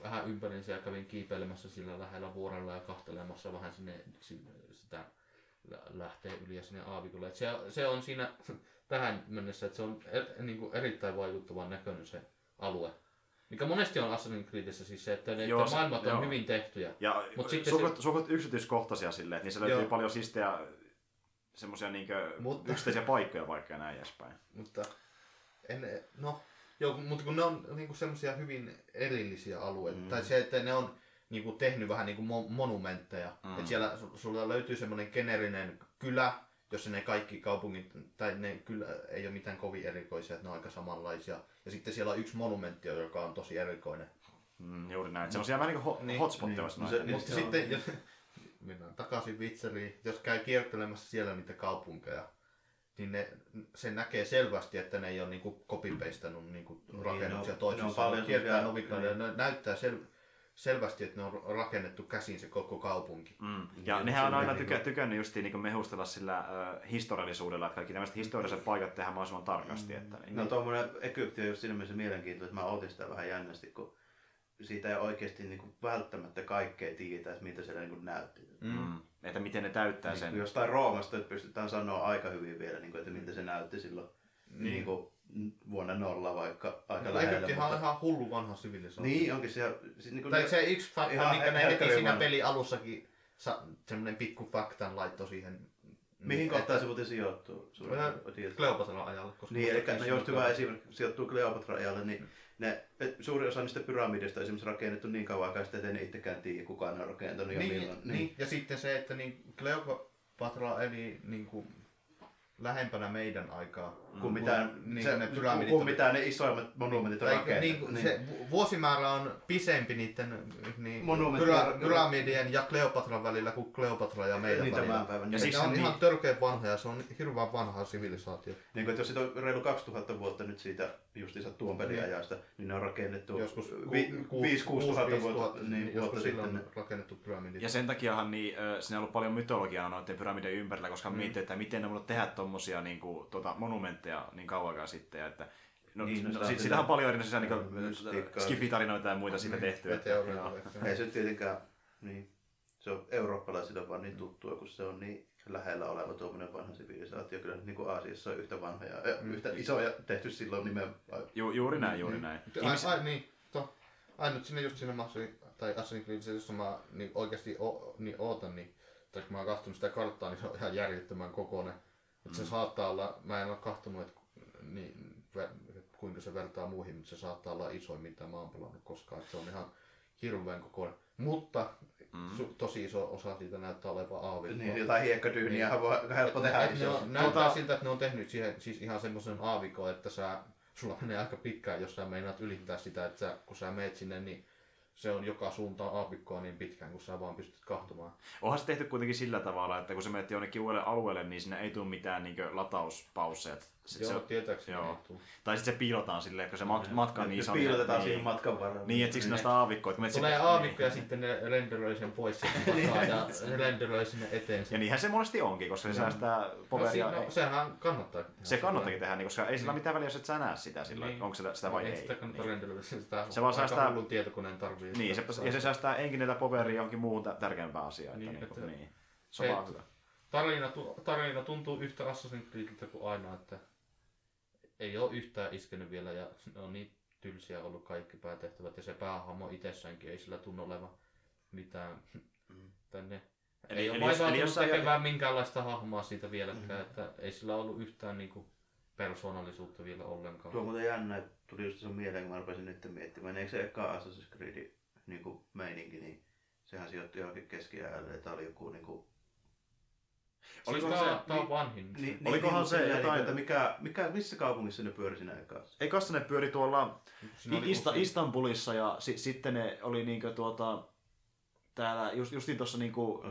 vähän ympärinsä ja kävin kiipeilemässä sillä lähellä vuorella ja kahtelemassa vähän sinne sitä lähtee yli ja sinne aavikolle. Se, se on siinä tähän mennessä, että se on er, niin kuin erittäin vaikuttavan näköinen se alue. Mikä monesti on Assassin's Creedissä siis se, että ne joo, se, maailmat on joo. hyvin tehtyjä. Ja sukot se... yksityiskohtaisia silleen, niin se löytyy joo. paljon siistejä semmoisia niinkö mutta... yksittäisiä paikkoja vaikka ja näin edespäin. Mutta, en, no, joo, mutta kun ne on niinku semmoisia hyvin erillisiä alueita, mm. tai se, että ne on niinku tehnyt vähän niinku monumentteja. Mm. Että siellä sulla löytyy semmoinen generinen kylä, jossa ne kaikki kaupungit, tai ne kyllä ei ole mitään kovin erikoisia, että ne on aika samanlaisia. Ja sitten siellä on yksi monumentti, joka on tosi erikoinen. Mm, juuri näin. Se on siellä vähän niin kuin ho- hotspotteja. Niin, niin, mutta sitten, jos mennään takaisin Witcheriin, jos käy kiertelemässä siellä niitä kaupunkeja, niin ne, se näkee selvästi, että ne ei ole niinku copy-pastannut niinku rakennuksia niin, toisissaan. Ne, ne, ne, ne näyttää selvästi. Selvästi, että ne on rakennettu käsin se koko kaupunki. Mm. Ja, ja nehän on aina tykä, tykännyt justiin niin mehustella sillä uh, historiallisuudella, että kaikki tämmöiset historialliset paikat tehdään mahdollisimman tarkasti. Mm. Että, niin. No tuommoinen Egypti on just siinä mielessä mielenkiintoinen, että mä ootin sitä vähän jännästi, kun siitä ei oikeasti niin kuin välttämättä kaikkea tiedetä, mitä siellä niin kuin näytti. Mm. Että miten ne täyttää niin, sen. Jostain Roomasta pystytään sanoa aika hyvin vielä, niin kuin, että miltä se näytti silloin. Mm. Niin kuin, vuonna nolla vaikka aika no, lähellä. Egyptihan mutta... on ihan hullu vanha sivilisaatio. Niin onkin se. Siis niin tai ne... se yksi fakta, minkä ne heti siinä pelin alussakin, semmoinen pikku faktan laitto siihen Mihin kohtaan se muuten sijoittuu? Kleopatran ajalle. Niin, eli ne just hyvä esimerkki sijoittuu Kleopatran ajalle, niin ne, suuri osa niistä pyramideista on esimerkiksi rakennettu niin kauan aikaa, että ei itsekään tiedä, kukaan ne on rakentanut ja niin, milloin. Niin. Niin. Ja sitten se, että niin Kleopatra eli niin kuin lähempänä meidän aikaa mm. kuin mitä niin, se, ne, pyramidit kun, on, mitä ne isoimmat monumentit on rakennettu. Niin, niin. Vuosimäärä on pisempi niiden niin, pyra- pyramidien ja Kleopatran välillä kuin Kleopatra ja meidän niin, välillä. Päivän, ja siis ne on niin, ihan törkeen vanha ja se on hirveän vanha sivilisaatio. Niin kuin, jos siitä on reilu kaksituhatta vuotta nyt siitä justiinsa tuon pelin ajasta, niin ne on rakennettu joskus viisi kuusi tuhatta vuotta, niin vuotta sitten rakennettu pyramidit. Ja sen takiahan niin, siinä on ollut paljon mytologiaa noiden pyramidien ympärillä, koska mm. miettii, että miten ne voivat tehdä tommosia niin kuin, tota, monumentteja niin kauankaan sitten. Ja että, no, niin, no, sit, sitähän on paljon erinäisiä niin skifitarinoita ja muita mm. siitä tehtyä. Että, ei se tietenkään, niin, se on eurooppalaisille vaan niin tuttua, kun se on niin lähellä oleva tuommoinen vanha sivilisaatio. Kyllä niin kuin Aasiassa on yhtä vanhoja ja yhtä isoja tehty silloin nimenomaan. Ju, juuri näin, juuri näin. Ihmis... Ai, ai niin, to. Ainut sinne just sinne mahdollisesti, tai Assassin's Creedissä, jossa mä niin oikeasti o, niin ootan, niin, tai kun mä oon katsonut sitä karttaa, niin se on ihan järjettömän kokoinen. Mm. Se saattaa olla, mä en ole kahtonut, että niin, kuinka se vertaa muihin, mutta se saattaa olla isoin, mitä mä oon pelannut koskaan. Se on ihan hirveän kokoinen. Mutta mm. su, tosi iso osa siitä näyttää olevan aavikkoa. Niin, jotain hiekkadyyniä niin, voi helppo tehdä isoa. Näyttää tota... siltä, että ne on tehnyt siihen siis ihan semmoisen aavikon, että sä, sulla menee aika pitkään, jos sä meinaat ylittää sitä, että sä, kun sä meet sinne, niin se on joka suuntaan aavikkoa niin pitkään, kun sä vaan pystyt kahtomaan. Onhan se tehty kuitenkin sillä tavalla, että kun sä menet jonnekin uudelle alueelle, niin sinne ei tule mitään niin latauspausseja. Joo, se, tietääkseni joo. Ei tule. Tai sitten se piilotaan silleen, että se matka on niin iso. Piilotetaan siihen matkan varrella. Niin, että siksi näistä aavikkoa. Tulee aavikko ja sitten ne renderöi sen pois ja renderöi sinne eteen. Ja niinhän se monesti onkin, koska se säästää poveria. No sehän kannattaa. Se kannattaakin tehdä, koska ei sillä mitään väliä, jos et sä näe sitä silloin, onko sitä vai ei. Ei sitä kannattaa renderöidä, sitä aika hullun tietokoneen tarvii. Niin, ja se säästää enkineitä poveria johonkin muuhun tärkeämpään asiaan. Se on vaan hyvä. Tarina tuntuu yhtä Assassin's Creediltä kuin aina, että ei ole yhtään iskenyt vielä ja ne on niin tylsiä ollut kaikki päätehtävät ja se päähahmo itsessäänkin ei sillä tunnu olevan mitään mm. tänne. Eli, ei ole vaivautunut tekevää ja... minkäänlaista hahmoa siitä vieläkään, mm-hmm. että ei sillä ollut yhtään niin kuin, persoonallisuutta vielä ollenkaan. Tuo on muuten jännä, että tuli just sen mieleen, kun mä rupesin nyt miettimään, eikö se eka Assassin's Creedin niin kuin meininki, niin sehän sijoittui johonkin keskiajälle, että oli joku niin kuin... Olikohan se, tää on vanhin. Niin, olikohan niin, se, niin, jotain, että mikä, mikä, missä kaupungissa ne pyöri sinä ekas? Ekas ne pyöri tuolla Ista, Istanbulissa ja si, sitten ne oli niinkö tuota täällä just justin tuossa niinku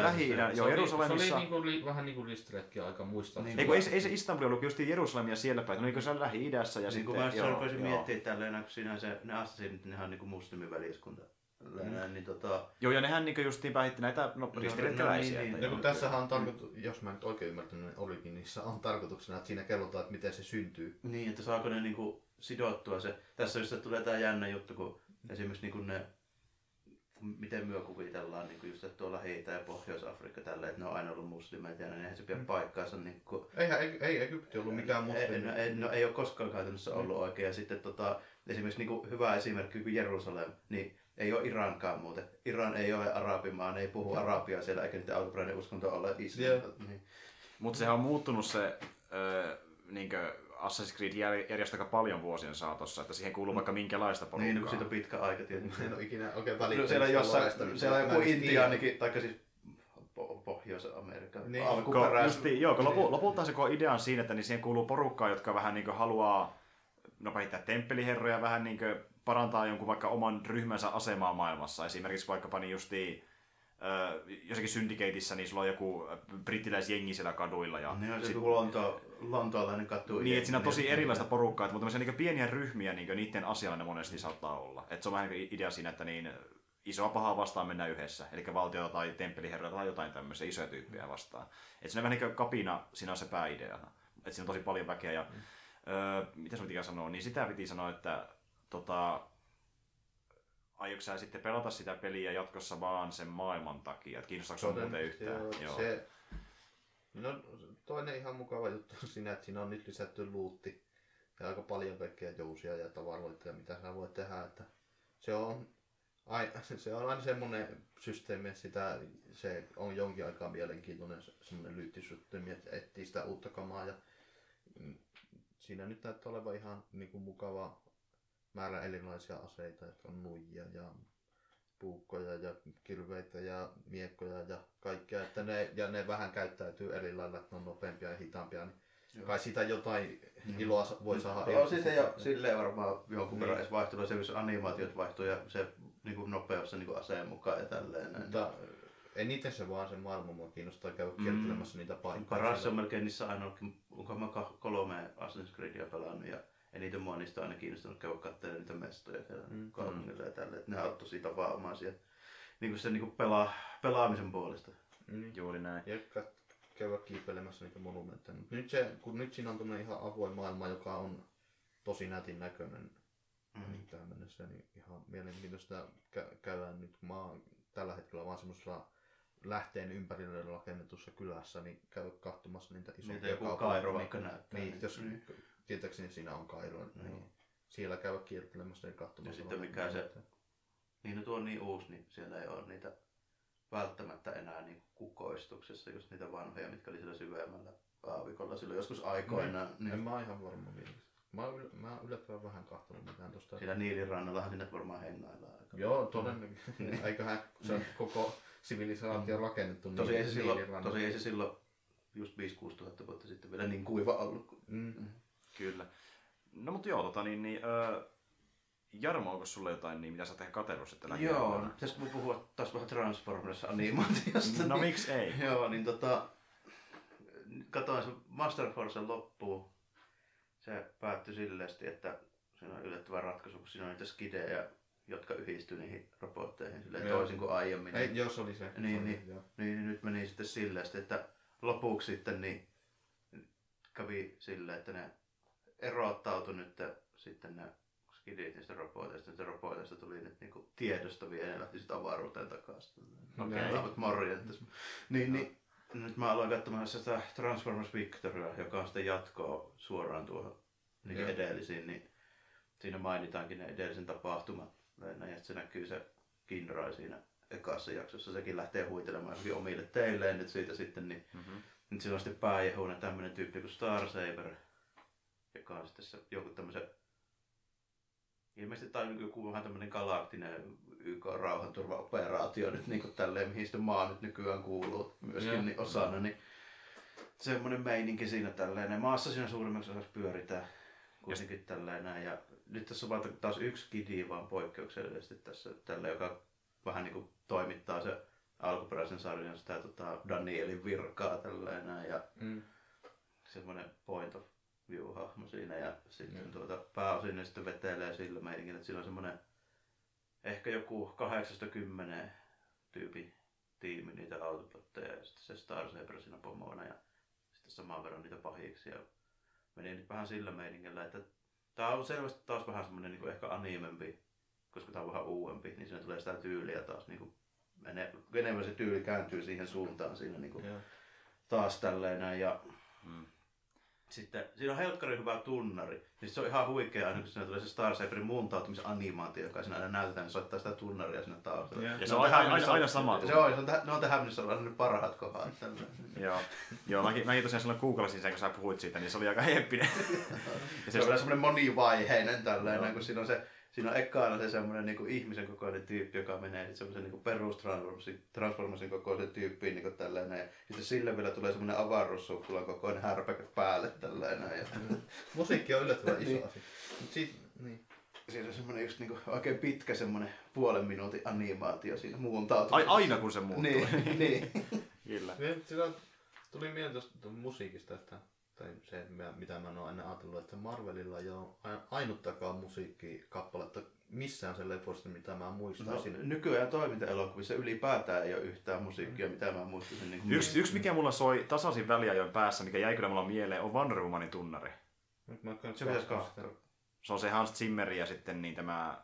Lähi-idässä. Joo, Jerusalemissa. Se oli niinku li, vähän niinku listretki aika muistaa. Niin, ei, ei se Istanbul ollut justin Jerusalemia siellä päin. No niinku se Lähi-idässä ja niin, sitten joo. Niin kuin mä rupesin miettimään tällä enää, kun sinänsä ne assasinit, nehän on niinku muslimiväliskunta. Länään, niin tota... Joo, ja nehän niin justiin päihitti näitä no, ristiretkeläisiä. No, no, niin, niin, niin, tässähän on tarkoitus, mm. jos mä nyt oikein ymmärtänyt, niin olikin, niissä on tarkoituksena, että siinä kerrotaan, että miten se syntyy. Niin, että saako ne niinku sidottua se. Tässä just tulee tää jännä juttu, kun esimerkiksi niinku ne, miten myö kuvitellaan, niinku just, että tuolla heitä ja Pohjois-Afrikka tällä, että ne on aina ollut muslimeita ja eihän se pidä paikkaansa. Niinku... Eihän ei, ei Egypti ollut mikään muslimi. No, ei, no, ei ole koskaan käytännössä ollut oikein. Ja sitten tota, esimerkiksi niinku, hyvä esimerkki kuin Jerusalem, niin ei ole Irankaan muuten. Iran ei ole arabimaa, ne ei puhu ja. Arabiaa siellä, eikä niiden alkuperäinen uskonto ole islam. Niin. Mutta sehän on muuttunut se ö, niinkö Assassin's Creed-järjestö aika paljon vuosien saatossa, että siihen kuuluu mm. vaikka minkälaista porukkaa. Niin, kun siitä on pitkä aika tietysti. En ole ikinä oikein välittänyt. No, siellä, jossain, siellä on joku intiaanikin, taikka siis Pohjois-Amerikka. Niin. Alkuperäinen. Joo, lopu, lopulta se kun idea on siinä, että niin siihen kuuluu porukkaa, jotka vähän niinkö haluaa no, päihittää temppeliherroja vähän niinkö parantaa jonkun vaikka oman ryhmänsä asemaa maailmassa. Esimerkiksi vaikkapa niin justiin öö, jossakin syndikeitissä, niin sulla on joku brittiläisjengi siellä kaduilla. Ja niin, se sit, joku Lonto, lontoalainen katu. Niin, että siinä on tosi erilaista porukkaa, mutta tämmöisiä niin pieniä ryhmiä, niin niiden asialla ne monesti saattaa olla. Et se on vähän niin idea siinä, että niin isoa pahaa vastaan mennään yhdessä. Eli valtiota tai temppeliherroja tai jotain tämmöisiä isoja tyyppejä vastaan. Et se on vähän niin kapina, siinä on se pääideana. Et siinä on tosi paljon väkeä. Ja, öö, mitä se pitikään sanoa? Niin sitä piti sanoa, että Tota, aiotko sä sitten pelata sitä peliä jatkossa vaan sen maailman takia? Et kiinnostaako se muuten yhtään? Joo, joo. Se, no, toinen ihan mukava juttu on siinä, että siinä on nyt lisätty lootti ja aika paljon kaikkea jousia ja tavaroita ja mitä sä voit tehdä. Että se on Ai, se on aina semmoinen systeemi, että sitä, se on jonkin aikaa mielenkiintoinen semmoinen lyyttisysteemi, että etsii sitä uutta kamaa. Ja siinä nyt näyttää olevan ihan niin kuin mukava määrä erilaisia aseita, että on nuijia ja puukkoja ja kirveitä ja miekkoja ja kaikkea. Että ne, ja ne vähän käyttäytyy eri lailla, että ne on nopeampia ja hitaampia. Niin kai sitä jotain iloa voi saada. No, siis ei ole silleen varmaan jonkun verran edes vaihtunut. Esimerkiksi animaatiot vaihtuu ja se niin kuin nopeus se niin kuin aseen mukaan ja tälleen. Mutta eniten se vaan sen maailman mua kiinnostaa käydä mm. kiertelemässä niitä paikkoja. Paras on melkein niissä ainakin, onko mä kolme Assassin's Creedia pelannut ja eniten mua niistä on aina kiinnostanut käydä katselemaan niitä mestoja siellä mm. kaupungilla ja tälleen. Ne on tosi tavanomaisia niin sen niin pela, pelaamisen puolesta. Mm. Juuri näin. Jekka. Käydä kiipeilemässä niitä monumentteja. Nyt, se, kun nyt siinä on tämmöinen ihan avoin maailma, joka on tosi nätin näköinen mm. tähän mennessä, niin ihan mielenkiintoista käydään nyt. Mä oon tällä hetkellä vaan semmoisella lähteen ympärille rakennetussa kylässä, niin käydä katsomassa niitä isoja kaupunkeja. Niitä Kairo vaikka näyttää. Niin, jos niin. Tietääkseni siinä on Kairo, mm. niin siellä käydä kiertelemässä ja katsomassa. Ja sitten mikä se, niin no tuo on niin uusi, niin siellä ei ole niitä välttämättä enää niin kukoistuksessa, just niitä vanhoja, mitkä oli sillä syvemmällä aavikolla silloin joskus aikoinaan. Niin. En mä oon ihan varma vielä. Mä oon yl- yllättävän vähän kahtonut mitään tosta. Sillä Niilirannallahan sinne varmaan hengaillaan. Joo, todennäköisesti. Mm. Eiköhän se on koko sivilisaatio mm. rakennettu tosi niin Niilirannalla. Tosi ei se silloin just viisi kuusi tuhatta vuotta sitten vielä niin kuiva ollut. Mm. Mm. Kyllä. No mutta joo, tota niin, niin öö... Jarmo, onko sulla jotain, niin mitä sä oot ehkä katsellut sitten lähinnä? Joo, pitäisikö me puhua taas vähän Transformers-animaatiosta? No niin, miksi ei? Joo, niin tota... Katoin se Master Forcen loppuun. Se päättyi silleen, että siinä on yllättävä ratkaisu, kun siinä on niitä skidejä, jotka yhdistyy niihin robotteihin silleen toisin kuin aiemmin. Ei, jos oli se. Niin, oli, niin, niin nyt meni sitten silleen, että lopuksi sitten niin kävi silleen, että ne erottautui nyt sitten ne idit niistä roboteista. Niistä roboteista tuli nyt niinku tiedostavia ja ne lähti sitten avaruuteen takaisin. Okei. Okay. Tavat morjentas. Niin, no. niin, nyt mä aloin katsomaan sitä Transformers Victoria, joka on sitten jatkoa suoraan tuohon niin yeah. edellisiin. Niin siinä mainitaankin ne edellisen tapahtumat. Ja se näkyy se Kinrai siinä ekassa jaksossa. Sekin lähtee huitelemaan omille teilleen nyt siitä sitten. Niin, mm-hmm. Nyt sillä on sitten pääjehuuna tämmönen tyyppi kuin Star Saber, joka on sitten se, joku tämmösen ilmeisesti tämä on joku vähän tämmöinen galaktinen Y K-rauhanturvaoperaatio nyt niin kuin tälleen, mihin sitten maa nyt nykyään kuuluu myöskin niin osana, niin semmoinen meininki siinä tälleen. Ja maassa siinä suurimmaksi osassa pyöritään kuitenkin tälleen näin. Ja nyt tässä on vaan taas yksi kidi vaan poikkeuksellisesti tässä tälleen, joka vähän niin kuin toimittaa se alkuperäisen sarjan sitä tota Danielin virkaa tälleen näin. Ja mm. semmoinen point of view-hahmo siinä ja sitten mm. tuota, pääosin ne sitten vetelee sillä meininkin, että sillä on semmoinen ehkä joku kahdeksasta kymmeneen tyypin tiimi niitä autobotteja ja sitten se Star Saber siinä pomoona ja sitten saman verran niitä pahiksi ja meni nyt vähän sillä meiningillä, että tää on selvästi taas vähän semmoinen niin kuin ehkä animempi, koska tää on vähän uudempi, niin siinä tulee sitä tyyliä taas niin kuin enemmän se tyyli kääntyy siihen suuntaan siinä niin kuin yeah. taas tälleen näin ja mm. sitten siinä on helkkarin hyvä tunnari. Siis se on ihan huikea aina, kun siinä tulee se Star Saberin muuntautumisanimaatio, joka siinä aina näytetään, niin soittaa sitä tunnaria siinä taustalla. Yeah. Ja se on, on aina, aina, aina sama. Se on, se on, ne on tähän mennessä ollaan ne parhaat kohdat. Joo, Joo mäkin, mäkin tosiaan silloin googlasin sen, kun sä puhuit siitä, niin se oli aika heppinen. se, se on vielä semmoinen monivaiheinen tällainen, kun siinä on se Siinä on ekana se semmoinen niinku ihmisen kokoinen tyyppi, joka menee semmoisen niinku perustransformersin kokoisen tyyppiin niinku tällainen. Ja sitten sille vielä tulee semmoinen avaruussukkulan kokoinen härpäkä päälle tällainen. Ja musiikki on yllättävän iso asia. Siin, niin. Siinä on semmoinen just niinku oikein pitkä semmoinen puolen minuutin animaatio siinä muuntautuu. Ai aina kun se muuttuu. Niin, niin. Kyllä. Sillä tuli mieleen tuosta musiikista, että tai se, mitä mä en ole aina ajatellut, että Marvelilla ei ole ainuttakaan musiikkikappaletta missään sen leposta, mitä mä muistaisin. No, nykyään toimintaelokuvissa ylipäätään ei ole yhtään musiikkia, mitä mä muistaisin. Niin yksi, yksi, mikä mulla soi tasaisin väliajoin päässä, mikä jäi kyllä mulla mieleen, on Wonder Womanin tunnari. Nyt mä se, se on se Hans Zimmer ja sitten niin tämä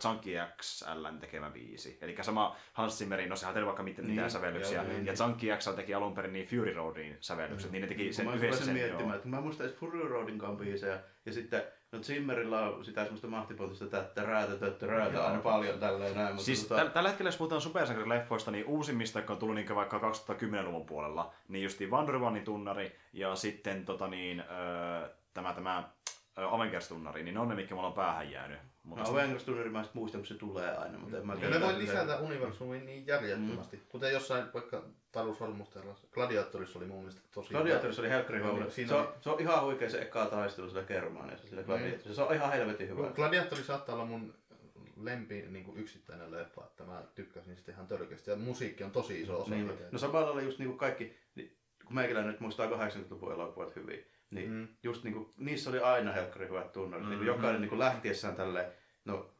Chunky X L:n tekemä biisi. Eli sama Hans Zimmerin, no sehän teki vaikka mitään niin, sävellyksiä, joo, niin, ja Chunky X L teki alun perin niin Fury Roadin sävellykset, mm. niin ne teki sen yhdessä sen, miettimään, että mä muistan Fury Roadinkaan biisejä, ja sitten no Zimmerillä on sitä semmoista mahtipontista tätä räätä, töttä, räätä aina paljon tälleen näin. Siis mutta täl- tällä hetkellä, jos puhutaan supersankarileffoista, niin uusimmista, jotka on tullut niin vaikka kaksituhattakymmenluvun puolella, niin justiin Wonder Womanin tunnari, ja sitten tota niin, öö, tämä, tämä Avengers-tunnari, niin ne on ne, mitkä mulla on päähän jäänyt. Mutta no, Avengers-tunnari mä muistan, kun se tulee aina. Mutta mä ne voi lisätä universumiin niin järjettömästi. Mm. Kuten jossain vaikka talusvalmusteella. Gladiatorissa oli mun mielestä tosi Gladiatorissa hyvä. Gladiatorissa oli helkkari hyvä. Se on ihan huikea se eka taistelu sillä Germaniassa. Sillä Gladiatorissa. Se on ihan helvetin hyvä. Gladiatori saattaa olla mun lempi niinku yksittäinen leffa, että mä tykkäsin sitä ihan törkeästi. Ja musiikki on tosi iso osa. Niin. No samalla oli just niinku kaikki, kun meikäläinen nyt muistaa kahdeksankymmentäluvun elokuvat hyvin. Niin, mm. just niinku, niissä oli aina helkkari hyvät tunnarit. Mm-hmm. Niin, jokainen niinku lähtiessään tälleen, no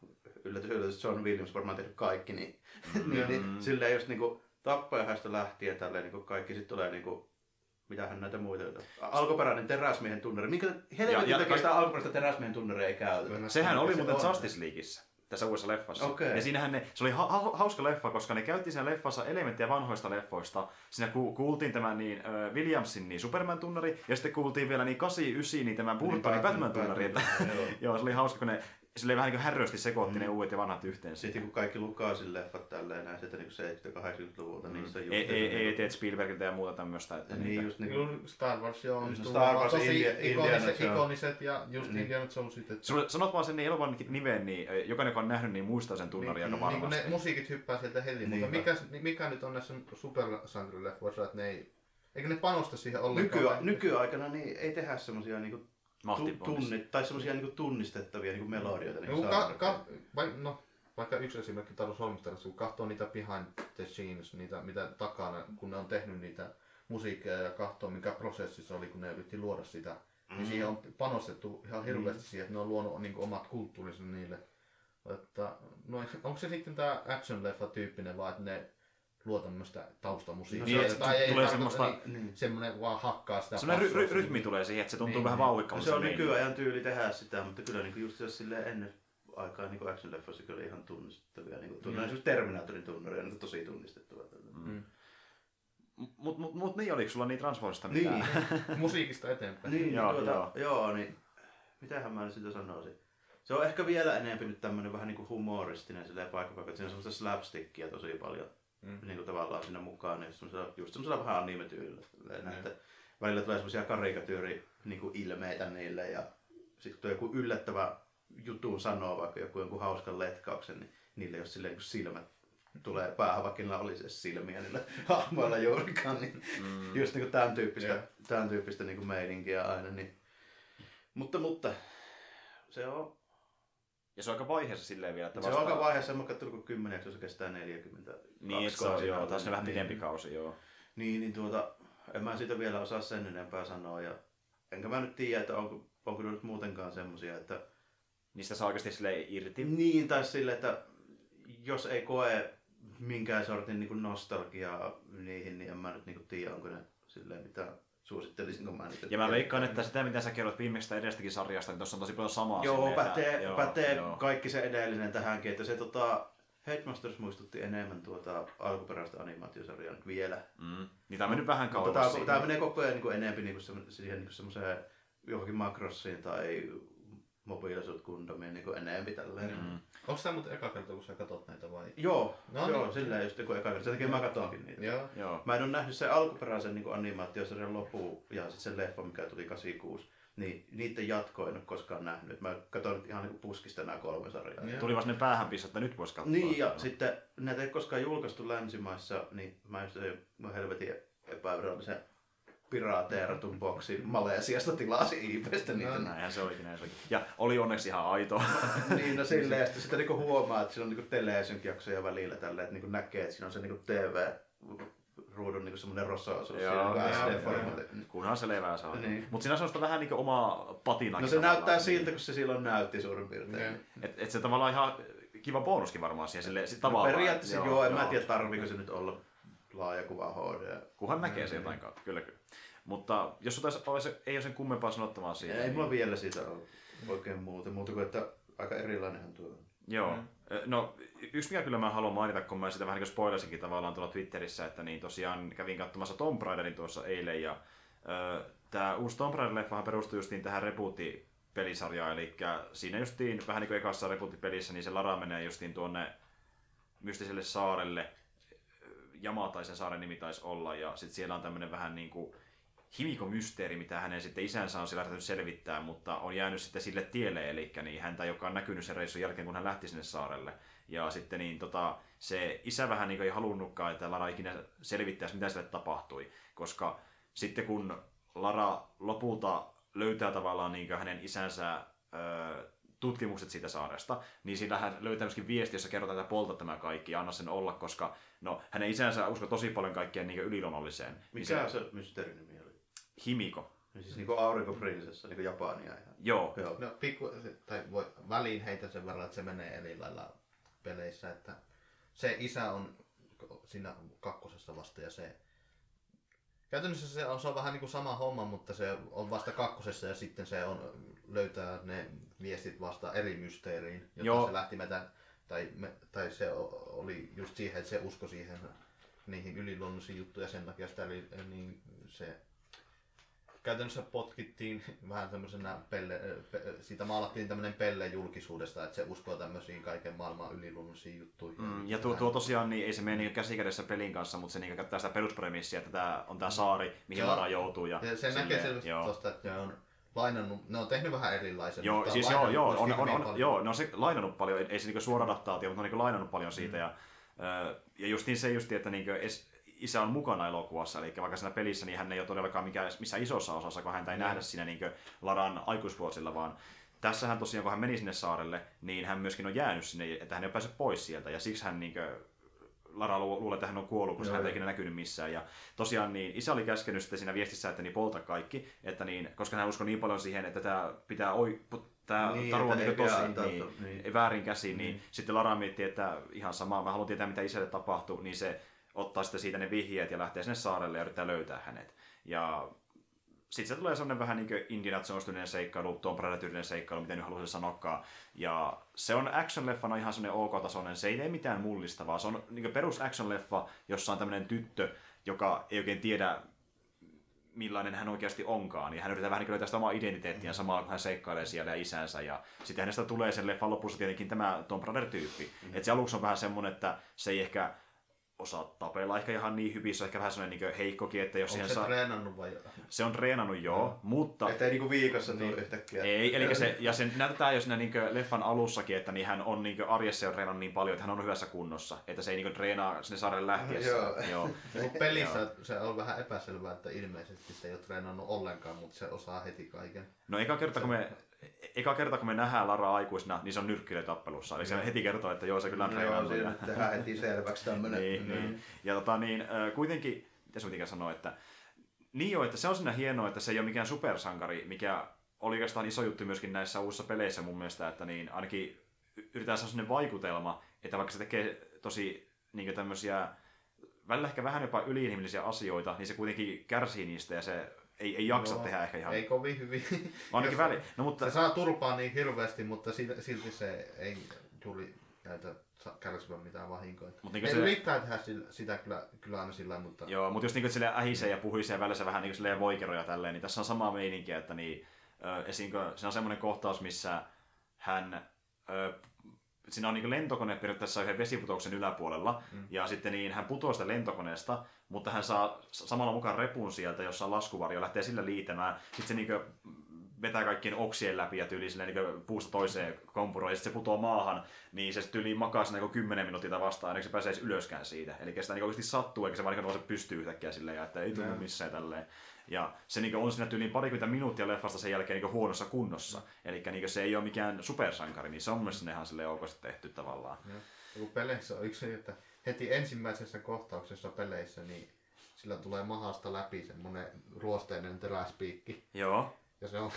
yllätys, yllätys, John Williams varmaan tehnyt kaikki, niin, mm-hmm. niin, niin silleen just niinku tappajahäistä lähtien tälleen niinku kaikki sit tulee niinku, mitähän näitä muita, alkuperäinen teräsmiehen tunnari, minkä helvetin takia sitä alkuperäistä teräsmiehen tunnaria ei käytetä. Sehän oli muuten Justice Leagueissä. Tässä uudessa leffassa. Okay. Ja siinähän ne, se oli ha- ha- hauska leffa, koska ne käytti siinä leffassa elementtejä vanhoista leffoista. Siinä ku- kuultiin tämä niin, äh, Williamsin niin Superman-tunnari, ja sitten kuultiin vielä niin kahdeksankymmentäyhdeksän niin tämän Burtonin Batman-tunnari. Joo, se oli hauska, kun ne silleen vähän niin härrösti sekoitti mm. ne uudet ja vanhat yhteen. Sitten kun kaikki Lukasin leffat tälleen näin, että niin seitsemänkymmentä-kahdeksankymmentäluvulta, mm. niissä ei ole. Ei teet Spielbergiltä ja muuta tämmöistä. Niin just niin kuin Star Wars ja on tosi ikoniset ja just Indiana Jones. Sanot vaan sen elokuvan nimen, niin jokainen joka on nähnyt, niin muistaa sen tunnaria aika varmasti. Niin kuin ne musiikit hyppää sieltä heti, mutta mikä, mikä nyt on näissä supersankarileffoissa, että ne ei, eikö ne panosta siihen ollenkaan? Nykyä, nykyaikana niin ei tehdä semmoisia niinku tunnit, tai semmoisia niinku tunnistettavia niinku melodioita. Niinku ka, ka, vai, no, vaikka yksi esimerkki Tarus Holmsterassa, kun katsoo niitä behind the scenes, niitä, mitä takana, kun ne on tehnyt niitä musiikkia ja katsoo mikä prosessissa oli, kun ne yritti luoda sitä, mm. niin siihen on panostettu ihan hirveästi mm. siihen, että ne on luonut niin kuin, omat kulttuurinsa niille. Että, no, onko se sitten tämä action-leffa-tyyppinen vai että ne luo tämmöistä taustamusiikkaa? No, se, tai ei tulee semmoista, niin, semmoinen vaan hakkaa sitä semmoinen ry- rytmi tulee siihen, että se tuntuu niin, vähän vauhikkaan. No, se on nykyajan tyyli tehdä sitä, mutta kyllä niin just jos silleen ennen aikaa niin action-leffassa kyllä ihan tunnistettavia. Niin kuin, mm. esimerkiksi Terminaatorin tunnaria on niin tosi tunnistettavia. Mm. Mutta mut, mut, niin oliko sulla niin Transformista mitään? Niin, musiikista eteenpäin. Niin, joo, tuota, joo. joo, niin mitähän mä sitä sanoisin? Se on ehkä vielä enemmän nyt tämmönen vähän niinku humoristinen silleen paikka-paikka, että siinä on semmoista slapstickia tosi paljon mm. niinku tavallaan siinä mukaan, niin semmoisella, just semmoisella vähän anime-tyylillä. Mm. Välillä tulee semmoisia karikatyyri niinku ilmeitä niille ja sitten kun joku yllättävä jutun sanoo vaikka joku jonkun hauskan letkauksen, niin niille jos silleen niin silmät tulee päähän, vaikka niillä olisi edes silmiä niillä hahmoilla juurikaan, niin mm. just niinku tämän tyyppistä, yeah. tämän tyyppistä niinku meininkiä aina. Niin. Mutta, mutta se on. Ja se on aika vaiheessa silleen vielä, että vastaan. Se on aika vaiheessa, mä katsoin kun kymmenen, se kestää neljäkymmentä. Niin, että se on joo, taas se vähän pidempi kausi, joo. Niin, niin tuota, en mä siitä vielä osaa sen enempää sanoa ja enkä mä nyt tiedä, että onko, onko nyt muutenkaan semmosia, että niistä saa oikeasti silleen irti. Niin, tai silleen, että jos ei koe minkään sortin niin kuin nostalgiaa niihin, niin en mä nyt niin kuin tiedä, onko ne silleen mitään. Suosittelisinko mä nyt? Ja mä veikkaan, että sitä mitä sä kerrot viimeksi edestäkin sarjasta, niin tuossa on tosi paljon samaa. Joo, pätee, joo, pätee joo. Kaikki se edellinen tähänkin, että se tota, Headmasters muistutti enemmän tuota alkuperäistä animaatiosarjaa nyt vielä. Mm. Niin tää mennyt vähän kauas no, siinä. Tää menee koko ajan niinku enemmän niinku siihen niinku semmoseen johonkin Macrossiin tai mobiilisuut kundomiin niinku enemmän tälleen. Mm. Onko tää mut eka kerta, kun sä katot näitä vai? Joo, no, joo niin. Silleen just joku eka kerta. Sen takia mä katonkin niitä. Joo. Joo. Mä en oo nähnyt sen alkuperäisen niin animaatiosarjan lopuun ja sit sen leffa, mikä tuli kahdeksankymmentäkuusi, niin niitten jatkoa en oo koskaan nähnyt. Mä katon ihan niinku puskista nää kolme sarjaa. Joo. Tuli vaan ne päähän pissa, että nyt vois katsoa. Niin ja no. Sitten näitä ei koskaan julkaistu länsimaissa, niin mä just mä helvetin epävirallisen piraateeratun boksi Malesiasta tilasi I P:stä niitä. No, näinhän se olikin, näin se olikin. Ja oli onneksi ihan aito. Niin, no silleen. Sitten sitä niinku huomaa, että siinä on niinku telesynkijaksoja välillä tälleen, että niinku näkee, että siinä on se niinku T V-ruudun niinku semmoinen rosa-osuus. Joo, kunhan se levää saa. Niin. Mutta siinä on semmoista vähän niinku omaa patinakin. No se näyttää niin siltä, kun se silloin näytti suurin piirtein. Mm. Että et se tavallaan ihan kiva bonuskin varmaan siihen silleen tavallaan. No periaatteessa joo, joo, en joo. Mä tiedä tarviiko se nyt olla laaja kuva H D. Kunhan näkee mm-hmm. se jotain kautta, kyllä kyllä. Mutta jos otais, ei ole sen kummempaa sanottamaan siitä. Ei niin mulla vielä siitä ole oikein muuta, muuta kuin että aika erilainenhan tuo. Joo. Mm. No, yksi mikä kyllä mä haluan mainita, kun mä sitä vähän niin kuin spoilasinkin tavallaan tuolla Twitterissä, että niin tosiaan kävin katsomassa Tomb Raiderin tuossa eilen, ja äh, tää uusi Tomb Raider-leffahan perustui justiin tähän reboot-pelisarjaan, eli siinä justiin vähän niin kuin ekassa reboot-pelissä, niin se Lara menee justiin tuonne mystiselle saarelle, Yamata sen saaren nimi taisi olla, ja sitten siellä on tämmöinen vähän niin kuin Himiko-mysteeri, mitä hänen sitten isänsä on sillä lähtenyt selvittämään, mutta on jäänyt sitten sille tielle, eli niin häntä, joka on näkynyt sen reissun jälkeen, kun hän lähti sinne saarelle. Ja sitten niin, tota, se isä vähän niin ei halunnutkaan, että Lara ikinä selvittäisi, mitä sille tapahtui, koska sitten kun Lara lopulta löytää tavallaan niin hänen isänsä öö, tutkimukset siitä saaresta, niin sillähän löytää myöskin viesti, jossa kerrotaan, että polta tämä kaikki ja anna sen olla, koska no, hänen isänsä uskoi tosi paljon kaikkeen niin yliluonnolliseen. Mikä niin se, se mysteerinimi oli? Himiko. Ja siis niinku aurinkoprinsessa, niinku Japania. Ja... Joo. Joo. No pikku, tai voi väliin heitä sen verran, että se menee eli lailla peleissä, että se isä on siinä kakkosessa vasta ja se käytännössä se on, se on vähän niin kuin sama homma, mutta se on vasta kakkosessa ja sitten se on, löytää ne viestit vasta eri mysteeriin, jota Joo. se lähti metä, tai, me, tai se oli just siihen, että se uskoi siihen niihin yliluonnollisiin juttuja sen takia sitä oli, niin se käytännössä potkittiin vähän tämmöisenä pelle, pe, siitä maalattiin tämmöinen pelle julkisuudesta, että se uskoo tämmöisiin kaiken maailman yliluonnollisiin juttuihin. Mm, ja tuo, tuo tosiaan, niin ei se mene niin käsikädessä pelin kanssa, mutta se niin käyttää sitä peruspremissiä, että tämä on tämä saari, mihin Lara joutuu. Ja ja se näkee selvästi tuosta, että ne on lainannut, ne on tehnyt vähän erilaisia. Joo, siis joo, joo, on, on, on, joo, ne on se lainannut paljon, ei se niin suora adaptaatio, mutta ne on niin lainannut paljon siitä. Mm. Ja, ja justiin se, justiin, että niin es, isä on mukana elokuvassa, eli vaikka siinä pelissä niin hän ei ole todellakaan mikään, missään isossa osassa, kun häntä ei mm. nähdä siinä niin Laran aikuisvuosilla, vaan tässähän tosiaan, kun hän meni sinne saarelle, niin hän myöskin on jäänyt sinne, että hän ei pääse pois sieltä, ja siksi hän niin kuin, Lara luulee, että hän on kuollut, kun hän ei ikinä näkynyt missään. Ja tosiaan niin isä oli käskenyt sitten siinä viestissä, että niin polta kaikki, että niin, koska hän uskoi niin paljon siihen, että tämä pitää oi... Tämä niin, tarua on niin tosi niin, niin. väärin käsin, niin. niin sitten Lara mietti, että ihan sama, mä haluan tietää, mitä isälle tapahtui, niin se ottaa sitten siitä ne vihjeet ja lähtee sinne saarelle ja yrittää löytää hänet. Ja sitten se tulee sellainen vähän niin kuin Indiana Jones-tyylinen seikkailu, Tomb Raider-tyylinen seikkailu, miten nyt haluaisin sanoakaan. Ja se on action-leffana ihan sellainen OK-tasoinen, se ei tee mitään mullistavaa. Se on niin kuin perus action-leffa, jossa on tämmöinen tyttö, joka ei oikein tiedä, millainen hän oikeasti onkaan. Ja hän yrittää vähän niin kuin löytää sitä omaa identiteettiä samalla, kun hän seikkailee siellä ja isänsä. Ja sitten hänestä tulee sen leffan lopussa tietenkin tämä Tomb Raider-tyyppi. Mm-hmm. Että se aluksi on vähän semmoinen, että se ei ehkä osaa tapella ehkä ihan niin hyvin, se on ehkä vähän sellainen niin heikkokin, että jos siihen saa... Onko se treenannut vai jotain? Se on treenannut, joo, no. mutta... Että ei niin kuin viikossa niin. tule yhtäkkiä. Ei, eli se, ja se näytetään jo siinä niin leffan alussakin, että niin hän on niin arjessa on treenannut niin paljon, että hän on hyvässä kunnossa, että se ei niin treenaa sinne saarelle lähtiessä. No, joo. joo. Pelissä se on vähän epäselvää, että ilmeisesti se ei ole treenannut ollenkaan, mutta se osaa heti kaiken. No eka kerta, kun me... Eka kerta, kun me nähdään Lara aikuisena, niin se on nyrkkeilytappelussa. Eli se heti kertoo, että joo, se kyllä on treenannut. Joo, se tehdään heti selväksi tämmöinen. niin, niin. Ja tota, niin, kuitenkin, mitä sinä sanoa, että, niin jo, että se on siinä hienoa, että se ei ole mikään supersankari, mikä oli oikeastaan iso juttu myöskin näissä uusissa peleissä mun mielestä, että niin, ainakin yritetään saada sellainen vaikutelma, että vaikka se tekee tosi niin tämmöisiä, välillä ehkä vähän jopa yliinhimillisiä asioita, niin se kuitenkin kärsii niistä ja se... Ei, ei jaksa no, tehdä ehkä ihan... Ei kovin hyvin. Ainakin väliin. No, mutta... Se saa turpaa niin hirveästi, mutta silti se ei tuli näitä kärsivän mitään vahinkoa. Niin ei se... yrittää tehdä sitä kyllä, kyllä aina sillä mutta... Joo, mutta jos niin silleen ähisee ja puhisee ja välissä vähän niin silleen voikeroja tälleen, niin tässä on sama meininki, että niin, äh, esinkö, siinä on semmoinen kohtaus, missä hän... Äh, siinä on niin lentokone periaatteessa yhden vesiputouksen yläpuolella, mm. ja sitten niin hän putoaa sitä lentokoneesta, mutta hän saa samalla mukaan repun sieltä, jossa on laskuvarjo, lähtee sillä liitämään, sitten se niin vetää kaikkien oksien läpi ja tyyli silleen, niin puusta toiseen kompuroi, ja sitten se putoaa maahan, niin se tyyli makaa siinä niin kymmenen minuuttia vastaan, ennen kuin se pääsee edes ylöskään siitä. Eli sitä niin oikeasti sattuu, eikä se vaan niin pystyy yhtäkkiä silleen, että ei tunnu missään tälleen. Ja se niin on siinä tyyliin parikymmentä minuuttia leffasta sen jälkeen niin huonossa kunnossa. Eli niin se ei ole mikään supersankari, niin se on mielestäni ihan silleen oikeasti tehty tavallaan. Ja kun peleissä on yksi, että heti ensimmäisessä kohtauksessa peleissä, niin sillä tulee mahasta läpi semmoinen ruosteinen teräspiikki. Joo. Ja se on,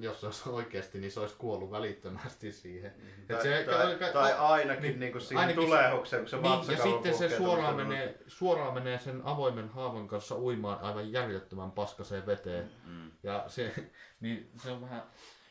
jos se olisi oikeasti, niin se olisi kuollut välittömästi siihen. Tai, se, tai, ka- tai ainakin niin, niin, siihen ainakin tulehukseen, kun se vatsakaulu niin, ja sitten se suoraan menee, suoraan menee sen avoimen haavan kanssa uimaan aivan järjettömän paskaseen veteen. Mm. Ja se, niin se on vähän...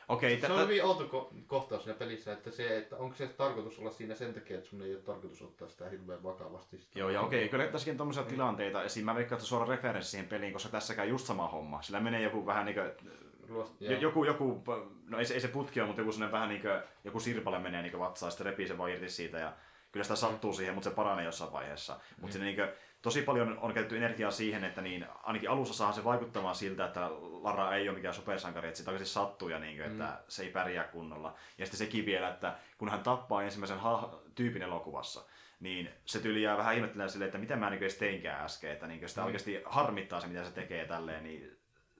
Okei, se on hyvin outo kohtaus siinä pelissä, että, se, että onko se tarkoitus olla siinä sen takia, että sun ei ole tarkoitus ottaa sitä hirveän vakavasti. Sitä joo, ja okei, okay, kyllä tässäkin on tommosia mm. tilanteita. Esimerkiksi mä veikkaan, että suoraan referenssi siihen peliin, koska tässäkään just sama homma. Sillä menee joku vähän niin kuin, joku, joku, no ei se, ei se putki ole, mutta joku sellainen vähän niin kuin, joku sirpale menee niin kuin vatsaan, sitten repii sen vaan irti siitä ja kyllä sitä sattuu siihen, mutta se paranee jossain vaiheessa. Mm. Mutta niin kuin, tosi paljon on käytetty energiaa siihen, että niin, ainakin alussa saadaan se vaikuttamaan siltä, että Lara ei ole mikään supersankari, että siitä oikeasti sattuu ja niin, että mm. se ei pärjää kunnolla. Ja sitten sekin vielä, että kun hän tappaa ensimmäisen ha- tyypin elokuvassa, niin se tyyli jää vähän ihmettelemään silleen, että mitä mä niin edes teinkään äsken, että niin, sitä mm. oikeasti harmittaa se, mitä se tekee tälleen. Niin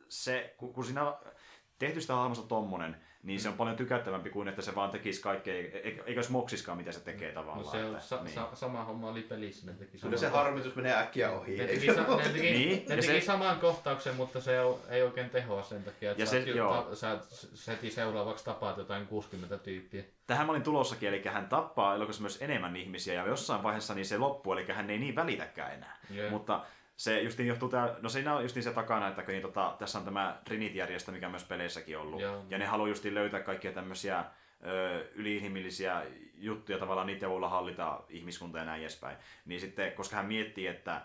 se, kun, kun siinä on tehty sitä hahmosta tommonen, niin se on paljon tykättävämpi kuin, että se vaan tekisi kaikkea, eikä se moksiskaan, mitä se tekee tavallaan. No se on että, sa- niin. sa- sama homma oli pelissä. Kyllä se harmitus menee äkkiä ohi. Ne teki, sa- ne teki, niin? ne teki se... saman kohtauksen, mutta se ei oikein tehoa sen takia, että se, sä heti ta- seuraavaksi tapaat jotain kuusikymmentä tyyppiä. Tähän mä olin tulossakin, eli hän tappaa elokuvassa myös enemmän ihmisiä, ja jossain vaiheessa niin se loppuu, eli hän ei niin välitäkään enää. Yeah. Mutta se justiin johtuu tää, no siinä on justiin se takana, että niin, tota, tässä on tämä Trinity-järjestö, mikä on myös peleissäkin ollut. Joo. Ja ne haluaa justiin löytää kaikkia tämmöisiä yli-inhimillisiä juttuja, tavallaan niitä voidaan hallita ihmiskuntaa ja näin edespäin. Niin sitten, koska hän miettii, että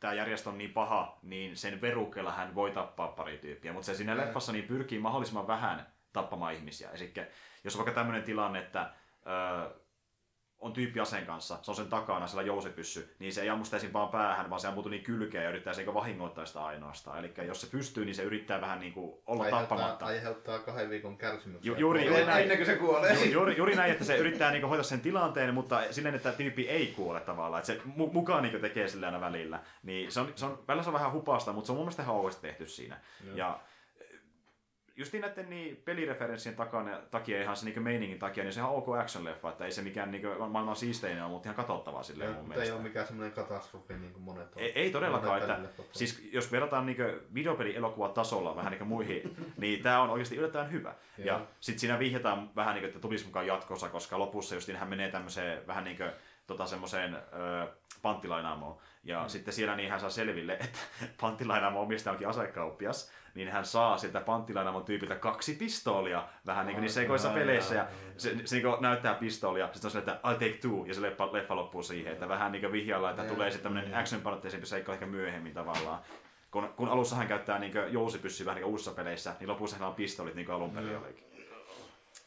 tämä järjestö on niin paha, niin sen verukkeella hän voi tappaa pari tyyppiä. Mutta se siinä Jee. leffassa niin pyrkii mahdollisimman vähän tappamaan ihmisiä. Elikkä jos on vaikka tämmöinen tilanne, että... Ö, on tyyppi aseen kanssa, se on sen takana, sillä jousipyssy, niin se ei ammu sitä esim. Vaan päähän, vaan se ammuu niin kylkeä ja yrittää se vahingoittaa sitä ainoastaan. Eli jos se pystyy, niin se yrittää vähän niin kuin olla aiheuttaa, tappamatta. Aiheuttaa kahden viikon kärsimyksiä. Ju, juuri, juuri, näin, ennen kuin se kuolee. Ju, juuri, juuri näin, että se yrittää niin kuin hoitaa sen tilanteen, mutta silleen, että tyyppi ei kuole tavallaan. Että se mukaan niin kuin tekee sillä aina välillä. Niin se on, se on, välillä se on vähän hupasta, mutta se on mun mielestä ihan oikeasti tehty siinä. Joo. Ja justiin näiden niin pelireferenssien takana, takia, ihan se niin meiningin takia, niin se on ok action-leffa, että ei se mikään niin maailman siisteinen ole, mutta ihan katsottavaa silleen ja, mun mielestä. Ei ole mikään semmoinen katastrofi niin kuin monet on. Ei, ei todellakaan, että siis, jos verrataan niin videopeli-elokuvatasolla vähän niin muihin, niin tämä on oikeasti yllättäen hyvä. Ja, ja sitten siinä vihjataan vähän, niin kuin, että tulisi mukaan jatkossa, koska lopussa justiin hän menee tämmöiseen vähän niin kuin tota, semmoiseen ö, panttilainaamoon. Ja mm. sitten siellä niin hän saa selville, että panttilainaamo omistaa onkin asekauppias. Niin hän saa sieltä panttilainaamon tyypiltä kaksi pistoolia vähän niin kuin niissä ekoissa peleissä. Ja se, se niin kuin näyttää pistoolia, sitten on silleen, että I'll take two, ja se leffa, leffa loppuu siihen. Että vähän niin kuin vihjaillaan, että tulee sitten tämmöinen action-panotteisempi seikka ehkä myöhemmin tavallaan. Kun, kun alussa hän käyttää niin kuin jousipyssyä vähän niin kuin uusissa peleissä, niin lopussa hän on pistoolit niin kuin alun perin olikin.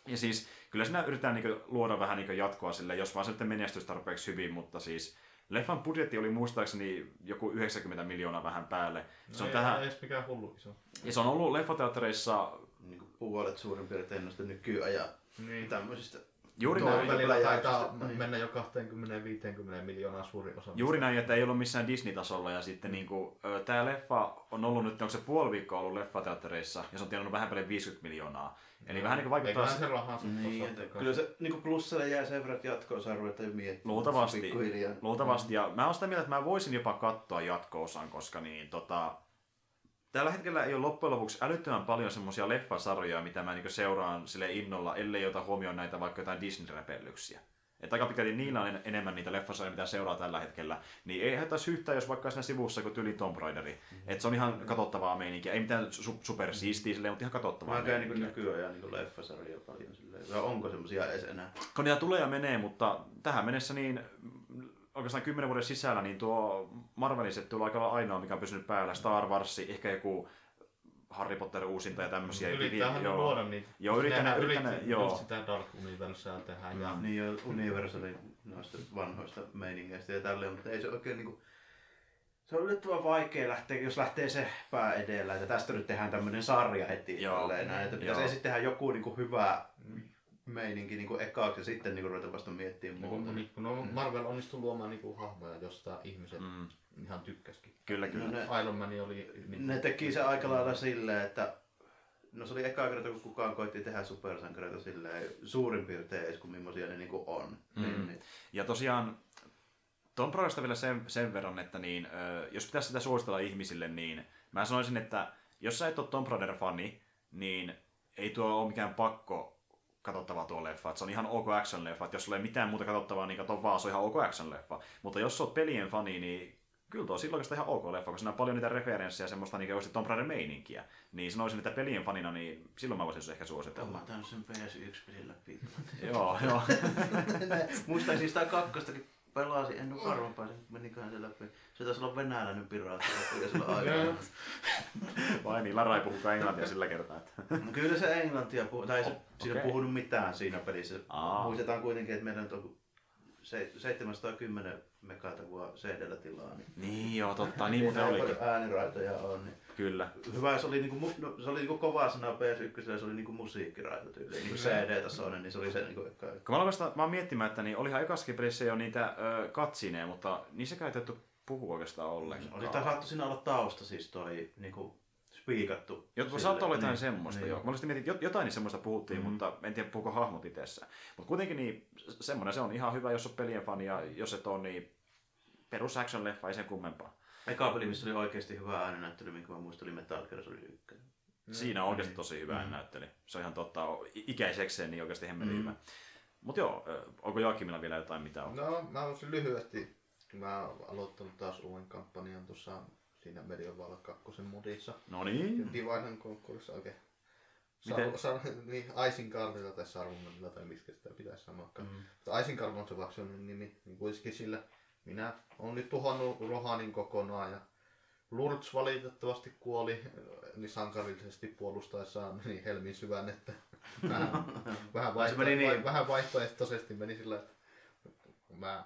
Ja siis kyllä siinä yritetään niin kuin luoda vähän niin kuin jatkoa sille, jos vaan se nyt menestyisi tarpeeksi hyvin, mutta siis... Leffan budjetti oli muistaakseni joku yhdeksänkymmentä miljoonaa vähän päälle. Se no on ei tähän... edes mikään hullu iso. Ja se on ollut leffateattereissa... Niin puolet suurin piirtein noista nykyajan niin. tämmöisistä... Juuri näin. Välillä taitaa mennä jo kaksikymmentä viisikymmentä miljoonaa suurin osa. Juuri näin, että ei ollut missään Disney-tasolla. Ja sitten niin kuin, tämä leffa on ollut nyt, onko se puoli viikkoa ollut leffateattereissa, ja se on tienannut vähän päälle viisikymmentä miljoonaa. Eli no, vähän niin kuin vaikuttaa... Eiköhän se rahaa sitten niin, kyllä se niin plussalle jää sen verran, että jatko-osaa ruveta miettimään. Luultavasti. Luultavasti. Ja mä oon sitä mieltä, että mä voisin jopa katsoa jatko-osan, koska niin tota... Tällä hetkellä ei ole loppujen lopuksi älyttömän paljon semmoisia leffasarjoja, mitä mä niinku seuraan sille innolla, ellei ota huomioon näitä vaikka jotain Disney-repellyksiä. Että aika pitkälti niillä on enemmän niitä leffasarjoja, mitä seuraa tällä hetkellä. Niin ei haittaisi yhtään, jos vaikka siinä sivussa kuin tyli Tomb Raideri. Mm-hmm. Että se on ihan katsottavaa meininkiä. Ei mitään su- supersiistiä silleen, mutta ihan katsottavaa. Mä käyn niinku nykyään niinku leffasarjoja paljon silleen. Ja onko semmoisia edes enää? Kun niitä tulee ja menee, mutta tähän mennessä niin... Oikeastaan kymmenen vuoden sisällä niin tuo Marvelin setti on aika ainoa, mikä on pysynyt päällä. Star Wars, ehkä joku Harry Potter uusinta ja tämmöisiä. Yrittäähän joo. luoda niitä. Joo, yrittää just sitä Dark Universea tehdä. Mm. Ja... Niin jo, Universali noista vanhoista meiningeistä ja tälleen, mutta ei se oikein niinku... Se on yllättävän vaikea lähteä, jos lähtee se pää edellä, että tästä nyt tehdään tämmönen sarja heti. Joo. Tälleen, että pitäisi sitten tehdä joku niinku hyvä... meininki niinku ekaaksi ja sitten niinku ruveta vasta miettimään muuta. No, Marvel onnistui luomaan niinku hahmoja, josta ihmiset mm. ihan tykkäskin. Kyllä, kyllä. No ne, Iron Man oli... Niin, ne teki se aika lailla silleen, että... No se oli ekaa kerta, kun kukaan koitti tehdä supersankareita silleen suurin piirtein edes, kun millaisia ne niinku on. Mm. Niin, niin. Ja tosiaan Tomb Raiderista vielä sen, sen verran, että niin, jos pitäisi sitä suositella ihmisille, niin mä sanoisin, että jos sä et ole Tomb Raider-fani, niin ei tuo ole mikään pakko katsottavaa tuo leffa, että se on ihan ok action-leffa, että jos sulla ei mitään muuta katsottavaa, niin kato vaan, se on ihan ok action-leffa. Mutta jos sä oot pelien fani, niin Kyllä tuo silloin ihan ok leffa, koska on paljon niitä referenssejä, semmoista niin oikeasti Tomb Raider meininkiä. Niin sanoisin, että pelien fanina, niin silloin mä voisin ehkä suositella. Mä otan sen P S yksi pelin läpi. Joo, joo. Muistaisin sitä kakkostakin pelasin, en ole varmaan pääsin, meniköhän se läpi. Se taisi olla venäläinen piraatti, joka sillä aikaa. Vai niin, Lara ei puhukaan englantia sillä kertaa. Kyllä se englantia puhuu, tai se, siinä ei puhunut mitään siinä pelissä. Muistetaan kuitenkin, että meidän on seitsemänsataakymmenen megatavua C D:llä tilaa. Niin, niin joo, totta, niin muuten olikin. Ääniraitoja on. Niin. Kyllä. Hyvä, se oli, niinku, no, se oli niinku kova sana P S yksi, se oli niinku musiikkiraito tyyli, niinku C D-tasoinen, niin se oli se niinku eka. Kun mä aloin mä miettimään, että niin olihan ekassakin pelissä jo niitä katsineja, mutta niissäkään ei täytyy puhua oikeastaan ollenkaan. Oli tai saattu siinä olla tausta, siis toi niinku spiikattu. Jot, saattaa olla jotain niin, semmoista, niin. Joo. Mä olisin mietin, että jotain semmoista puhuttiin, mm-hmm. mutta en tiedä puhuko hahmot itsessään. Mutta kuitenkin niin, semmoinen se on ihan hyvä, jos on pelien fani ja jos et on niin perus action-leffa, ei sen kummempaa. Eka peli, missä oli oikeasti hyvä äänenäyttely, minkä mä muistin, oli Metal Gear Solid yksi. Siinä on oikeasti tosi hyvä äänenäyttely. Se on ihan totta, ikäisekseen niin oikeasti hemmeli hyvä. Mut joo, onko Joakimilla vielä jotain mitä on? No, mä olisin lyhyesti. Mä oon aloittanut taas uuden kampanjan tuossa siinä Medieval kakkosen modissa. No niin. Divinen Conquerorissa oikein. Miten? Niin, Aisinkarvilla tai Sarvunilla tai miksi sitä pitäisi sanoa. Mm. Aisinkarvo on se vaksionin nimi, niin kuitenkin sillä. Minä olen nyt tuhannut Rohanin kokonaan ja Lurtz valitettavasti kuoli niin sankarillisesti puolustaessaan niin helmin syvän, että vähän, vähän, vaihto, meni vai, niin. vähän vaihtoehtoisesti meni sillä, että mä,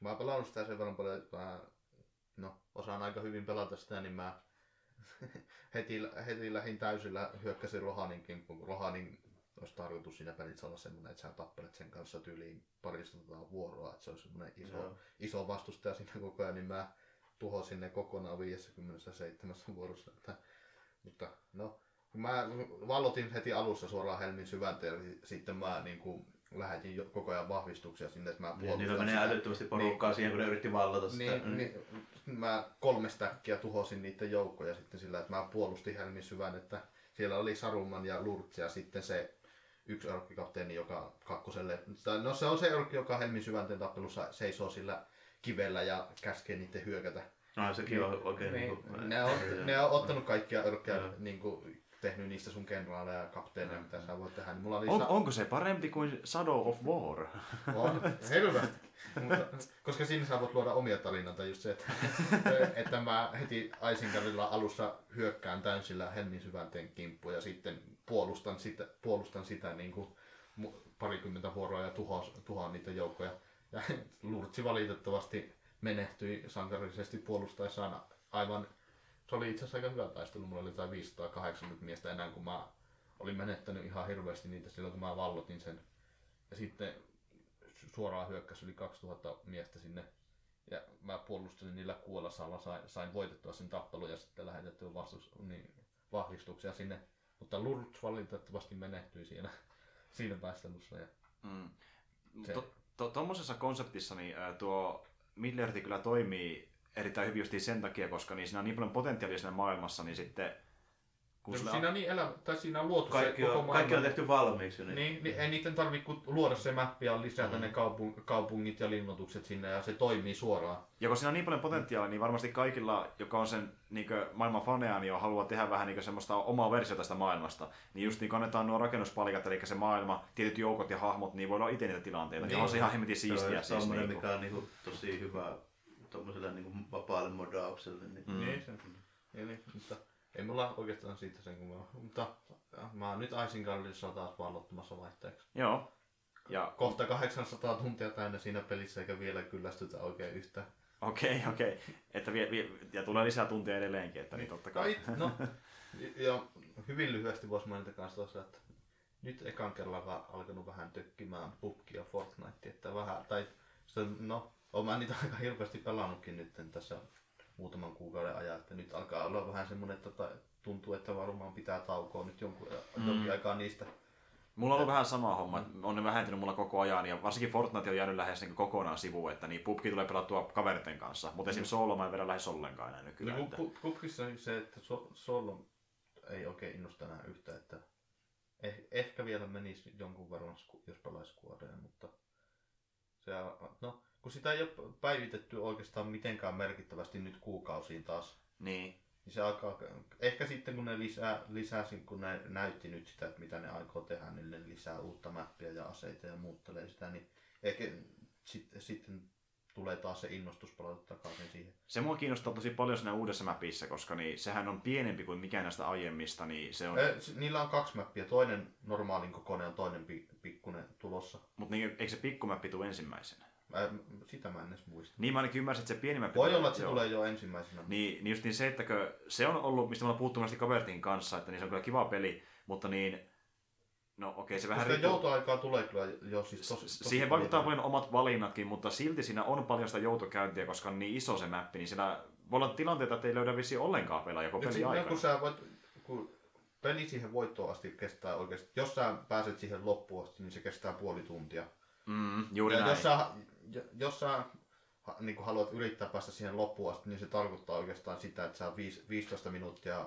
mä oon pelannut sitä sen verran paljon, että mä no, osaan aika hyvin pelata sitä, niin mä heti, heti lähdin täysillä hyökkäsin Rohanin kimppuun, kun Rohanin olisi tarkoitus siinä pelissä olla semmoinen, että sä tappelet sen kanssa tyyliin parista tota vuoroa, että se olisi semmoinen iso, no. iso vastustaja siinä koko ajan, niin mä tuhosin ne kokonaan viisikymmentäseitsemän vuorossa. Että, mutta no, mä vallotin heti alussa suoraan helmin syväntä ja sitten mä niin kuin lähetin koko ajan vahvistuksia sinne, että mä puolustan sitä. Niillä menee älyttömästi porukkaa niin, siihen, kun ne yritti vallata sitä. Niin, niin, mä kolme stäkkiä tuhosin niiden joukkoja sitten sillä, että mä puolustin helmin syvän, että siellä oli Saruman ja Lurtz ja sitten se yksi örkkikapteeni, joka kakkoselle, no se on se örkki, joka helmin syvänteen tappelussa seisoo sillä kivellä ja käskee niiden hyökätä. No se kiva oikein. Niin, niin kuin, ne, on, ne on ottanut kaikkia örkkejä, niin kuin, tehnyt niistä sun kenraaleja ja kapteeneja, mitä sä voit tehdä. Mulla oli on, sa- onko se parempi kuin Shadow of War? On, helvetti. Koska siinä sä voit luoda omia tarinoita, just se, että, että mä heti Aisinkarilla alussa hyökkään täysillä helmin syvänteen kimppuun ja sitten puolustan sitä, puolustan sitä niin kuin parikymmentä vuoroa ja tuhoan, tuhoan niitä joukkoja. Ja Lurtsi valitettavasti menehtyi sankarillisesti puolustaessaan aivan. Se oli itse asiassa aika hyvä taistelu, mulla oli jotain viisisataakahdeksankymmentä miestä enää, kun mä olin menettänyt ihan hirveästi niitä silloin, kun mä vallotin sen. Ja sitten suoraan hyökkäys oli kaksituhatta miestä sinne ja mä puolustin niillä kuolasalla, sain, sain voitettua sen tappelun ja sitten lähetettyä vastus, niin, vahvistuksia sinne. Mutta Lurtz valitettavasti menehtyi siinä, siinä taistelussa. Ja mm. Tuommoisessa to, to, konseptissa niin, äh, tuo Midlerti kyllä toimii erittäin hyvin justiin sen takia, koska niin siinä on niin paljon potentiaalia siinä maailmassa, niin sitten kun no, siinä, on niin elä, tai siinä on luotu kaikki se koko maailma. Kaikki on tehty valmiiksi. Niin, niin, niin ei niiden tarvitse luoda se mäppi ja lisätä mm. ne kaupung- kaupungit ja linnoitukset sinne ja se toimii suoraan. Ja kun siinä on niin paljon potentiaalia, niin varmasti kaikilla, joka on sen niin kuin maailman faneja, niin haluaa tehdä vähän niin kuin semmoista omaa versiota tästä maailmasta. Niin just niin kuin annetaan nuo rakennuspalikat, eli se maailma, tietyt joukot ja hahmot, niin voi olla itse niitä tilanteita. Niin. Ja on se ihan hemmetin siistiä. Se on siis, niin mikä on niin tosi hyvä tommoselle niinku vapaalle modaukselle. Niin, mm. niin se eli, mutta ei mulla oikeastaan siitä sen kun mä oon. Mutta mä oon nyt Aisinkarlissa taas vallottamassa vaihteeksi. Joo. Ja kohta kahdeksansataa tuntia täynnä siinä pelissä eikä vielä kyllästytä oikein yhtään. Okei, okay, okei. Okay. Että vie, vie, ja tulee lisää tuntia edelleenkin, että niin totta kai. No, ja hyvin lyhyesti vois mainita kanssa tuossa, että nyt ekan kerralla mä alkanut vähän tökkimään P U B G ja Fortnite, että vähän tai no olen mä niitä aika hirveästi pelannutkin nyt tässä muutaman kuukauden ajan, että nyt alkaa olla vähän semmoinen, että tuntuu, että varmaan pitää taukoa nyt jonkun mm. aikaa niistä. Mulla on ollut vähän sama homma, että on ne vähentynyt mulla koko ajan ja varsinkin Fortnite on jäänyt lähes niin kokonaan sivuun, että niin P U B G tulee pelattua kaverten kanssa, mutta mm. esimerkiksi solo mä en vedä lähes ollenkaan enää nykyään. No, että P U B Gissa on se, että so- solo ei oikein innosta enää yhtä, että eh- ehkä vielä menisi jonkun verran, jos pelaisi kuoreen, mutta se on, no. kun sitä ei ole päivitetty oikeastaan mitenkään merkittävästi nyt kuukausiin taas. Niin. Niin se alkaa, ehkä sitten kun ne lisää, lisäsin, kun ne näytti nyt sitä, että mitä ne aikoo tehdä, niin ne lisää uutta mappia ja aseita ja muuttelee sitä, niin ehkä sitten sit tulee taas se innostuspalautta takaisin siihen. Se mua kiinnostaa tosi paljon siinä uudessa mapissa, koska niin, sehän on pienempi kuin mikään näistä aiemmista. Niin se on... eh, niillä on kaksi mappia, toinen normaalin kokoinen ja toinen pikkunen tulossa. Mutta niin, eikö se pikkumappi tule ensimmäisenä? Mä, sitä mä en edes muista. Niin mä ainakin ymmärsin, että se pienimmä... Voi pitää, olla, että se joo. tulee jo ensimmäisenä. Niin, niin just niin se, että se on ollut, mistä me ollaan puhuttu monesti kavertin kanssa, että niin se on kyllä kiva peli, mutta niin... No okei, se vähän... Sitä joutoaikaa tulee kyllä jo siis tosi... tosi siihen vaikuttaa paljon omat valinnatkin, mutta silti siinä on paljon sitä joutokäyntiä, koska on niin iso se mäppi, niin siinä voi olla tilanteita, että ei löydä vissiin ollenkaan pelaaja, kun peli aikana. Kun sä voit... Kun... Peli siihen voittoon asti kestää oikeasti. Jos sä pääset siihen loppuun asti, niin se kestää puoli tuntia. Mm, juuri ja näin. Jos sä, jos sä niin kun haluat yrittää päästä siihen loppuun asti, niin se tarkoittaa oikeastaan sitä, että sä viisitoista minuuttia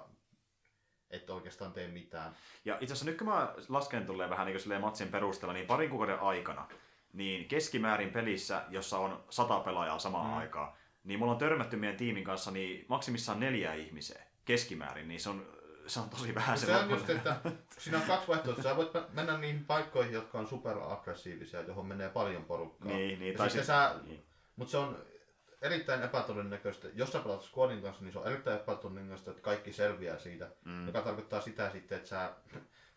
et oikeastaan tee mitään. Ja itse asiassa nyt kun mä lasken tulee vähän niin kuin matsin perusteella, niin parin kuukauden aikana, niin keskimäärin pelissä, jossa on sata pelaajaa samaan mm. aikaan, niin mulla on törmätty meidän tiimin kanssa niin maksimissaan neljä ihmisiä keskimäärin, niin se on... Se on tosi vähän se loppuun. Siinä on kaksi vaihtoehtoa. Sä voit mennä niihin paikkoihin, jotka on superaggressiivisia, johon menee paljon porukkaa. Niin, niin, tai sit... sä... niin. Mutta se on erittäin epätodennäköistä. Jos sä pelaat squadin kanssa, niin se on erittäin epätodennäköistä, että kaikki selviää siitä. Mm. Joka tarkoittaa sitä sitten, että sä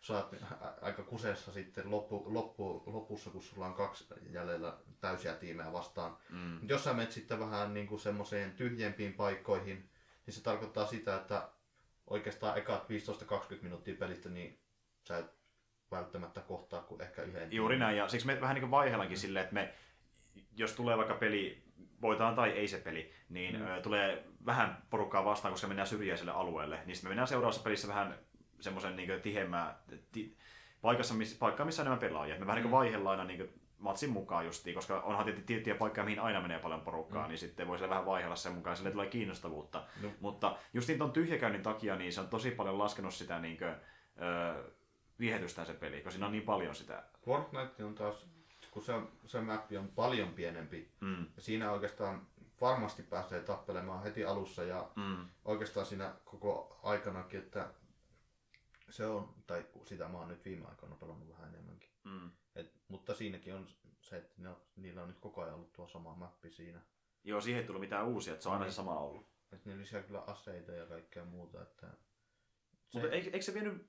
saat aika kusessa sitten loppu, loppu, lopussa, kun sulla on kaksi jäljellä täysiä tiimejä vastaan. Mm. Mut jos sä menet sitten vähän niin kuin semmoiseen tyhjempiin paikkoihin, niin se tarkoittaa sitä, että oikeastaan ekaat viisitoista kaksikymmentä minuuttia pelistä, niin sä et välttämättä kohtaa kuin ehkä yhden. Juuri näin, ja siksi me vähän niin kuin vaiheellankin mm. silleen, että me, jos tulee vaikka peli, voitaan tai ei se peli, niin mm. tulee vähän porukkaa vastaan, koska mennään syrjäiselle alueelle. Niin sitten me mennään seuraavassa pelissä vähän semmoisen niin tihemmään ti, paikassa, missä, paikkaan, missä on nämä pelaajat. Me vähän niin kuin vaiheellaan aina niin matsin mukaan justiin, koska onhan tietysti tiettyjä paikkaa, mihin aina menee paljon porukkaa, mm. niin sitten voi siellä vähän vaihella sen mukaan, sille tulee kiinnostavuutta. Mm. Mutta just niin ton tyhjäkäynnin takia, niin se on tosi paljon laskenut sitä niin kuin, ö, viehätystään se peli, koska siinä on niin paljon sitä. Fortnite on taas, kun se, se mappi on paljon pienempi, mm. siinä oikeastaan varmasti pääsee tappelemaan heti alussa ja mm. oikeastaan siinä koko aikanakin, että se on, tai sitä mä oon nyt viime aikoina pelannut vähän enemmänkin. Mm. Et, mutta siinäkin on se, että ne, niillä on nyt koko ajan ollut tuo sama mappi siinä. Joo, siihen ei tullut mitään uusia, että se on aina se sama ollut. Että ne lisää kyllä aseita ja kaikkea muuta. Että se... Mutta eikö, eikö se vienyt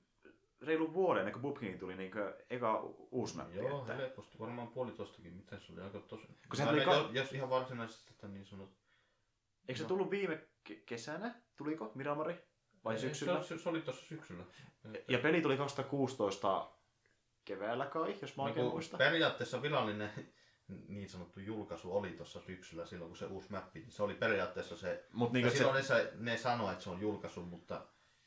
reilun vuoden ennen kuin P U B G tuli niin kuin eka uusi mappi? Joo, että... helposti. Varmaan puolitoistakin. Miten se oli aika tosi... Ka... Jos ihan varsinaisesti tätä niin sanot... Eikö se no. tullut viime kesänä? Tuliko Miramari? Vai syksyllä? Se, se oli tuossa syksyllä. Ja peli tuli kaksituhattakuusitoista... Keväällä kai, jos mä oikein no, muistan. Periaatteessa virallinen niin sanottu julkaisu oli tuossa syksyllä silloin, kun se uusi mappi. Se oli periaatteessa se... Mut niin silloin se... ne sanoi, että se on julkaisu, mutta...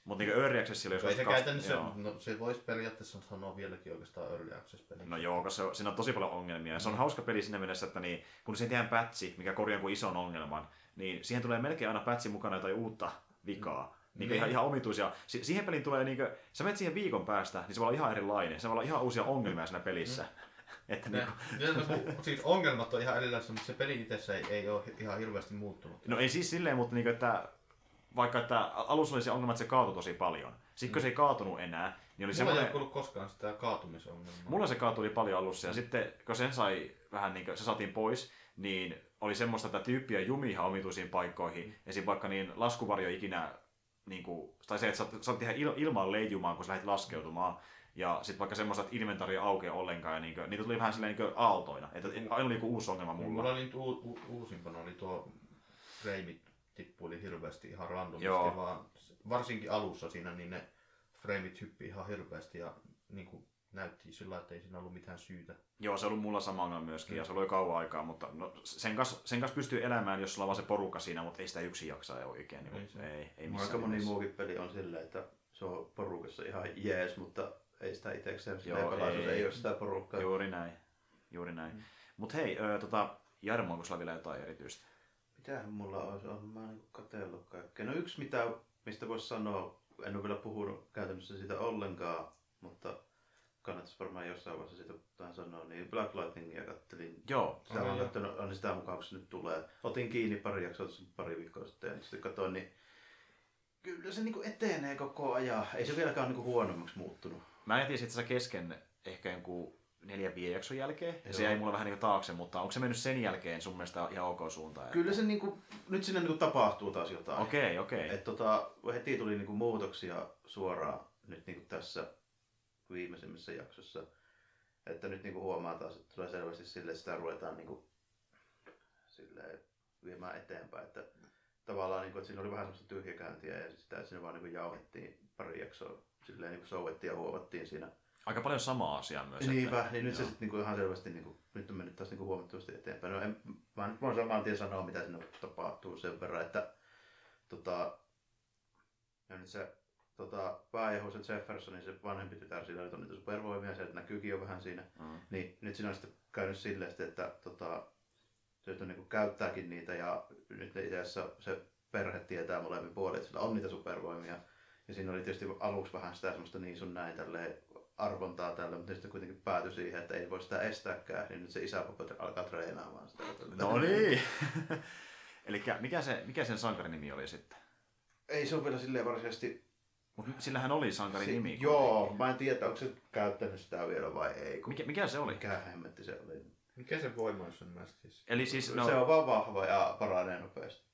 Mutta niin early access silloin, jos... Se, kast... se, no, se voisi periaatteessa sanoa vieläkin oikeastaan early access peli. No joo, koska siinä on tosi paljon ongelmia. Ja se on hauska peli siinä mielessä, että niin, kun siihen tehdään patchi, mikä korjaa kuin ison ongelman, niin siihen tulee melkein aina patchi mukana jotain uutta vikaa. Niin ihan, ihan omituisia. Si- siihen peliin tulee niinkö, sä menet siihen viikon päästä, niin se voi olla ihan erilainen. Se voi olla ihan uusia ongelmia siinä pelissä. Mm. Että ne, niinku... ne, no, siis ongelmat on ihan erilaisia, mutta se peli itsessä ei, ei ole ihan hirveästi muuttunut. No ei siis silleen, mutta niinku, että vaikka että alussa oli se ongelma, että se kaatui tosi paljon. Sitten kun mm. se ei kaatunut enää, niin oli semmoinen... Mulla semmoinen... ei kuullut koskaan sitä kaatumisongelmaa. Mulla se kaatui paljon alussa ja sitten kun sen sai vähän niinku, se saatiin pois, niin oli semmoista, että tyyppiä jumi ihan omituisiin paikkoihin. Mm. Esimerkiksi vaikka niin laskuvarjo ikinä... Niin kuin, tai se, että sä oot ihan ilman leijumaan, kun sä lähdet laskeutumaan. Ja sitten vaikka semmoista, että inventaario aukeaa ollenkaan. Ja niin kuin, niitä tuli vähän silleen niin aaltoina. Että aina oli joku uusi ongelma mulla. Mulla oli u- u- uusimpana oli tuo freimit tippuili hirveästi ihan randomisti. Joo. Vaan varsinkin alussa siinä niin ne freimit hyppi ihan hirveästi ja niin kuin näytti sillä, että ei siinä ollut mitään syytä. Joo, se on ollut mulla sama ongelma myöskin mm. ja se oli kauan aikaa, mutta no, sen kanssa sen kanssa pystyy elämään, jos sulla on vaan se porukka siinä, mutta ei sitä yksin jaksaa oikein. Niin ei, se. ei, ei missään. Aika moni muukin peli on silleen, että se on porukassa ihan jees, mutta ei sitä itsekseen. Joo, ei, ei, ei, ei ole sitä porukkaa. Juuri näin. Juuri näin. Mm. Mutta hei, ö, tota, Jarmo, onko sulla vielä jotain erityistä? Mitähän mulla on? on mä oon niin katsellut kaikkea. No yksi, mitä, mistä voisi sanoa, en ole vielä puhunut käytännössä siitä ollenkaan, mutta... kannattaisi varmaan jossain vaiheessa siitä jotain sanoa, niin Black Lightningia kattelin. Joo. Sitä olen kattonut aina sitä mukaan, kun se nyt tulee. Otin kiinni pari jaksoa pari viikkoa sitten ja sitten katsoin, niin kyllä se niinku etenee koko ajan. Ei se vieläkään ole niinku huonommaksi muuttunut. Mä jätin itse asiassa kesken ehkä jonkun neljä viisi jakson jälkeen. Ja se jäi mulle vähän niinku taakse, mutta onko se mennyt sen jälkeen sun mielestä ihan ok suuntaan? Kyllä se niinku, nyt sinne niinku tapahtuu taas jotain. Okei, okei. Okay, okay. Tota, heti tuli niinku muutoksia suoraan nyt niinku tässä viimeisimmässä jaksossa. Että nyt niinku huomaa taas, että tulee selvästi silleen, että sitä ruvetaan niinku silleen viemään eteenpäin. Että tavallaan niinku, että siinä oli vähän semmoista tyhjäkäyntiä ja sitä sinne vaan niinku jauhettiin pari jaksoa. Silleen niinku souvettiin ja huovattiin siinä. Aika paljon samaa asiaa myös. Niinpä, että, niin nyt joo. Se sitten niinku ihan selvästi, niinku, nyt on mennyt taas niinku huomattavasti eteenpäin. No en, mä nyt voin saman tien sanoa, mitä siinä tapahtuu sen verran, että tota, ja nyt se tota, pääjehuisen Jeffersonin, se vanhempi tytär, sillä nyt on niitä supervoimia, se näkyykin jo vähän siinä. Mm. Niin nyt siinä on sitten käynyt silleen, että tota, se nyt on, niinku, käyttääkin niitä ja nyt itse asiassa se perhe tietää molemmin puolin, että sillä on niitä supervoimia. Ja siinä oli tietysti aluksi vähän sitä semmoista niin sun näin tälleen arvontaa tällä, mutta sitten kuitenkin päätyi siihen, että ei voi sitä estääkään, niin nyt se isäpappa alkaa treenaamaan sitä. No niin! Elikkä mikä, se, mikä sen sankarinimi oli sitten? Ei se ole vielä silleen varsinaisesti. Mut sillähän oli sankarinimi. Si- joo, mä en tiedä, onko se käyttänyt sitä vielä vai ei. Kun mikä, mikä se oli? Mikä hemmetti se oli? Mikä se voima on mästissä? Eli siis, no, se on vaan vahva ja paranee nopeasti.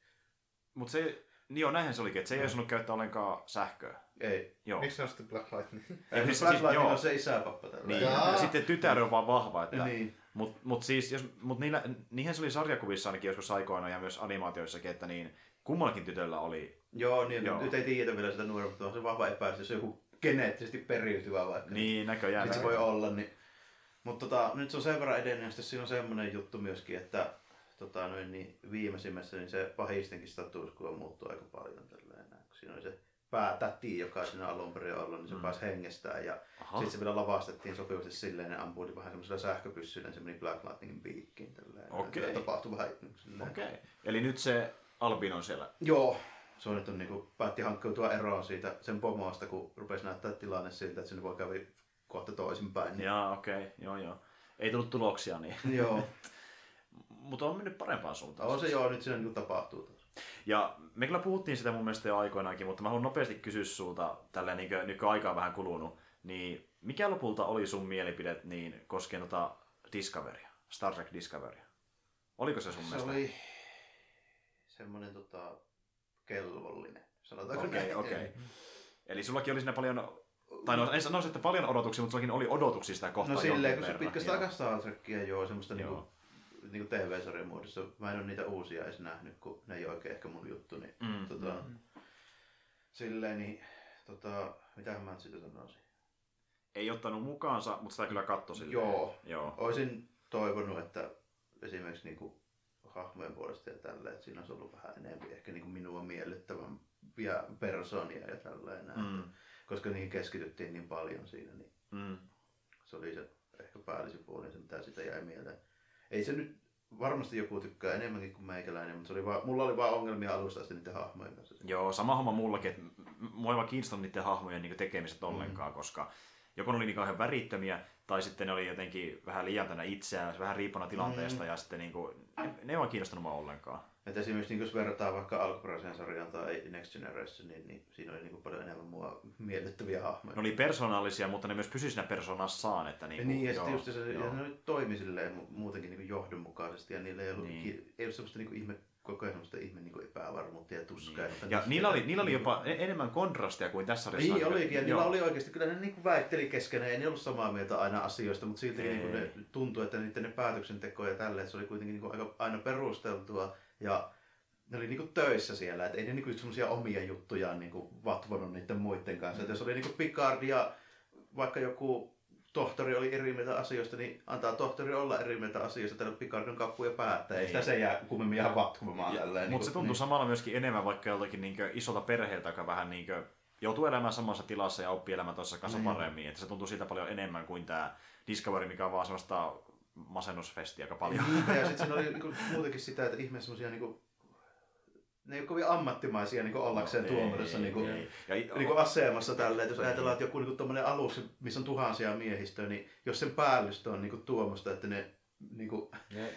Mut se niin joo, näinhän se olikin, että se ei mm. osunut käyttää ollenkaan sähköä. Ei. Joo. Miksi se on sitten Black Lightning? Ei, siis, Black Lightning joo. On se isäpappa tällä. Niin. Ja sitten tytär on vaan vahva. Että, niin. Mutta mut siis, jos, mut niillä, niinhän se oli sarjakuvissa ainakin joskus aikoina ja myös animaatioissakin, että niin kummallakin tytöllä oli. Joo, niin, joo. Nyt ei tiedä vielä sitä nuorta, mutta on se vahva epäilys, se on joku geneettisesti periytyvä vaikka. Niin, näköjään. Sitten se voi olla. Niin. Mutta tota, nyt se on sen verran edennyt ja sitten siinä on semmoinen juttu myöskin, että tota, noin, niin viimeisimmässä niin se pahistenkin status quo muuttui aika paljon tälleen. Siinä oli se päätäti, joka siinä alun perin ollut, niin se mm. pääsi hengestään ja sitten se vielä lavastettiin sopivasti silleen ja ampui vähän semmoisella sähköpyssyllä ja se meni Black Lightningin piikkiin tälleen. Okei. Okay. Tapahtui vähän silleen. Okei. Okay. Eli nyt se Albin on siellä? Joo. Se on nyt on, niin kuin, päätti hankkiutua eroon siitä sen pomosta, kun rupesi näyttää tilanne siltä, että se voi kävi kohta toisinpäin. Niin. Jaa, okei. Okay. Joo, joo. Ei tullut tuloksia niin. Joo. Mutta on mennyt parempaan suuntaan. On se joo, nyt siinä niin tapahtuu taas. Ja me kyllä puhuttiin sitä mun mielestä jo aikoinaankin, mutta mä haluan nopeasti kysyä sulta, tällä niin kuin, nyt kun aikaa on vähän kulunut, niin mikä lopulta oli sun mielipide niin koskien tota Discoverya, Star Trek Discoverya? Oliko se sun se mielestä? Se oli semmoinen tota, kelvollinen, sanotaanko okay, näin. Okei, okay. Okei. Eli sullakin oli siinä paljon, tai no en sanoisi, että paljon odotuksia, mutta sullakin oli odotuksia sitä kohtaa. No silleen, kun se pitkästä aikaa Star Trekia joo, semmoista joo. Niinku niinku T V-sarjan muodossa. Mä en ole niitä uusia edes nähnyt, kun ne ei ole oikein ehkä mun juttu. Niin, mm, tota, mm. Silleen, niin, tota, mitähän mä nyt siitä sanoisin? Ei ottanut mukaansa, mutta sitä kyllä katsoi silleen. Joo. Joo. Oisin toivonut, että esimerkiksi niinku hahmojen puolesta ja tälleen, että siinä olisi ollut vähän enemmän ehkä niinku minua miellyttävämpiä persoonia ja tälleen. Mm. Koska niihin keskityttiin niin paljon siinä, niin mm. se oli se ehkä päällisin puoli, se mitä sitä jäi mieleen. Ei se nyt varmasti joku tykkää enemmänkin kuin meikäläinen, mutta se oli vaan, mulla oli vaan ongelmia alusta asti niiden hahmojen kanssa. Joo, sama homma mullakin, että mua ei vaan kiinnostanut niiden hahmojen niinku tekemiset ollenkaan, mm-hmm. koska joko ne oli niin kauhean värittömiä, tai sitten ne oli jotenkin vähän liian tänä itseään, vähän riippuna tilanteesta, mm-hmm. ja sitten niinku, ne ei vaan kiinnostanut mua ollenkaan. Et esimerkiksi jos vertaa vaikka alkuperäiseen sarjaan tai Next Generation, niin, niin siinä oli niinku paljon enemmän mua miellyttäviä hahmoja. Ne oli persoonallisia, mutta ne myös pysyi siinä persoonassaan. Että niinku, niin, ja joo, sitten just se, ja ne toimi silleen muutenkin niinku johdonmukaisesti, ja niillä ei ollut, niin. ei ollut semmoista niinku ihme, koko ajan semmoista ihme niinku epävarmuutta ja tuskaa. Niin. Ja niillä oli, niillä oli jopa enemmän kontrastia kuin tässä sarjassa. Niin olikin, ja joo. niillä oli oikeasti, kyllä ne niinku väitteli keskenään, ja ne ollut samaa mieltä aina asioista, mutta silti niinku ne tuntui, että niiden ne päätöksenteko ja tälleen, se oli kuitenkin niinku aika, aina perusteltua. Ja ne oli niinku töissä siellä, et ei ne niinku semmosia omia juttujaan niinku vatvonut niiden muiden kanssa. Mm. Et jos oli niinku Picard ja vaikka joku tohtori oli eri mieltä asioista, niin antaa tohtori olla eri mieltä asioista. Täällä Picardin kakkuja päättää, ei sitä se jää kummemmin ihan vatkumaan tälleen. Mutta se tuntuu niin. samalla myöskin enemmän vaikka joltakin niinku isolta perheeltä, joka vähän niinku joutuu elämään samassa tilassa ja oppii elämään toisessa kanssa mm. paremmin. Et se tuntuu siltä paljon enemmän kuin tää Discovery, mikä on vaan semmoista masennusfesti aika paljon. Ja sitten siinä oli niinku muutenkin sitä, että ihmeessä semmosia niinku ne ei ole kovin ammattimaisia niin ollakseen no, tuomarissa niin niin asemassa tälleen. Jos ajatellaan, että joku niin tuommoinen alus, missä on tuhansia miehistöä, niin jos sen päällystö on niin tuommoista, että ne... Niin kuin, ne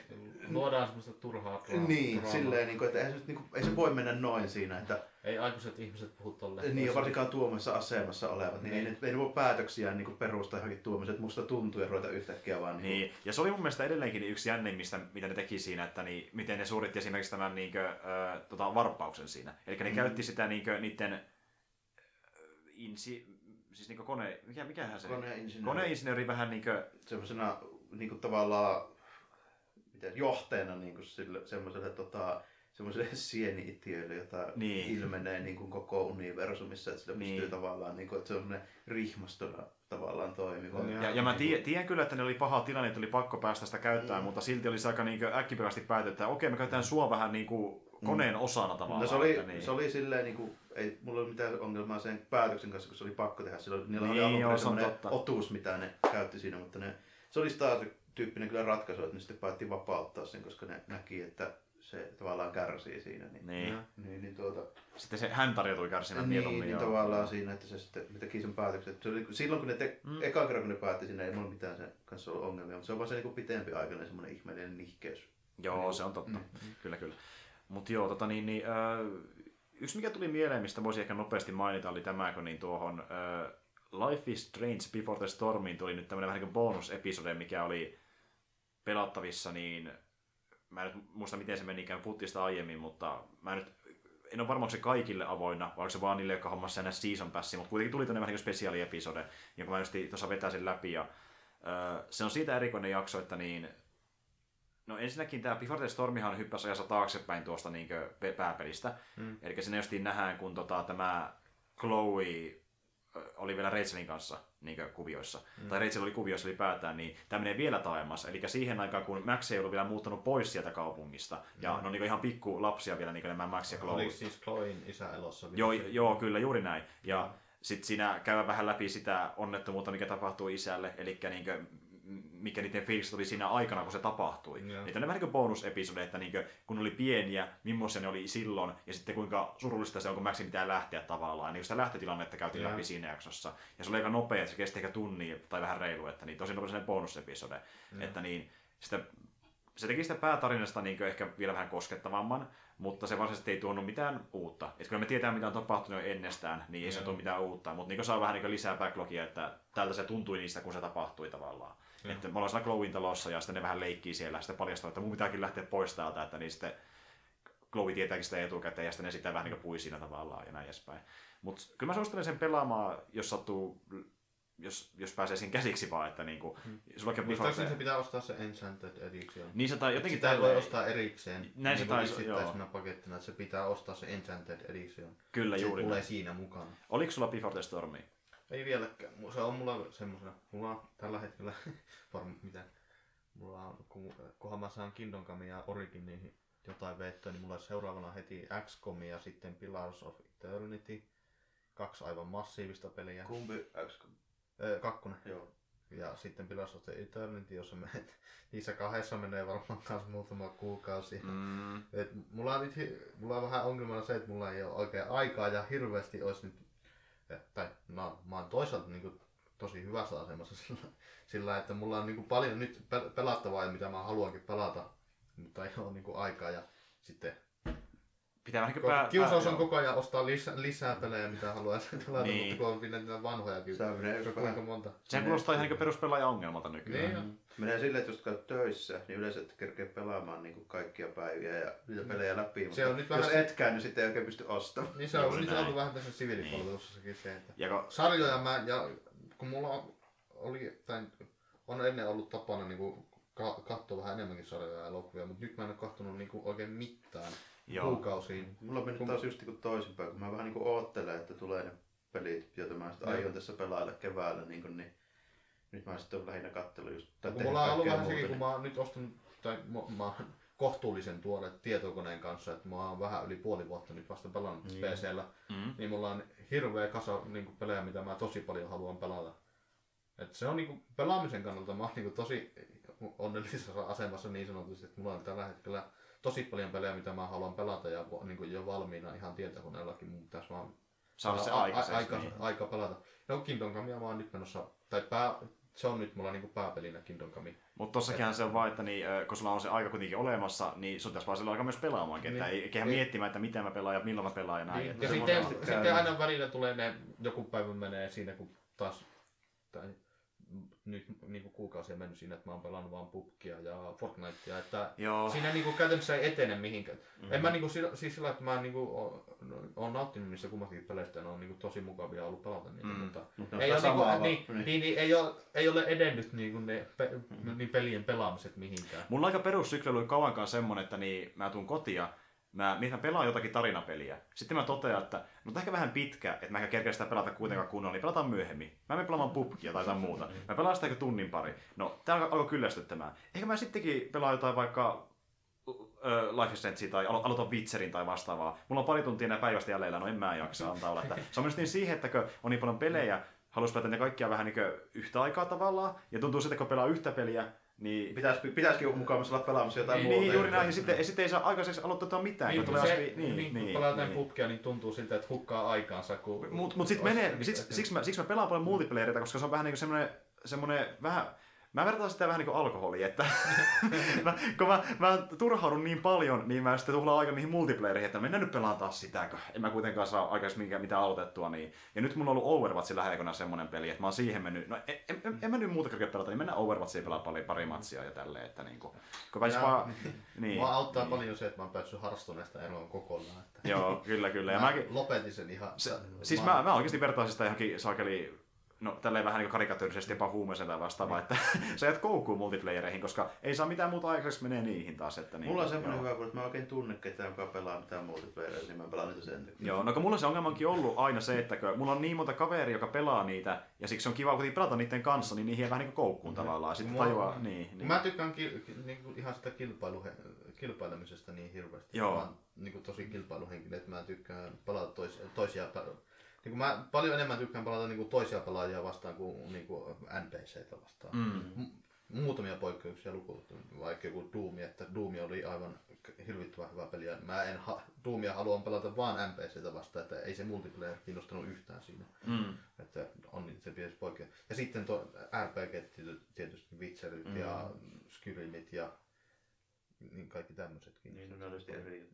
luodaan semmoista turhaa draamaa. Niin, turhaa. Silleen, niin kuin, että ei se, niin kuin, ei se voi mennä noin siinä. Että, ei aikuiset ihmiset puhu tolleen. Niin, varsinkaan tuomassa asemassa olevat. Niin niin. Ei, ne, ei ne voi päätöksiä niin perustaa johonkin tuomassa, että musta tuntuu ja ruveta yhtäkkiä vaan. Niin. Niin. Ja se oli mun mielestä edelleenkin yksi jännimmistä, mitä ne teki siinä, että niin, miten ne suoritti esimerkiksi tämän niin kuin, äh, tota, varppauksen siinä. Eli ne mm. käytti sitä niin kuin, niiden... Insi, siis niin kuin kone... Mikä, mikähän se? Koneinsinööri. Koneinsinööri vähän niin kuin... Semmoisena... niinku tavallaan mitä johteena niinku sille semmoiselle tota semmoiselle sieni-itiölle, jota niin. ilmenee niinku koko universumissa, että sillä niin. pystyy tavallaan niinku, että se on semmoinen rihmastona tavallaan toimiva. Ja, ja, ja mä tiedän, tiedän kyllä, että ne oli paha tilanne, että oli pakko päästä sitä käyttämään, mm. mutta silti oli se aika niinku äkkipäisesti päätetty, että okei, me käytetään sua vähän niinku koneen osana tavallaan. No se oli, niin. se oli silleen niinku, ei mulla ole mitään ongelmaa sen päätöksen kanssa, kun se oli pakko tehdä silloin. Niillä niin, oli alun perin semmoinen otus, mitä ne käytti siinä, mutta ne se oli Star-tyyppinen kyllä ratkaisu, että ne sitten päätti vapauttaa sen, koska ne näki, että se tavallaan kärsii siinä. Niin. Niin. Niin, niin tuota... Sitten se hän tarjoutui kärsimään niin, mieluummin. Niin, joo. Tavallaan siinä, että se sitten teki sen päätöksen. Se oli, silloin kun ne te, mm. eka kerran kun ne päätti siinä, ei mulla mitään sen kanssa ollut ongelmia, mutta se on vaan se niin pitempi aikainen semmoinen ihmeellinen nihkeys. Joo, niin. Se on totta. Mm. Kyllä, kyllä. Mutta joo, tota niin, niin äh, yksi mikä tuli mieleen, mistä voisi ehkä nopeasti mainita, oli tämä, kun niin tuohon... Äh, Life is Strange Before the Stormiin tuli nyt tämmöinen vähän niin kuin bonusepisode, mikä oli pelattavissa, niin mä en nyt muista miten se meni ikään puttista aiemmin, mutta mä nyt en ole varma, onko se kaikille avoinna, vai onko se vaan niille, jotka hommassa enää season passi, mutta kuitenkin tuli tämmöinen vähän niin kuin spesiaaliepisode, jonka mä just tuossa vetäisin läpi, ja öö, se on siitä erikoinen jakso, että niin no ensinnäkin tämä Before the Stormihan hyppäsi ajassa taaksepäin tuosta niin kuin pääpelistä, mm. eli siinä justiin nähdään, kun tota, tämä Chloe oli vielä Rachelin kanssa niin kuvioissa, mm. tai Rachel oli kuvioissa ylipäätään, niin tämä menee vielä taemmas. Eli siihen aikaan, kun Max ei ollut vielä muuttanut pois sieltä kaupungista, ja mm. ne on niin ihan pikku lapsia vielä, niin nämä Max ja Chloe. Oliko siis Chloen isä elossa? Joo, joo, kyllä, juuri näin. Ja mm. sitten siinä käydään vähän läpi sitä onnettomuutta, mikä tapahtuu isälle, eli niin mikä niiden fiilikset oli siinä aikana, kun se tapahtui. Mm. Eli tämmöinen vähän niin bonusepisode, että niin kun oli pieniä, millaisia ne oli silloin, ja sitten kuinka surullista se on, kun Maxin pitää lähteä tavallaan. Niin sitä lähtötilannetta käytiin yeah. läpi siinä jaksossa. Ja se oli aika nopea, että se kesti ehkä tunnin tai vähän reilu, että niin tosi nopea sellainen bonusepisode. Mm. Että niin, sitä, se teki sitä päätarinasta niin ehkä vielä vähän koskettavamman, mutta se varsinaisesti ei tuonut mitään uutta. Et kun me tiedetään, mitä on tapahtunut jo ennestään, niin ei yeah. se tuo mitään uutta. Mutta niin saa vähän niin lisää backlogia, että tältä se tuntui niistä, kun se tapahtui tavallaan. Mm-hmm. Että me ollaan siellä Chloen talossa ja sitten ne vähän leikkii siellä ja sitten paljastaa, että mun pitääkin lähteä pois täältä, että niin sitten Chloe tietääkin sitä etukäteen ja sitten ne sitä vähän niin kuin pui siinä tavallaan ja näin edespäin. Mutta kyllä mä suosittelen sen pelaamaan, jos sattuu, jos, jos pääsee siihen käsiksi vaan, että niinku... Mm. Muistaakseni se pitää ostaa se Enchanted Edition. Niin se tai jotenkin... Sitä ei voi ostaa erikseen, näin niin kuin yksittäisenä pakettina, että se pitää ostaa se Enchanted Edition. Kyllä, se juuri. Se tulee siinä mukana. Oliko sulla Before the Stormia? Ei vieläkään. Se on mulla semmoisena. Mulla on tällä hetkellä varmaan mitään. Mulla on, kunhan mä saan Kingdom Come ja Origin niihin jotain veettöä, niin mulla on seuraavana heti X COM ja sitten Pillars of Eternity. Kaksi aivan massiivista peliä. Kumpi X COM? Öö, kakkonen. Joo. Ja sitten Pillars of Eternity, jossa me, niissä kahdessa menee varmaan myös muutama kuukausi. Mm. Et mulla, on nyt, mulla on vähän ongelmana se, että mulla ei ole oikein aikaa ja hirveästi olisi nyt tai no, mä oon toisaalta niin kuin, tosi hyvässä asemassa sillä, sillä että mulla on niin kuin, paljon nyt pelattavaa ja mitä mä haluankin pelata, mutta ei ole niin kuin, aikaa ja sitten pitää ko- pää- kiusaus pää- on joo. koko ajan ostaa lisä, lisää pelejä mitä haluaa pelata, niin. Mutta kun on vielä niitä vanhojakin, kuinka monta. Sehän kuulostaa ihan peruspelaajan ongelmalta nykyään. Niin, mm. Menee silleen, että jos käyt töissä, niin yleensä et kerkee pelaamaan niin kuin kaikkia päiviä ja niitä pelejä läpi, se mutta on nyt jos vähän... etkään, niin sitten ei oikein pysty ostamaan. Niin se on juuri nyt näin. Ollut vähän tässä siviilipalvelussakin niin. Se, että ja kun... sarjoja mä, ja kun mulla oli, tai on ennen ollut tapana niin kuin ka- katsoa vähän enemmänkin sarjoja ja elokuvia, mutta nyt mä en ole katsonut niin kuin oikein mitään kuukausiin. Mulla on mennyt kun... taas just niin toisinpäin, kun mä vähän niin kuin oottelen, että tulee ne pelit, joita mä sitten aion tässä pelailla keväällä, niin kuin, niin nyt mä sitten oon lähinnä katsellut just tätä. Kun mulla on ollut vähän sekin, kun mä oon nyt ostanut, tai mä oon kohtuullisen tuore tietokoneen kanssa, että mä oon vähän yli puoli vuotta nyt vasta pelannut mm. P C:llä, mm. niin mulla on hirveä kasa niin pelejä, mitä mä tosi paljon haluan pelata. Et se on niin pelaamisen kannalta, mä oon niin tosi onnellisessa asemassa niin sanotusti, että mulla on tällä hetkellä tosi paljon pelejä, mitä mä haluan pelata ja niin kuin jo valmiina ihan tietokoneellakin, mutta pitäisi vaan saada se aikaiseksi. Aika, niin. aika pelata. No Kingdom Comea mä oon nyt menossa, tai pää, se on nyt mulla niin kuin pääpelinä Kingdom Come. Mutta tossakinhan se on vaan, että niin, kun sulla on se aika kuitenkin olemassa, niin sun pitäisi vaan silloin alkaa myös pelaamaan. Että niin, ei kehän niin, miettimään, että mitä mä pelaan ja milloin mä pelaan ja näin. Niin, ja sitten, on, sitten on, aina välillä tulee ne, joku päivä menee siinä, kun taas... Tai, nyt niinku kuukausia mennyt siinä, että mä oon pelannut vaan P U B G:ia ja Fortnitea, että joo, siinä niinku käytännössä ei etene mihinkään. Mm-hmm. En mä niinku siis sillä, että mä niinku oon, oon nauttinut niistä kummastakin peleistä, ne on niinku tosi mukavia ollut pelata niitä, mm-hmm, mutta no, ei, ole, niinku, niin, niin, niin, ei, ole, ei ole edennyt niinku ne pe, mm-hmm, niin pelien pelaamiset mihinkään. Mulla aika perussykli oli kauankaan semmonen, että niin mä tuun kotia, mä, mä pelaan jotakin tarinapeliä. Sitten mä totean, että no tää ehkä vähän pitkä, että mä ehkä kerkeä sitä pelata kuitenkaan kunnolla, niin pelataan myöhemmin. Mä menen pelaamaan P U B G:ia tai jotain muuta. Mä pelaan sitä tunnin pari. No, tää alkoi kyllästyttämään. Ehkä mä sittenkin pelaan jotain vaikka Life is Strange tai alo- aloitan Witcherin tai vastaavaa. Mulla on pari tuntia nää päivästä jäljellä, no en mä jaksa antaa olla. Että se on myös niin siihen, että kun on niin paljon pelejä, haluaisi pelata ne kaikkia vähän niin yhtä aikaa tavallaan. Ja tuntuu sitten, kun pelaa yhtä peliä, niin pitäis pitäiskin mukaan olla pelaamassa jotain niin, muuta. Niin, juuri näin. Ja sitten, ja sitten ei saa aikaiseksi aloittaa mitään. Niin, kun, se, aspi... niin, niin, niin, kun pelaa jotain niin, pubkia, niin tuntuu siltä, että hukkaa aikaansa. Kun... Mutta mut sitten menee, siksi, siksi, mä, siksi mä pelaan paljon multiplayereita, koska se on vähän niin kuin semmoinen vähän... Mä vertaan sitä vähän niin kuin alkoholia, että mä, kun mä, mä turhaudun niin paljon, niin mä sitten tuhlaan aika niihin multiplayereihin, että mennään nyt pelaan taas sitäkö. En mä kuitenkaan saa aikaisemmin mitään aloitettua. Niin. Ja nyt mulla on ollut Overwatch lähellä semmonen peli, että mä oon siihen mennyt, no en, en, en, en mä nyt muuta kerkeä pelata, niin mennään Overwatchiin pelaa pari, pari matsia ja tälleen. Että niin kuin, kun pääsis vaan... Niin, mua auttaa niin, paljon se, että mä oon päässyt harrastuneesta eroon kokonaan. Että... Joo, kyllä kyllä. Ja mä mäkin... lopetin sen ihan... Se, siis mä, mä oikeasti vertaan sitä johonkin saakeliin... No tälleen vähän niin karikatyyrisesti jopa huumeeseen tai vastaavaa, että sä jät koukkuun multiplayereihin, koska ei saa mitään muuta aikaiseksi menee niihin taas. Että niin, mulla on semmoinen hyvä, kun mä oikein tunnen ketään, joka pelaa mitään multiplayereita, niin mä pelaan niitä sen. Joo, no kun mulla se ongelmankin ollut aina se, että kun mulla on niin monta kaveria, joka pelaa niitä, ja siksi on kiva kuitenkin pelata niiden kanssa, niin niihin jää vähän niin koukkuun tavallaan. Sitten mulla, tajuaa, niin, niin. Mä tykkään ki- niinku ihan sitä kilpailemisesta niin hirveästi. Joo. Mä oon niinku tosi kilpailuhenkinen, että mä tykkään pelata tois, toisiaan paljon. Niin mä paljon enemmän tykkään pelata niinku toisia pelaajia vastaan kuin niinku N P C:tä vastaan. Mm. M- muutamia poikkeuksia lukuun, vaikka joku Doomi, että Doomi oli aivan hirvittävän hyvä peli. Mä en ha- Doomia haluan pelata vaan N P C:tä vastaan, että ei se multiplayer kiinnostanut yhtään siinä. Mm. Että on niitä se pitäisi poikkea. Ja sitten to R P G tietysti Witcherit mm. ja Skyrimit ja niin kaikki tämmöisetkin. Niin ne olisi eri.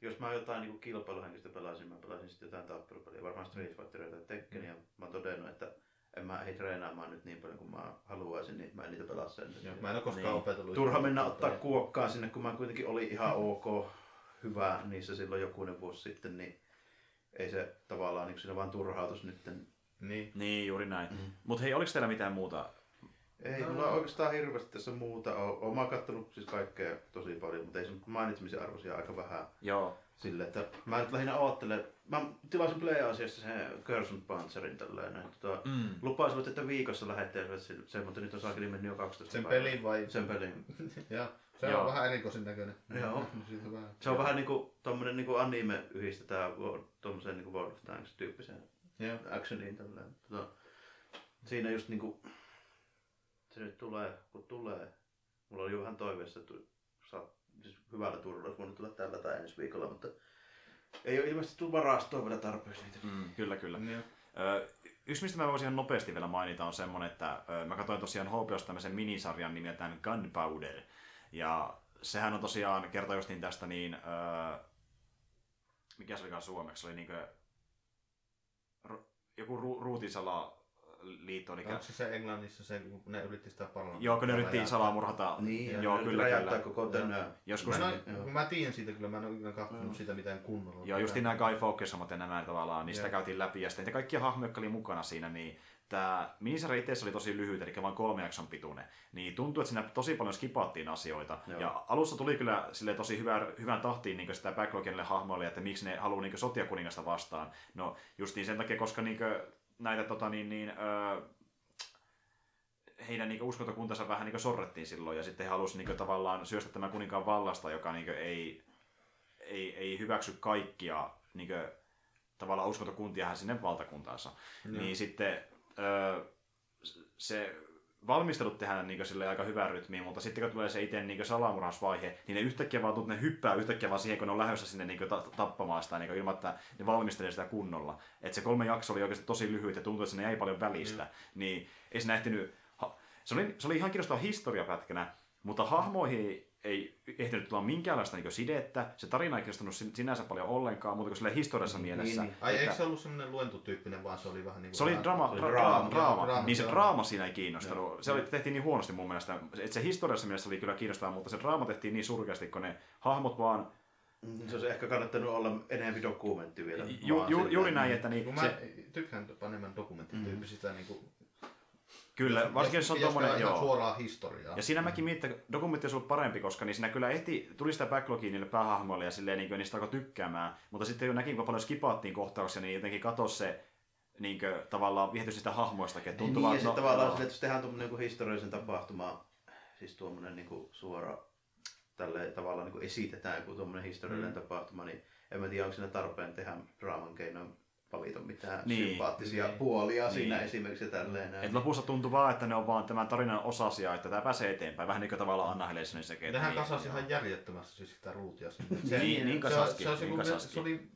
Jos mä jotain niinku kilpailuhenkistä pelasin, mä pelasin sitten jotain tappelupeliä, varmaan Street Fighteria tai Tekkeniä. Mm. Mä oon todennut, että en mä ehdi treenaamaan nyt niin paljon kuin mä haluaisin, niin mä en niitä pelaa sen. Mä en oo koskaan niin opetellut. Turha mennä ottaa kuokkaa sinne, kun mä kuitenkin olin ihan ok, hyvä niissä silloin jokunen vuosi sitten, niin ei se tavallaan niinku siinä vaan turhautus nytten. Niin. Niin, juuri näin. Mm. Mut hei, oliks teillä mitään muuta? Ei, no, mulla on oikeastaan hirveästi tässä muuta. Oon mä kattonut siis kaikkea tosi paljon, mutta ei se mainitsemisen arvoisia aika vähän. Joo. Sille, että mä nyt lähinnä oottelen. Mä tilasin Play-asiassa sen Cursed Panzerin tällainen. Tota, mm. Lupasivat, että viikossa lähettelevät sen, mutta nyt on saakin mennyt jo kaksitoista sen päivää. Sen pelin vai? Sen pelin. Ja, se on joo, vähän erikoisin näköinen. Joo. Se on joo, vähän niinku tommonen niinku anime yhdistetään tommoseen niinku World of Tanks-tyyppiseen actioniin tällainen. Tota, siinä just niinku... Se nyt tulee, kun tulee. Mulla oli jo vähän toiveessa, että saat, siis hyvällä turvalla olisi voinut tulla tällä tai ensi viikolla, mutta ei ole ilmeisesti tullut varastoa vielä tarpeeksi niitä. Mm, kyllä, kyllä. Mm. Ö, yksi, mistä mä voisin ihan nopeasti vielä mainita, on semmoinen, että ö, mä katsoin tosiaan H B O:sta tämmöisen minisarjan nimeltään Gunpowder. Ja sehän on tosiaan, kertoo just niin tästä niin... Ö, mikä se olikaan suomeksi? Se oli niinkö... Ru, joku ru, ruutisala... Liitto, eli... Onko se Englannissa se, kun ne yritti sitä parlamenttia? Joo, kun ne yritti salamurhata. Niin, joo, kyllä, kyllä. Koko tänään. No, joskus... Mä, en, kun mä tiedän siitä, kyllä mä en ole yhden katsonut sitä mitään kunnolla. Joo, justiin nämä Guy Fawkes-hommat ja nämä tavallaan, niin sitä käytiin läpi. Ja sitten niitä kaikkia hahmoja, jotka oli mukana siinä, niin... Tämä minisarja itse oli tosi lyhyt, eli vain kolme jakson pituinen, niin tuntuu, että siinä tosi paljon skipattiin asioita. Joo. Ja alussa tuli kyllä sille tosi hyvää, hyvän tahtiin niin sitä backloginille hahmoille, että miksi ne haluaa niin sotia kuningasta vastaan. No justiin sen takia, koska niin näitä tota, niin, niin, öö, heidän niin uskontokuntansa vähän niin sorrettiin silloin, ja sitten he halusivat niin tavallaan syöstä tämän kuninkaan vallasta, joka niin ei, ei, ei hyväksy kaikkia niin tavallaan uskontokuntia sinne valtakuntaansa. Joo. Niin sitten... Öö, se valmistelut tehdään niin sille aika hyvää rytmiä, mutta sitten kun tulee se itse niin salamurhausvaihe, niin ne yhtäkkiä vaan tuntuu, ne hyppää yhtäkkiä vaan siihen, kun ne on lähdössä sinne niin tappamaan sitä, niin ilman, että ne valmistelee sitä kunnolla. Että se kolme jakso oli oikeasti tosi lyhyt ja tuntui, että se jäi paljon välistä. Mm. Niin ei se nähtinyt... Se oli, se oli ihan kiinnostava historiapätkänä, mutta hahmoihin ei ehtinyt tulla minkäänlaista niin sidettä. Se tarina ei kiinnostunut sinänsä paljon ollenkaan, mutta sillä historiassa mielessä... Niin, niin. Ai että... eikö se ollut semmoinen luentutyyppinen, vaan se oli vähän niin kuin... Se oli draama, dra- draama, draama. draama. Niin se draama siinä ei kiinnostanut. Ja. Se oli, tehtiin niin huonosti mun mielestä. Et se historiassa mielessä oli kyllä kiinnostavaa, mutta se draama tehtiin niin surkeasti, kun ne hahmot vaan... Se olisi ehkä kannattanut olla enemmän dokumentti vielä. Ju, ju, juuri näin, että... Niin, mä se... tykkään enemmän dokumenttityyppisistä... Mm-hmm. Niin kuin... Kyllä, varsinkin se on tommoinen, joo. Suoraa historiaa. Ja siinä mäkin mietin, että dokumentti olisi ollut parempi, koska niin siinä kyllä ehti, tuli sitä backlogia niille päähahmoille ja silleen, niin kuin, niistä alkoi tykkäämään. Mutta sitten kun näkin, kun paljon skipaattiin kohtauksia, niin jotenkin katosi se niin kuin, tavallaan viehty sitä hahmoistakin. Niin, vaan, ja sitten no, tavallaan no. Sille, että jos tehdään tuommoinen niin historiallisen tapahtuma, siis tuommoinen niin suora, tälleen tavallaan niin kuin esitetään joku tuommoinen historiallinen mm. tapahtuma, niin en mä tiedä, onko siinä tarpeen tehdä draaman keinoin. Valita mitään niin, sympaattisia niin, puolia niin. Siinä esimerkiksi tälleen. Et lopussa tuntui vaan, että ne on vaan tämän tarinan osasia, että tämä pääsee eteenpäin. Vähän niin kuin tavallaan Anna Helessonin sekin. Tähän kasasi ihan järjettömästi siis sitä ruutia. Se, niin, niin kasaskin. Se, se, niin se, se, oli,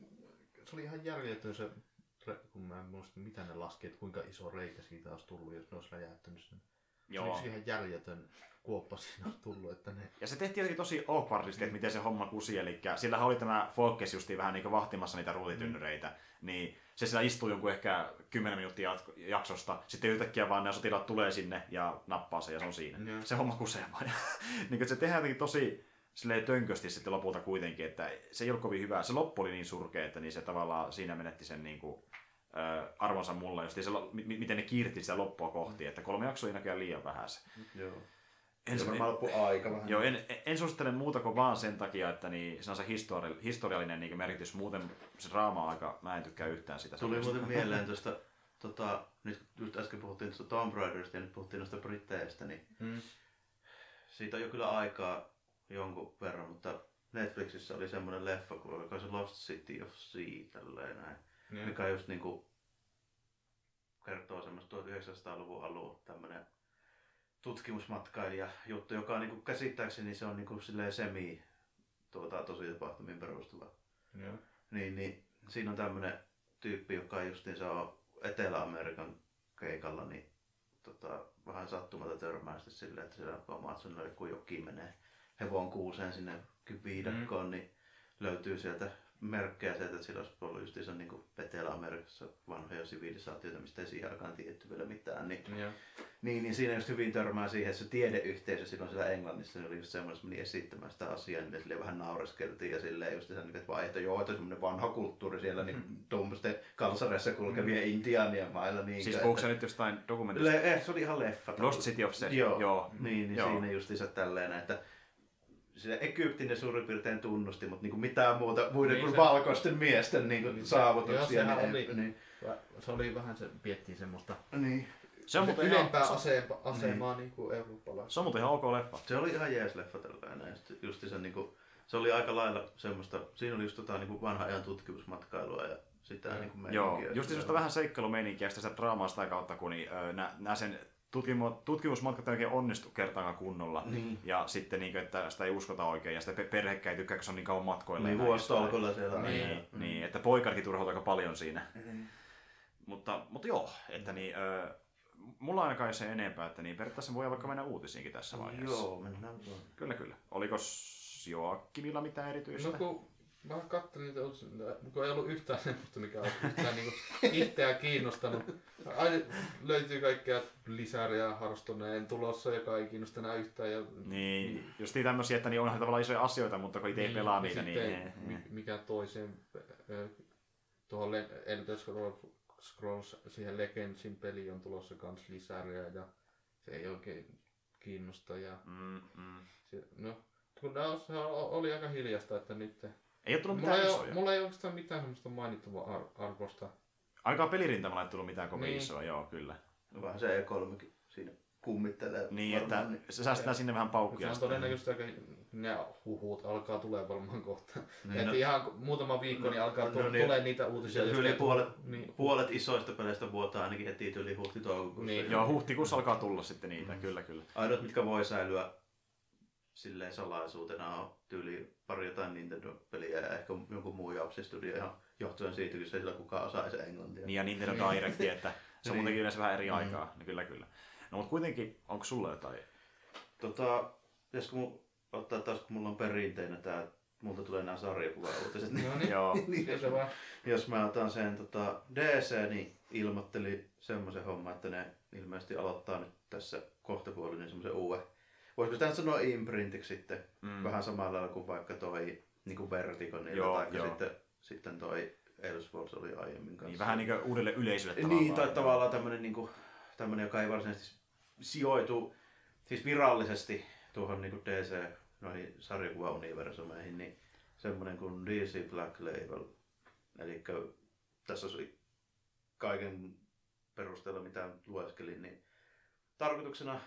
se oli ihan järjetön se, kun mä en muista mitä ne laski, että kuinka iso reikä siitä olisi tullut, jos ne olisi räjäyttänyt sen. Joo. Se olisi ihan järjetön kuoppa siinä on tullut, että ne... Ja se tehtiin jotenkin tosi awkwardisti, että miten se homma kusi, eli sillähän oli tämä Focus justiin vähän niin vahtimassa niitä ruutitynnyreitä, mm. niin se siellä istuu jonkun ehkä kymmenen minuuttia jaksosta, sitten yhtäkkiä vaan nämä sotilaat tulee sinne ja nappaa se ja se on siinä. Mm. Se homma kusee vaan. Niin, se tehdään jotenkin tosi tönkösti sitten lopulta kuitenkin, että se ei ollut kovin hyvää. Se loppu oli niin surkea, että niin se tavallaan siinä menetti sen niin kuin arvonsa mulle, just se, miten ne kiirti sitä loppua kohti, että kolme jaksoa ei näköjään liian vähäisen. Joo. Ensi, en, aika vähän. Joo, en, en suosittele muuta kuin vaan sen takia, että niin, se on se histori- historiallinen niin merkitys. Muuten se draama aika, mä en tykkää yhtään sitä. Tuli sellaista. Muuten mieleen tuosta, tota, nyt just äsken puhuttiin tuosta Tomb Raiderista ja nyt puhuttiin noista britteistä, niin mm. siitä on jo kyllä aikaa jonkun verran, mutta Netflixissä oli semmoinen leffa, joka se Lost City of Sea, tälleen näin. Niin. Mikä just niinku kertoo semmoista tuhatyhdeksänsataaluvun alun tämmönen tutkimusmatkailija juttu, joka on niinku käsittääkseni se on niinku silleen semi tuota tosi tapahtumiin perustuva. Niin. niin niin siinä on tämmönen tyyppi, joka justiinsa on Etelä-Amerikan keikalla, niin tota vähän sattumalta törmää sitten silleen, että siellä Amazonalle kun joki menee hevon kuuseen sinne viidakkoon, mm. niin löytyy sieltä merkkejä sieltä, että sillä olisi ollut justiinsa niin Etelä-Amerikassa vanhoja sivilisaatioita, mistä ei siihen aikaan tiedetty vielä mitään. Niin, niin, niin siinä just hyvin törmää siihen, että se tiedeyhteisö silloin siellä Englannissa niin oli just semmoinen, että meni esittämään sitä asiaa, niin silleen vähän naureskeltiin ja silleen just sen, että vaan, että joo, että semmoinen vanha kulttuuri siellä niin mm. tuommoisten kalsareissa kulkevien mm. intiaanien mailla. Niin siis puhuuko sä nyt jostain dokumentista? Le- eh, se oli ihan leffa. Lost City of Sex. Joo, joo. Niin, niin joo. Siinä justiinsa tälleen, että sillä Egyptin suurin piirtein tunnusti, mutta niinku mitään muuta muiden niin kuin se, valkoisten miesten niinku saavutuksia. Joo, oli, niin, se oli vähän se piettiin semmoista niin. Se on muuten ylempää asemaa, asemaa niin. Niinku eurooppalaisille. Se on muuten ihan ok leffa. Se oli ihan jees leffa tällainen. Justi sen niinku se oli aika lailla semmoista, siinä oli just tota niinku vanhan ajan tutkimusmatkailua ja sitä mm. niinku meininkiä. Joo, justi semmoista vähän seikkailumeininkiä sitä draamasta kautta, kun niin, nä, nä sen Tutkimu- tutkimusmatkat oikein onnistu kertaakaan kunnolla niin. Ja sitten niin, että sitä ei uskota oikein ja sitä perhekkä ei tykkää, kun se on niin kauan matkoilla. Niin vuostolkolla siellä. Niin, niin, mm. niin, että poikarkin turhautuu aika paljon siinä. Mm. Mutta, mutta joo, että niin, äh, mulla ainakaan ei se enempää, että niin periaatteessa voi vaikka mennä uutisiinkin tässä vaiheessa. Joo, mennään. Kyllä, kyllä. Olikos Joakimilla mitään erityistä? No kun mä katsoin niitä uutisia, kun ei ollut yhtään semmoista, mikä on yhtään niin itseään kiinnostanut. Aina löytyy kaikkea lisäriä harrastuneen tulossa, joka ei kiinnosta enää yhtään. Ja... Niin, just niin tämmöisiä, että niin onhan tavallaan isoja asioita, mutta kun itse niin, ei pelaa niitä, niin... Mikä toiseen, tuohon Le- Elder Scrolls, siihen Legendsin peliin on tulossa kans lisäriä ja se ei oikein kiinnosta. Ja... Mm, mm. Se, no, kun nämä oli aga hiljasta, että nyt... Ei ole tullut mulla mitään ei isoja. Ole, mulla ei oikeastaan mitään semmoista mainittavaa ar- arvosta. Ainakaan pelirintamalla ei tullut mitään kovin niin. Isoa, joo kyllä. Vähän se E kolme siinä kummittelee. Niin, varmaan, että niin. Se säästetään sinne vähän paukkia. Se on todennäköisesti aika ne huhut alkaa tulee varmaan kohta. Niin, no, ihan muutama viikko no, niin alkaa tulla no, niin, niitä uutisia. Yli josta, puolet, niin. puolet isoista peleistä vuotaa ainakin etiin yli huhti-toukokuussa. Niin, joo, huhtikuussa alkaa tulla sitten niitä, mm-hmm. kyllä kyllä. Ainoat, mitkä voi säilyä silleen salaisuutena on tyyli pari jotain Nintendo-peliä ja ehkä jonkun muun Japsi-studio ihan johtuen siitä, kun se ei sillä kukaan osaisi englantia. Niin ja Nintendo Directi, että se on muutenkin yleensä vähän eri mm-hmm. aikaa. No, kyllä kyllä. No mutta kuitenkin, onko sulla jotain? Tota, pitäisikö mun ottaa taas, kun mulla on perinteinä tää, multa tulee nää sarjakuva-uutiset, niin, no, niin, joo. niin jos, jos mä otan sen tota, D C, niin ilmoitteli semmoisen homman, että ne ilmeisesti aloittaa nyt tässä kohtapuolella niin semmoisen uuden. Voisiko sitä sanoa imprintiksi sitten, mm. vähän samalla lailla kuin vaikka toi niin kuin Vertigon, tai sitten, sitten toi Elseworlds oli aiemmin kanssa. Niin, vähän niin kuin uudelle yleisölle tavallaan. Niin, tai tavallaan tämmönen, niin kuin, tämmönen joka ei varsinaisesti sijoitu siis virallisesti tuohon niin kuin D C noihin sarjakuvauniversumeihin, niin semmoinen kuin D C Black Label. Eli tässä oli kaiken perusteella mitä lueskelin, niin tarkoituksena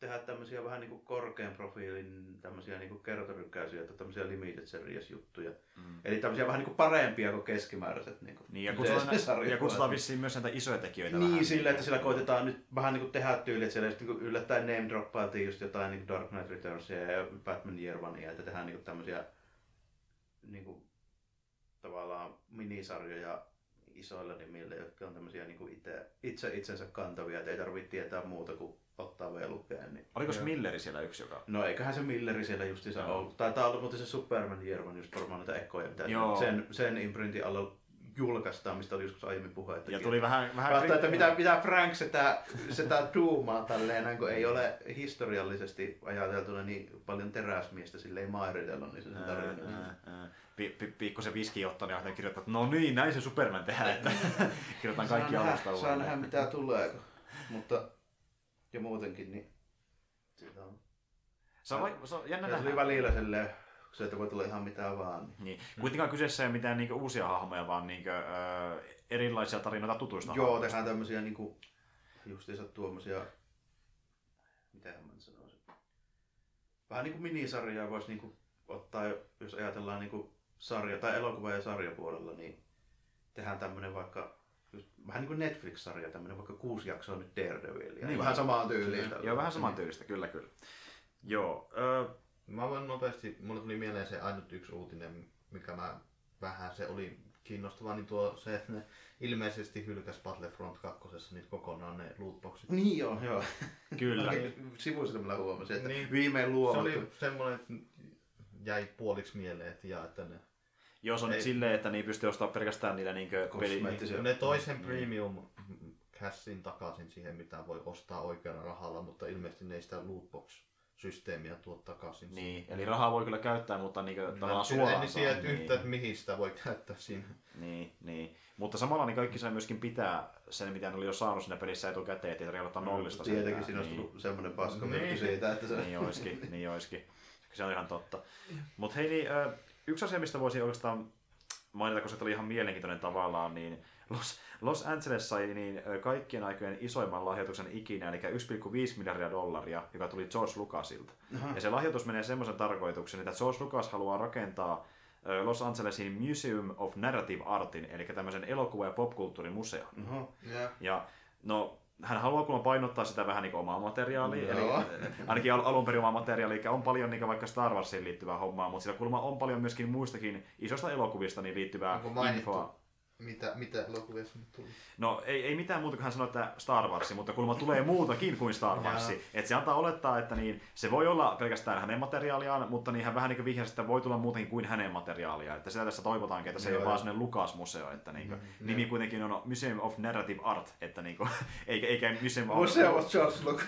tehdä tämmöisiä vähän niin kuin korkean profiilin tämmöisiä niin kuin kertarykäisiä tai tämmöisiä limited series juttuja. Mm. Eli tämmöisiä vähän niin kuin parempia kuin keskimääräiset niin kuin niin, ja kutsutaan, ja kutsutaan vissiin myös näitä isoja tekijöitä niin, vähän. Niin, sillä, että sillä koitetaan nyt vähän niin kuin tehdä tyyliä, että siellä just niin kuin yllättäen name droppailtiin just jotain niin kuin Dark Knight Returnsia ja Batman Year Onea, että tehdään niin kuin tämmöisiä niin kuin tavallaan minisarjoja isoilla nimillä, jotka on tämmöisiä niin kuin itse, itse itsensä kantavia, että ei tarvitse tietää muuta kuin ottaa vielä lukea. Niin. Olikos Milleri siellä yksi joka? No eiköhän se Milleri siellä justiinsa no. ollut. Taitaa olla muuten se Superman Jervan just varmaan näitä ekoja, mitä sen, sen imprintin alla julkaistaan, mistä oli joskus aiemmin puhetta. Ja tuli vähän... vähän Vaattaa, kri- että mitä, mitä Frank sitä, sitä duumaa tälleen, näin, kun ei ole historiallisesti ajateltuna niin paljon teräsmiestä silleen maairitellut, niin se sen tarvitaan. Pikkusen viskiin ottanut ja kirjoittaa, että no niin, näin se Superman tehdään, että kirjoitan kaikki alusta uudelleen. Saa nähdä mitä tulee, mutta... Ja muutenkin, niin siitä on... Se oli välillä silleen, se, että voi tulla ihan mitään vaan. Niin. Niin. Kuitenkaan kyseessä ei ole mitään niinku uusia hahmoja, vaan niinku, ö, erilaisia tarinoita tutuista Joo, hahmoista. Tehdään tämmöisiä niinku, justiinsa tuommoisia, mitähän mä nyt sanoisin, vähän niinku minisarjaa voisi niinku ottaa, jos ajatellaan niinku sarja, tai elokuva- ja sarjapuolella, niin tehdään tämmöinen vaikka vähän niin kuin Netflix-sarja, tämmöinen vaikka kuusi jaksoa nyt Daredevilia. Niin, vähän samaan tyyliin. Joo, vähän samaan tyylistä, kyllä kyllä. Joo. Ö... Mä voin nopeasti, mulle tuli mieleen se ainut yksi uutinen, mikä mä vähän, se oli kiinnostavaa, niin tuo se, että ne ilmeisesti hylkäs Battlefront kakkosessa nyt kokonaan ne lootboxit. Niin joo, joo. Kyllä. Sivusilmällä huomasin, että niin, viimein luovutu. Se oli semmoinen, että jäi puoliksi mieleen, että jaa, että ne... Jos on nyt silleen, että niin pystyy ostamaan pelkästään niillä niinkö peli... Ne toisen premium cashin takaisin siihen, mitä voi ostaa oikealla rahalla, mutta ilmeisesti ne ei sitä lootbox-systeemiä tuo takaisin. Niin, siihen. Eli rahaa voi kyllä käyttää, mutta niinkö tavallaan suoraan en tiedä niin. yhtä, että mihin sitä voi käyttää siinä. Niin, niin. Mutta samalla niin kaikki sai myöskin pitää sen, mitä ne oli jo saanut siinä pelissä etukäteen, ettei tarvitse ottaa nollista. Tietenkin siinä olisi tullut semmoinen paskamerkki niin. siitä, että se... Niin olisikin, niin olisikin. Se on ihan totta. Mut hei niin... Äh, Yksi asia, mistä voisin oikeastaan mainita, koska tämä oli ihan mielenkiintoinen tavallaan, niin Los, Los Angeles sai niin kaikkien aikojen isoimman lahjoituksen ikinä, eli yksi pilkku viisi miljardia dollaria, joka tuli George Lucasilta. Aha. Ja se lahjoitus menee semmoisen tarkoituksen, että George Lucas haluaa rakentaa Los Angelesin Museum of Narrative Artin, eli tämmöisen elokuva- ja popkulttuurin museon. Yeah. Ja no... Hän haluaa kuulemma painottaa sitä vähän niin omaa materiaalia, eli ainakin al- alun perin omaa materiaalia, eli on paljon niin vaikka Star Warsiin liittyvää hommaa, mutta sillä kuulemma on paljon myöskin muistakin isosta elokuvista niin liittyvää infoa. Mitä, mitä elokuvia sinne tuli? No ei, ei mitään muuta kuin hän sanoi, että Star Warsi, mutta kuulemma tulee muutakin kuin Star Warsi. Että se antaa olettaa, että niin, se voi olla pelkästään hänen materiaaliaan, mutta niin hän vähän niin vihjasi, että voi tulla muutenkin kuin hänen materiaaliaan. Että sitä tässä toivotaankin, että se joo, ei ole vaan sellainen Lukas-museo. Että niin kuin, mm-hmm. Nimi kuitenkin on Museum of Narrative Art, että niin kuin, eikä, eikä Museum of... Museum of George Lucas.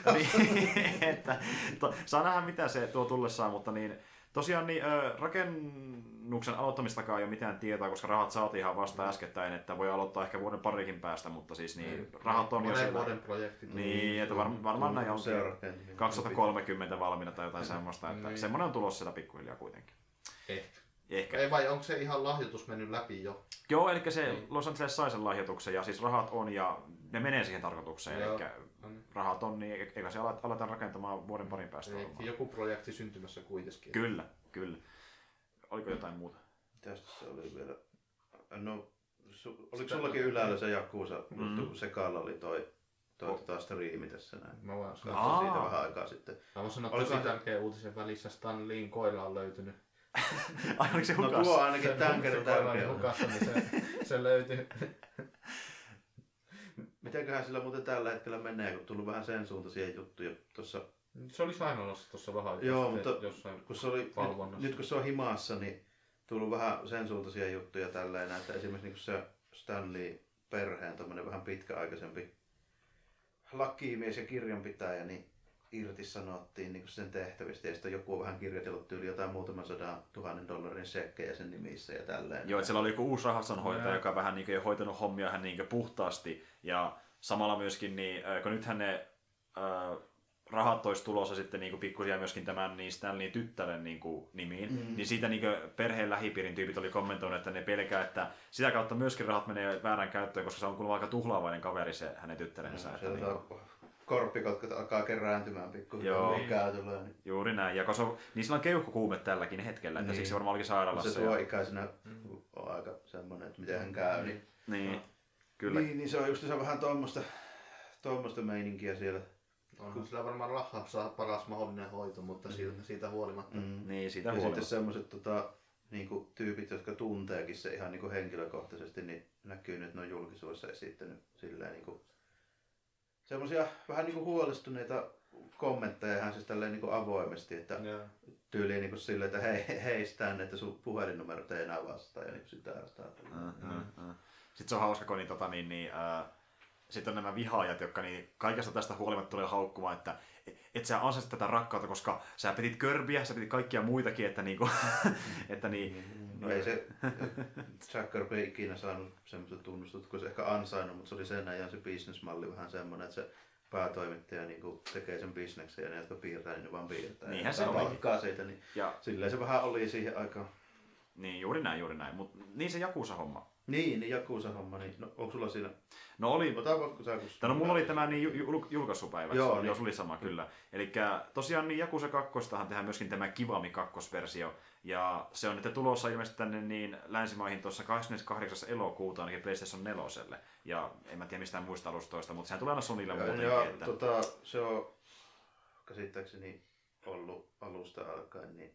että, to, saa nähdä mitä se tuo tullessaan, mutta niin... Tosiaan niin, äh, rakennuksen aloittamistakaan ei ole mitään tietoa, koska rahat saatiin ihan vasta mm. äskettäin, että voi aloittaa ehkä vuoden parikin päästä, mutta siis niin, mm. rahat on jo siellä. Niin, että var, varmaan näin on kaksituhattakolmekymmentä valmiina tai jotain mm. semmoista, että mm. semmoinen on tulossa siellä pikkuhiljaa kuitenkin. Ehkä. Ehkä. Ei vai onko se ihan lahjoitus mennyt läpi jo? Joo, eli se niin. Los Angeles sai sen lahjoituksen ja siis rahat on ja ne menee siihen tarkoitukseen. Joo. Eli rahat on, niin eikä se aletaan rakentamaan vuoden parin päästä. Eikä joku projekti syntymässä kuitenkin. Kyllä, kyllä. Oliko jotain muuta? Tästä se oli vielä? No, su- oliko sullakin ylällä se Yakuza? Mm. Sekalla oli toi. Toivottavasti striimi tässä näin. Mä vaan katsoin siitä vähän aikaa sitten. Mä voin sanoa tosi tärkeä uutisen välissä. Stan Leein koira on löytynyt. Ai oliko se hukassa? No tuo ainakin tämän kerran tärkeä. Hukassa, niin se, se löytyy. Mitenköhän sillä muuten tällä hetkellä menee, kun on tullut vähän sen suuntaisia juttuja tuossa. Se oli Sainolassa tuossa vähän. Joo, mutta kun se oli, nyt, nyt kun se on himassa, niin tullut vähän sen suuntaisia juttuja tällä enää. Että esimerkiksi niin se Stan Lee perheen tommonen vähän pitkäaikaisempi lakimies ja kirjanpitäjä niin irtisanottiin niin sen tehtävistä ja sitten joku on vähän kirjoitellut tyyli jotain muutaman sadan tuhannen dollarin sekkejä sen nimissä ja tälleen. Joo, että siellä oli joku uusi rahastonhoitaja, joka vähän niin ei hoitanut hommia ihan niin puhtaasti ja samalla myöskin, niin, kun nythän ne äh, rahat olisi tulossa sitten niin pikkusia myöskin tämän niin Stanleyin tyttären niin nimiin, mm. niin siitä niin perheen lähipiirin tyypit oli kommentoinut, että ne pelkää, että sitä kautta myöskin rahat menee väärään käyttöön, koska se on kuulemma aika tuhlaavainen kaveri se hänen tyttärensä. No, niin kuin korppikotkat alkaa kerääntymään pikkuhiljaa ikää tulee. Niin. Juuri näin, ja koska on, niin sillä on keuhkokuume tälläkin hetkellä, että niin. Siksi varmaan olikin sairaalassa. Se tuo ikäisenä mm. on aika semmoinen, että miten hän käy. Niin, niin. No. Kyllä. Niin, niin se on just se on vähän tuommoista, tuommoista meininkiä siellä. Onhan sillä varmaan rahaa saa paras mahdollinen hoito, mutta mm. siitä huolimatta. Mm. Niin, siitä ja huolimatta. Sitten semmoiset tota, niinku, tyypit, jotka tunteekin se ihan niinku, henkilökohtaisesti, niin näkyy nyt, että ne on julkisuudessa esittänyt silleen niinku, semmoisia vähän niinku, huolestuneita kommentteja ihan siis tälleen niinku, avoimesti, että yeah. tyyliin niinku, silleen, että hei, hei Stan, että sun puhelinnumerot ei enää vastaa ja niinku, sitä vastaa. Mm, mm, mm. Sitten se on hauska, kun niin, tota, niin, niin äh... sitten on nämä vihaajat, jotka niin kaikesta tästä huolimatta tulee haukkumaan, että et sä ansaisi tätä rakkautta, koska sä pidit körbiä, sä pidit kaikkia muitakin, että niinku, että niin. No ei se, Jack Kirby ei ikinä saanut semmoista tunnustusta, kun se ehkä ansainnut, mutta se oli sen ajan se bisnesmalli vähän semmoinen, että se päätoimittaja niinku tekee sen bisneksen ja ne, jotka piirtää, niin ne vaan piirtää. Niinhän se oli. Palkkaa siitä, niin ja. Silleen se vähän oli siihen aikaan. Niin, juuri näin, juuri näin, mutta niin se Yakuza-homma. Niin, niin Yakuza-homma, niin no, onko sulla siinä? No oli, no mulla oli tämä niin julkaisupäivä, joo, niin. Jos oli sama, kyllä. Elikkä tosiaan niin Yakuza kakkostahan tehdään myöskin tämä Kivami kakkosversio, ja se on nyt tulossa ilmeisesti tänne niin länsimaihin tuossa kahdeskymmeneskahdeksas elokuuta ainakin PlayStation neljälle, ja en mä tiedä mistään muista alustoista, mutta sehän tulee aina Sonylle muutenkin. Ja, että... tota, se on käsittääkseni ollut alusta alkaen, niin...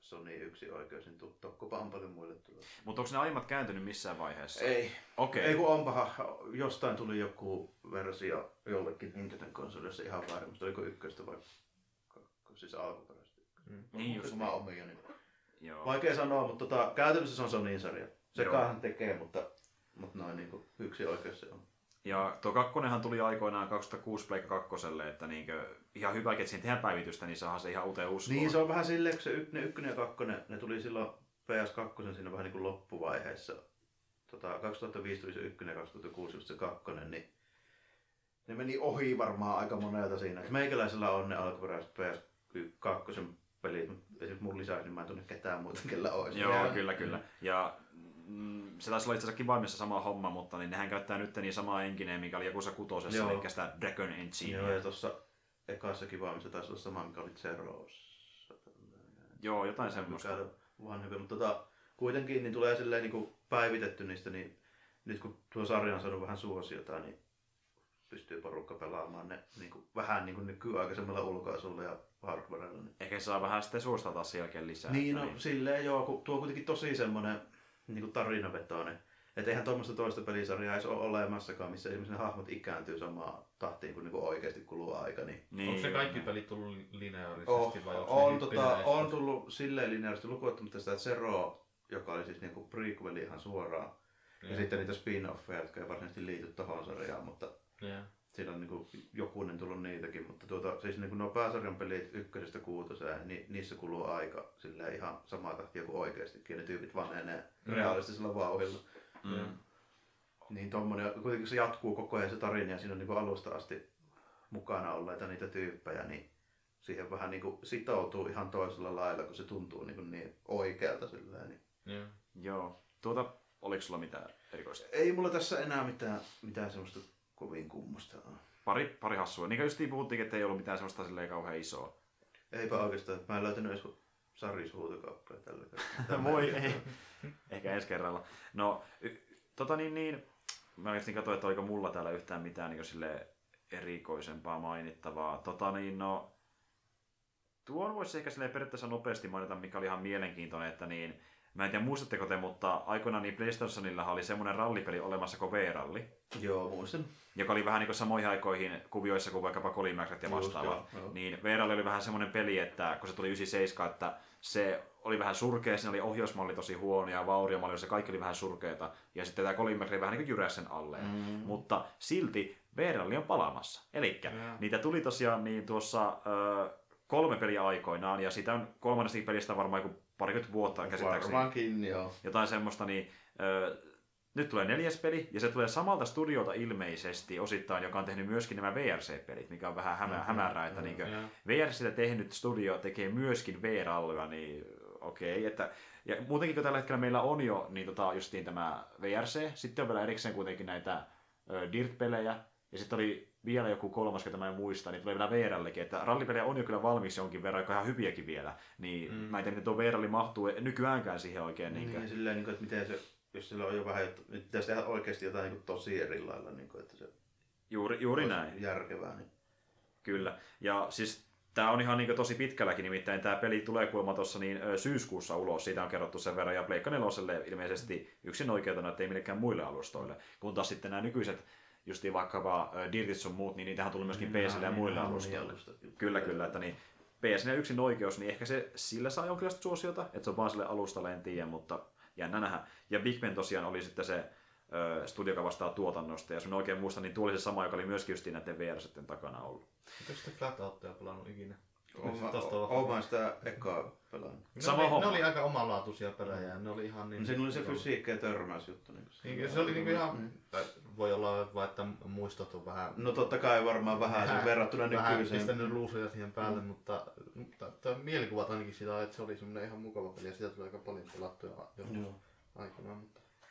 Sony yksi oikeusin tuttu, kopan paljon muille tulee. Mutta onko ne aiemmat kääntynyt missään vaiheessa? Ei. Okei. Okay. Ei kun onpahan, jostain tuli joku versio jollekin internet-konsolissa ihan varmasti. Oliko ykköstä vai kakkosta, siis alkuperäistä ykköstä. Mm. Niin just niin. Omia, niin. Joo. Vaikea sanoa, mutta tota, käytännössä se on Sonyin sarja. Se kaahan tekee, mutta, mutta noin niin yksi oikeus se on. Ja tuo kakkonenhan tuli aikoinaan kaksituhattakuusi Pleikka kakkoselle, että niinkö, ihan hyväkin, että siinä tehdään päivitystä, niin saadaan se ihan uuteen uskoon. Niin, se on vähän silleen, kun se y- ne ykkönen ja kakkonen, ne tuli silloin P S kaksi siinä vähän niin kuin loppuvaiheessa. Tota, kaksituhattaviisi tuli se ykkönen ja kaksituhattakuusi just se kakkonen, niin ne meni ohi varmaan aika monelta siinä. Meikäläisellä on ne alkuperäiset P S kaksi pelit, mutta esimerkiksi mun lisäksi niin mä en tunne ketään muuta, kellä olisi. Joo, ja kyllä, kyllä. Ja... se taisi olla itse asiassa Kivamissa sama homma, mutta niin nehän käyttää nyt niin samaa engineä, mikä oli Yakuza kutosessa, eli sitä Dragon Enginea. Joo, ja tuossa ekassa Kivamissa taisi olla sama, mikä oli Zerossa. Joo, jotain semmoista. Vanhempi, mutta tota, kuitenkin niin tulee silleen niin kuin päivitetty niistä, niin nyt kun tuo sarja on saanut vähän suosiota, niin pystyy porukka pelaamaan ne niin kuin, vähän niin kuin nykyaikaisemmalla ulkoasulla ja hardwarella. Niin. Ehkä se saa vähän sitten suostaa taas sen jälkeen lisää. Niin, no niin. Silleen joo, kun tuo on kuitenkin tosi semmoinen niinku tarinavetoinen. Et eihän tuommoista toista pelisarjaa edes ole olemassakaan, missä esimerkiksi ne hahmot ikääntyy samaan tahtiin, kun niinku oikeasti kuluu aika. Niin. Niin. Onko se kaikki pelit tullut lineaarisesti oh, vai onko on, ne tota, on tullut silleen lineaarisesti lukuottamatta sitä Zero, joka oli siis niinku prequeli ihan suoraan. Yeah. Ja sitten niitä spin-offeja, jotka ei varsinaisesti liity tohon sarjaan, mutta yeah. Siinä on niinku jokunen tullut niitäkin. Mutta tuota, siis niinku nuo pääsarjan pelit ykkösestä kuutoseen, niin niissä kuluu aika silleen ihan samaa tahtia kuin oikeastikin. Ja ne tyypit vanhenee mm. realistisella vauhdilla. Mm. Niin tommonen, kuitenkin se jatkuu koko ajan se tarina ja siinä on niinku alusta asti mukana olleita niitä tyyppejä, niin siihen vähän niin kuin sitoutuu ihan toisella lailla, kun se tuntuu niin, kuin niin oikealta silleen. Niin. Yeah. Joo. Tuota, oliko sulla mitään erikoista? Ei mulla tässä enää mitään, mitään semmoista kovin kummosta on. Pari, pari hassua. Niin kuin justiin puhuttiin, että ei ollut mitään semmoista silleen kauhean isoa. Eipä oikeastaan. Mä en löytänyt edes sarishuutokauppoja tällä kertaa. Moi, ei. Ehkä ensi kerralla. No, y- tota niin, niin. Mä oikeasti katsoin, että oliko mulla täällä yhtään mitään niin silleen erikoisempaa mainittavaa. Tota niin, no... Tuon voisi ehkä periaatteessa nopeasti mainita, mikä oli ihan mielenkiintoinen, että niin, mä en tiedä muistatteko te, mutta aikoinaan niin PlayStationilla oli semmoinen rallipeli olemassa kuin V-Rally. Joo, muistan. Joka oli vähän niin kuin samoihin aikoihin kuvioissa kuin vaikkapa Colimacret ja vastaava. Niin V-Rally oli vähän semmoinen peli, että kun se tuli yhdeksänkymmentäseitsemän, että se oli vähän surkea, siinä oli ohjausmalli tosi huono ja vauriomalli, jossa kaikki oli vähän surkeita. Ja sitten tämä Colimacret vähän niin kuin jyräsi sen alle. Mm. Mutta silti V-Rally on palaamassa. Elikkä yeah. niitä tuli tosiaan niin tuossa... Öö, kolme peliä aikoinaan, ja siitä on kolmannesta pelistä varmaan joku parikymmentä vuotta käsittääkseni. Varmaankin, joo. Jotain semmoista, niin ö, nyt tulee neljäs peli, ja se tulee samalta studiolta ilmeisesti osittain, joka on tehnyt myöskin nämä V R C-pelit, mikä on vähän hämä, mm-hmm. hämärää, että mm-hmm. niin kuin, V R C:tä tehnyt studio tekee myöskin V R-alloja, niin okei. Okay, ja muutenkin, kun tällä hetkellä meillä on jo niin tota, justiin tämä V R C, sitten on vielä erikseen kuitenkin näitä ö, Dirt-pelejä, ja sitten oli vielä joku kolmas, jota mä en muista, niin tulee vielä V R L:kin, että rallipelejä on jo kyllä valmiiksi jonkin verran, joka on ihan hyviäkin vielä, niin mm. mä en tiedä, miten tuo V R L mahtuu nykyäänkään siihen oikein. Niin, niin silleen, että miten se, jos sillä on jo vähän, nyt pitäisi tehdä oikeasti jotain tosi eri lailla, että se juuri, juuri olisi näin. Järkevää. Niin. Kyllä, ja siis tämä on ihan niin tosi pitkälläkin, nimittäin tämä peli tulee kuulemma tuossa niin syyskuussa ulos, siitä on kerrottu sen verran, ja Pleikka neloselle ilmeisesti yksin oikeutena, että ei millekään muille alustoille, kun taas sitten nämä nykyiset justiin vaikkapa Dirtit sun muut, niin niitähän tuli myöskin P S L ja, ja muille alustoille. Kyllä, kyllä. Että niin, P S L ja yksin oikeus, niin ehkä se sillä saa jonkinlaista suosiota, että se on vaan sille alustalle, en tiedä, mutta jännä nähdä. Ja Big Ben tosiaan oli sitten se ö, studio, joka vastaa tuotannosta, ja jos minä oikein muistan, niin tuo oli se sama, joka oli myöskin justiin näiden V R-sitten takana ollut. Onko sitä Flatout-tea pelannut ikinä? Olen sitä ekaa pelannut. Sama homma. Ne oli aika omalaatuisia pelejä. Ne oli ihan niin... Siinä oli se fysiikka ja törmäys juttu. Niin se oli niin ihan... Voi olla vaan, että muistot on vähän... No totta kai varmaan vähän sen verrattuna nykyiseen. Vähän pistänyt luusuja siihen päälle, mutta... Mielikuvat ainakin sitä, että se oli semmoinen ihan mukava peli. Ja sitä tuli aika paljon pelattuja joskus aikanaan.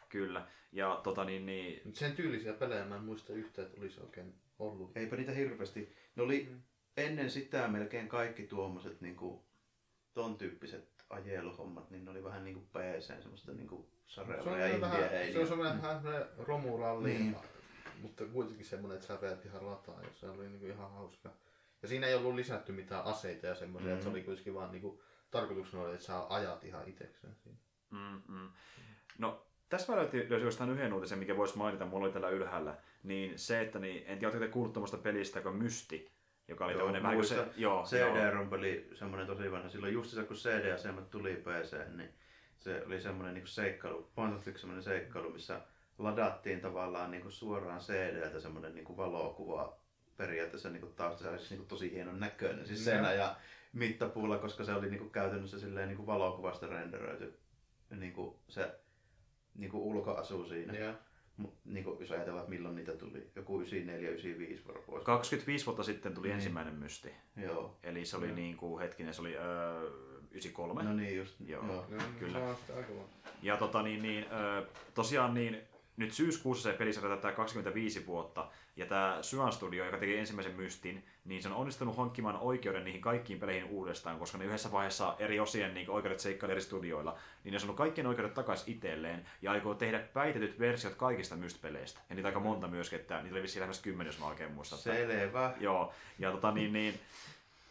Kyllä. Ja tota niin niin... Sen tyylisiä pelejä mä en muista yhtään, että olisi oikein ollut. Eipä niitä hirveästi. Ne oli... Ennen sitä melkein kaikki tuommoiset niinku ton tyyppiset ajeluhommat, niin ne oli vähän niinku P C semmoista niinku sarella ja India ei. Se on vähän romuralli, niin. Mutta kuitenkin semmoinen, että sä veät ihan lataa, ja se oli niinku ihan hauska. Ja siinä ei ollut lisätty mitään aseita ja semmoisia, mm-hmm. että se oli kuitenkin vaan niinku tarkoituksena oli, että sä ajat ihan itekseen siinä. Mm-hmm. No. Tässä mä löysin oikeastaan yhden uutisen, mikä voisi mainita, mulla oli täällä ylhäällä, niin se, että niin, en tiedä, oletteko te kuullut tuommoista pelistä kuin Mysti, joka oli tämmöinen vähän kuin se... Joo, C D-ROM peli, semmoinen tosi vanha. Silloin justiinsa kun C D-asemat tuli P C, niin se oli semmoinen niin seikkailu, pantatiksi semmoinen seikkailu, missä ladattiin tavallaan niin kuin suoraan C D:ltä semmoinen niin kuin valokuva periaatteessa niin kuin taustassa. Se oli siis niin kuin tosi hienon näköinen siis senä ja mittapuulla, koska se oli niin kuin käytännössä silleen niin kuin valokuvasta renderöity niin kuin se niin kuin ulkoasu siinä. Yeah. Niin jos ajatellaan, milloin niitä tuli, joku yhdeksänkymmentäneljä yhdeksänkymmentäviisi varmaan. kaksikymmentäviisi vuotta sitten tuli niin. ensimmäinen Mysti. Joo. Eli se oli niin kuin, hetkinen, se oli öö, yhdeksänkymmentäkolme. No niin just. Joo, Joo. No, kyllä. Ja tota, niin, niin, öö, tosiaan niin, nyt syyskuussa se peli särätetään kaksikymmentäviisi vuotta. Ja tämä Syan Studio, joka teki ensimmäisen Mystin, niin se on onnistunut hankkimaan oikeuden niihin kaikkiin peleihin uudestaan, koska ne yhdessä vaiheessa eri osien niin oikeudet seikkaili eri studioilla, niin ne on ollut kaikkien oikeudet takaisin itselleen ja aikoo tehdä päitetyt versiot kaikista Myst-peleistä. Ja niitä aika monta myöskin, että niitä oli vissiin lähemmäs kymmenen, jos mä oikein muistan. Selvä. Joo. Ja tota niin... niin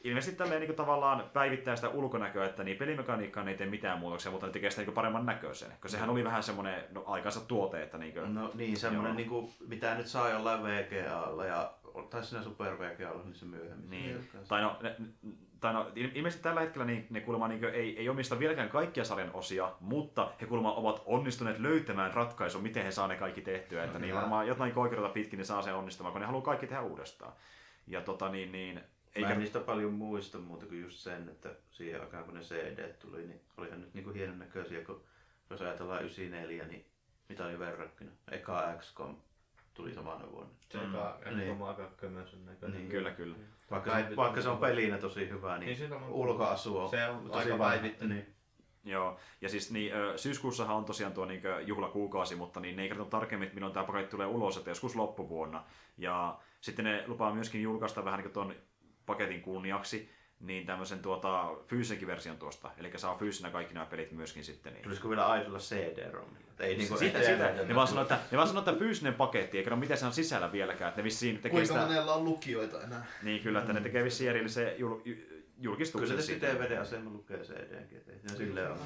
ilmeisesti tälleen niin kuin, tavallaan päivittää sitä ulkonäköä, että niin pelimekaniikkaan ei tee mitään muutoksia, mutta ne tekee sitä niin kuin, paremman näköisen. Koska sehän oli vähän semmoinen no, aikansa tuote, että... Niin, kuin, no niin, semmoinen niin kuin, mitä nyt saa jollain V G A:lla ja tai siinä Super V G A:lla, niin se myöhemmin. Niin. Tai no, ne, tai no, ilmeisesti tällä hetkellä niin, ne kuulemma niin kuin, ei, ei omista vieläkään kaikkia sarjan osia, mutta he kuulemma ovat onnistuneet löytämään ratkaisun, miten he saa ne kaikki tehtyä. Että, no, niin, varmaan jotain oikeudelta pitkin ne saa sen onnistumaan, kun ne haluaa kaikki tehdä uudestaan. Ja tota niin... niin eikä... Mä en niistä paljon muista muuta kuin just sen, että siihen aikaan kun ne C D tuli, niin olihan nyt niinku hienon näköisiä, kun jos ajatellaan yhdeksänkymmentäneljä, niin mitä oli verrakkina? Eka X COM, tuli samana vuonna. Se on mm. aika kömmäisen näköinen. Niin, kyllä, kyllä. Vaikka, se, vaikka se on pelinä tosi hyvä, niin, niin ulkoasu on, se on tosi päivitty. Niin. Joo, ja siis niin, syyskuussahan on tosiaan tuo niin juhlakuukausi, mutta niin, ne ei kertonut tarkemmin, milloin tämä paketti tulee ulos, että joskus loppuvuonna. Ja sitten ne lupaa myöskin julkaista vähän niin tuon paketin kunniaksi, niin tämmöisen tuota, fyysisenkin version tuosta. Eli saa fyysinä kaikki nämä pelit myöskin sitten. Niin. Tulisiko vielä aidolla C D-romilla? Ei niin kuin sitä, sitä. Ne, ne vaan sanoo, että, että fyysinen paketti, eikä ole mitään se on sisällä vieläkään. Että ne vissiin tekee kuinka sitä... monella on lukijoita enää? Niin kyllä, että mm. ne tekee vissiin erillisen jul... julkistuksen. Kyllä se T V D-asema lukee C D-kin, ettei ne silleen ole.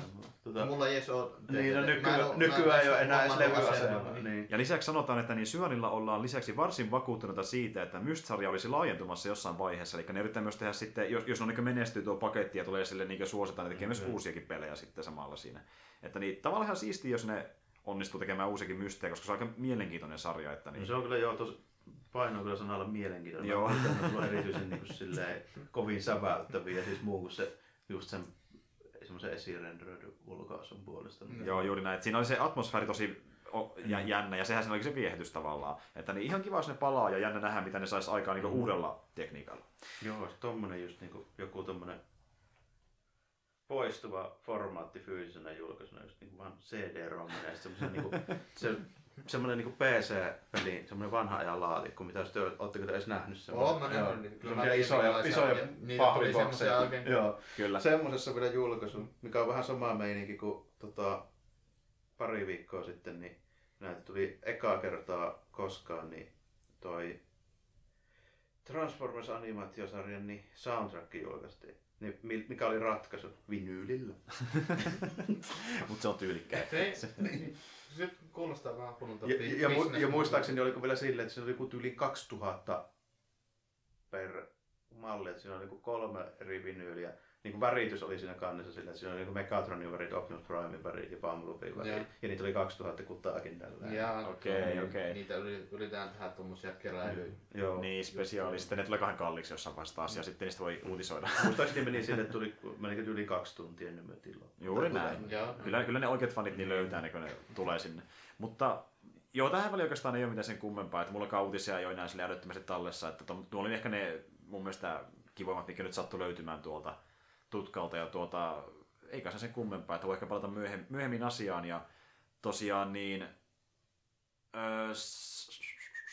Tuota... Mulla ei edes ole... Niin, no nykyään, nykyään ei ole enää edes levyasemaa. Niin. Ja lisäksi sanotaan, että niin syönnillä ollaan lisäksi varsin vakuuttuneita siitä, että Myst-sarja olisi laajentumassa jossain vaiheessa. Eli ne yrittää myös tehdä sitten, jos, jos on niin menestyy tuo paketti ja tulee sille niin suositaan, ne tekee mm-hmm. myös uusiakin pelejä sitten samalla siinä. Että niin tavallaan ihan siistiä, jos ne onnistuu tekemään uusiakin mystejä, koska se on aika mielenkiintoinen sarja. Että niin... Se on kyllä joo tosi... Painoa kyllä sanalla mielenkiintoinen, mutta on erityisen niin kuin, silleen, kovin säväyttäviä, siis muu kuin se, just sen semmoisen esirenderöidyn ulkoasun puolesta. Mm. Joo, juuri näin. Siinä oli se atmosfääri tosi o- ja jännä, ja sehän siinä oli se viehätys tavallaan. Että niin ihan kiva, jos ne palaa ja jännä nähdä, mitä ne sais aikaa niin kuin uudella tekniikalla. Joo, tommonen just niin kuin, joku tommonen poistuva formaatti fyysisenä julkaisena, just niin kuin vaan C D-romina ja semmoisen niin kuin, se, semmoinen niinku P C-peli, semmoinen vanha ajan laatikko, mitä te ootteko te edes nähnyt semmoinen? Oon mä nähnyt, niin kyllä mä isoja, isoja pahvibokseja. Joo, kyllä. Semmosessa vielä julkaisu, mikä on vähän sama meininki kuin tota, pari viikkoa sitten, niin näitä tuli ekaa kertaa koskaan, niin toi Transformers-animaatiosarjan niin soundtrack julkaistiin. Niin, mikä oli ratkaisu? Vinyylillä. Mut se on tyylikkäin. Se kuulostaa vähän hullulta. Ja, ja, mu- ja muistaakseni oliko vielä silleen, että siinä oli joku yli kaksituhatta per malli. Että siinä oli kolme eri vinyyliä. Niin väritys oli siinä kannessa silleen, että siinä oli Megatronin värit, Optimus Primein värit ja Bumblebee värit. Ja. ja niitä oli kaksituhatta kuttaakin tällä. Jaa, okei, okay, okei. Okay. Niitä yritetään tehdä tuommoisia keräilyjä. Mm. Niin, spesiaalista. Ne tulee kahden kalliiksi jossain vaiheessa taas ja sitten niistä voi uutisoida. Muistaakseni meni sille, että tuli yli kaksi tuntia ennen mötillä. Juuri näin. Kyllä, kyllä ne oikeat fanit niin löytää, kun ne tulee sinne. Mutta joo, tähän väliin oikeastaan ei ole mitään sen kummempaa. Että mullakaan uutisia ei ole enää silleen älyttömästi tallessa. Että tuo oli ehkä ne mun mielestä kivoimmat, mikä nyt sattui löytymään tuolta tutkalta ja tuota, eikä sen kummempaa, että voi ehkä palata myöhemmin, myöhemmin asiaan ja tosiaan niin öö,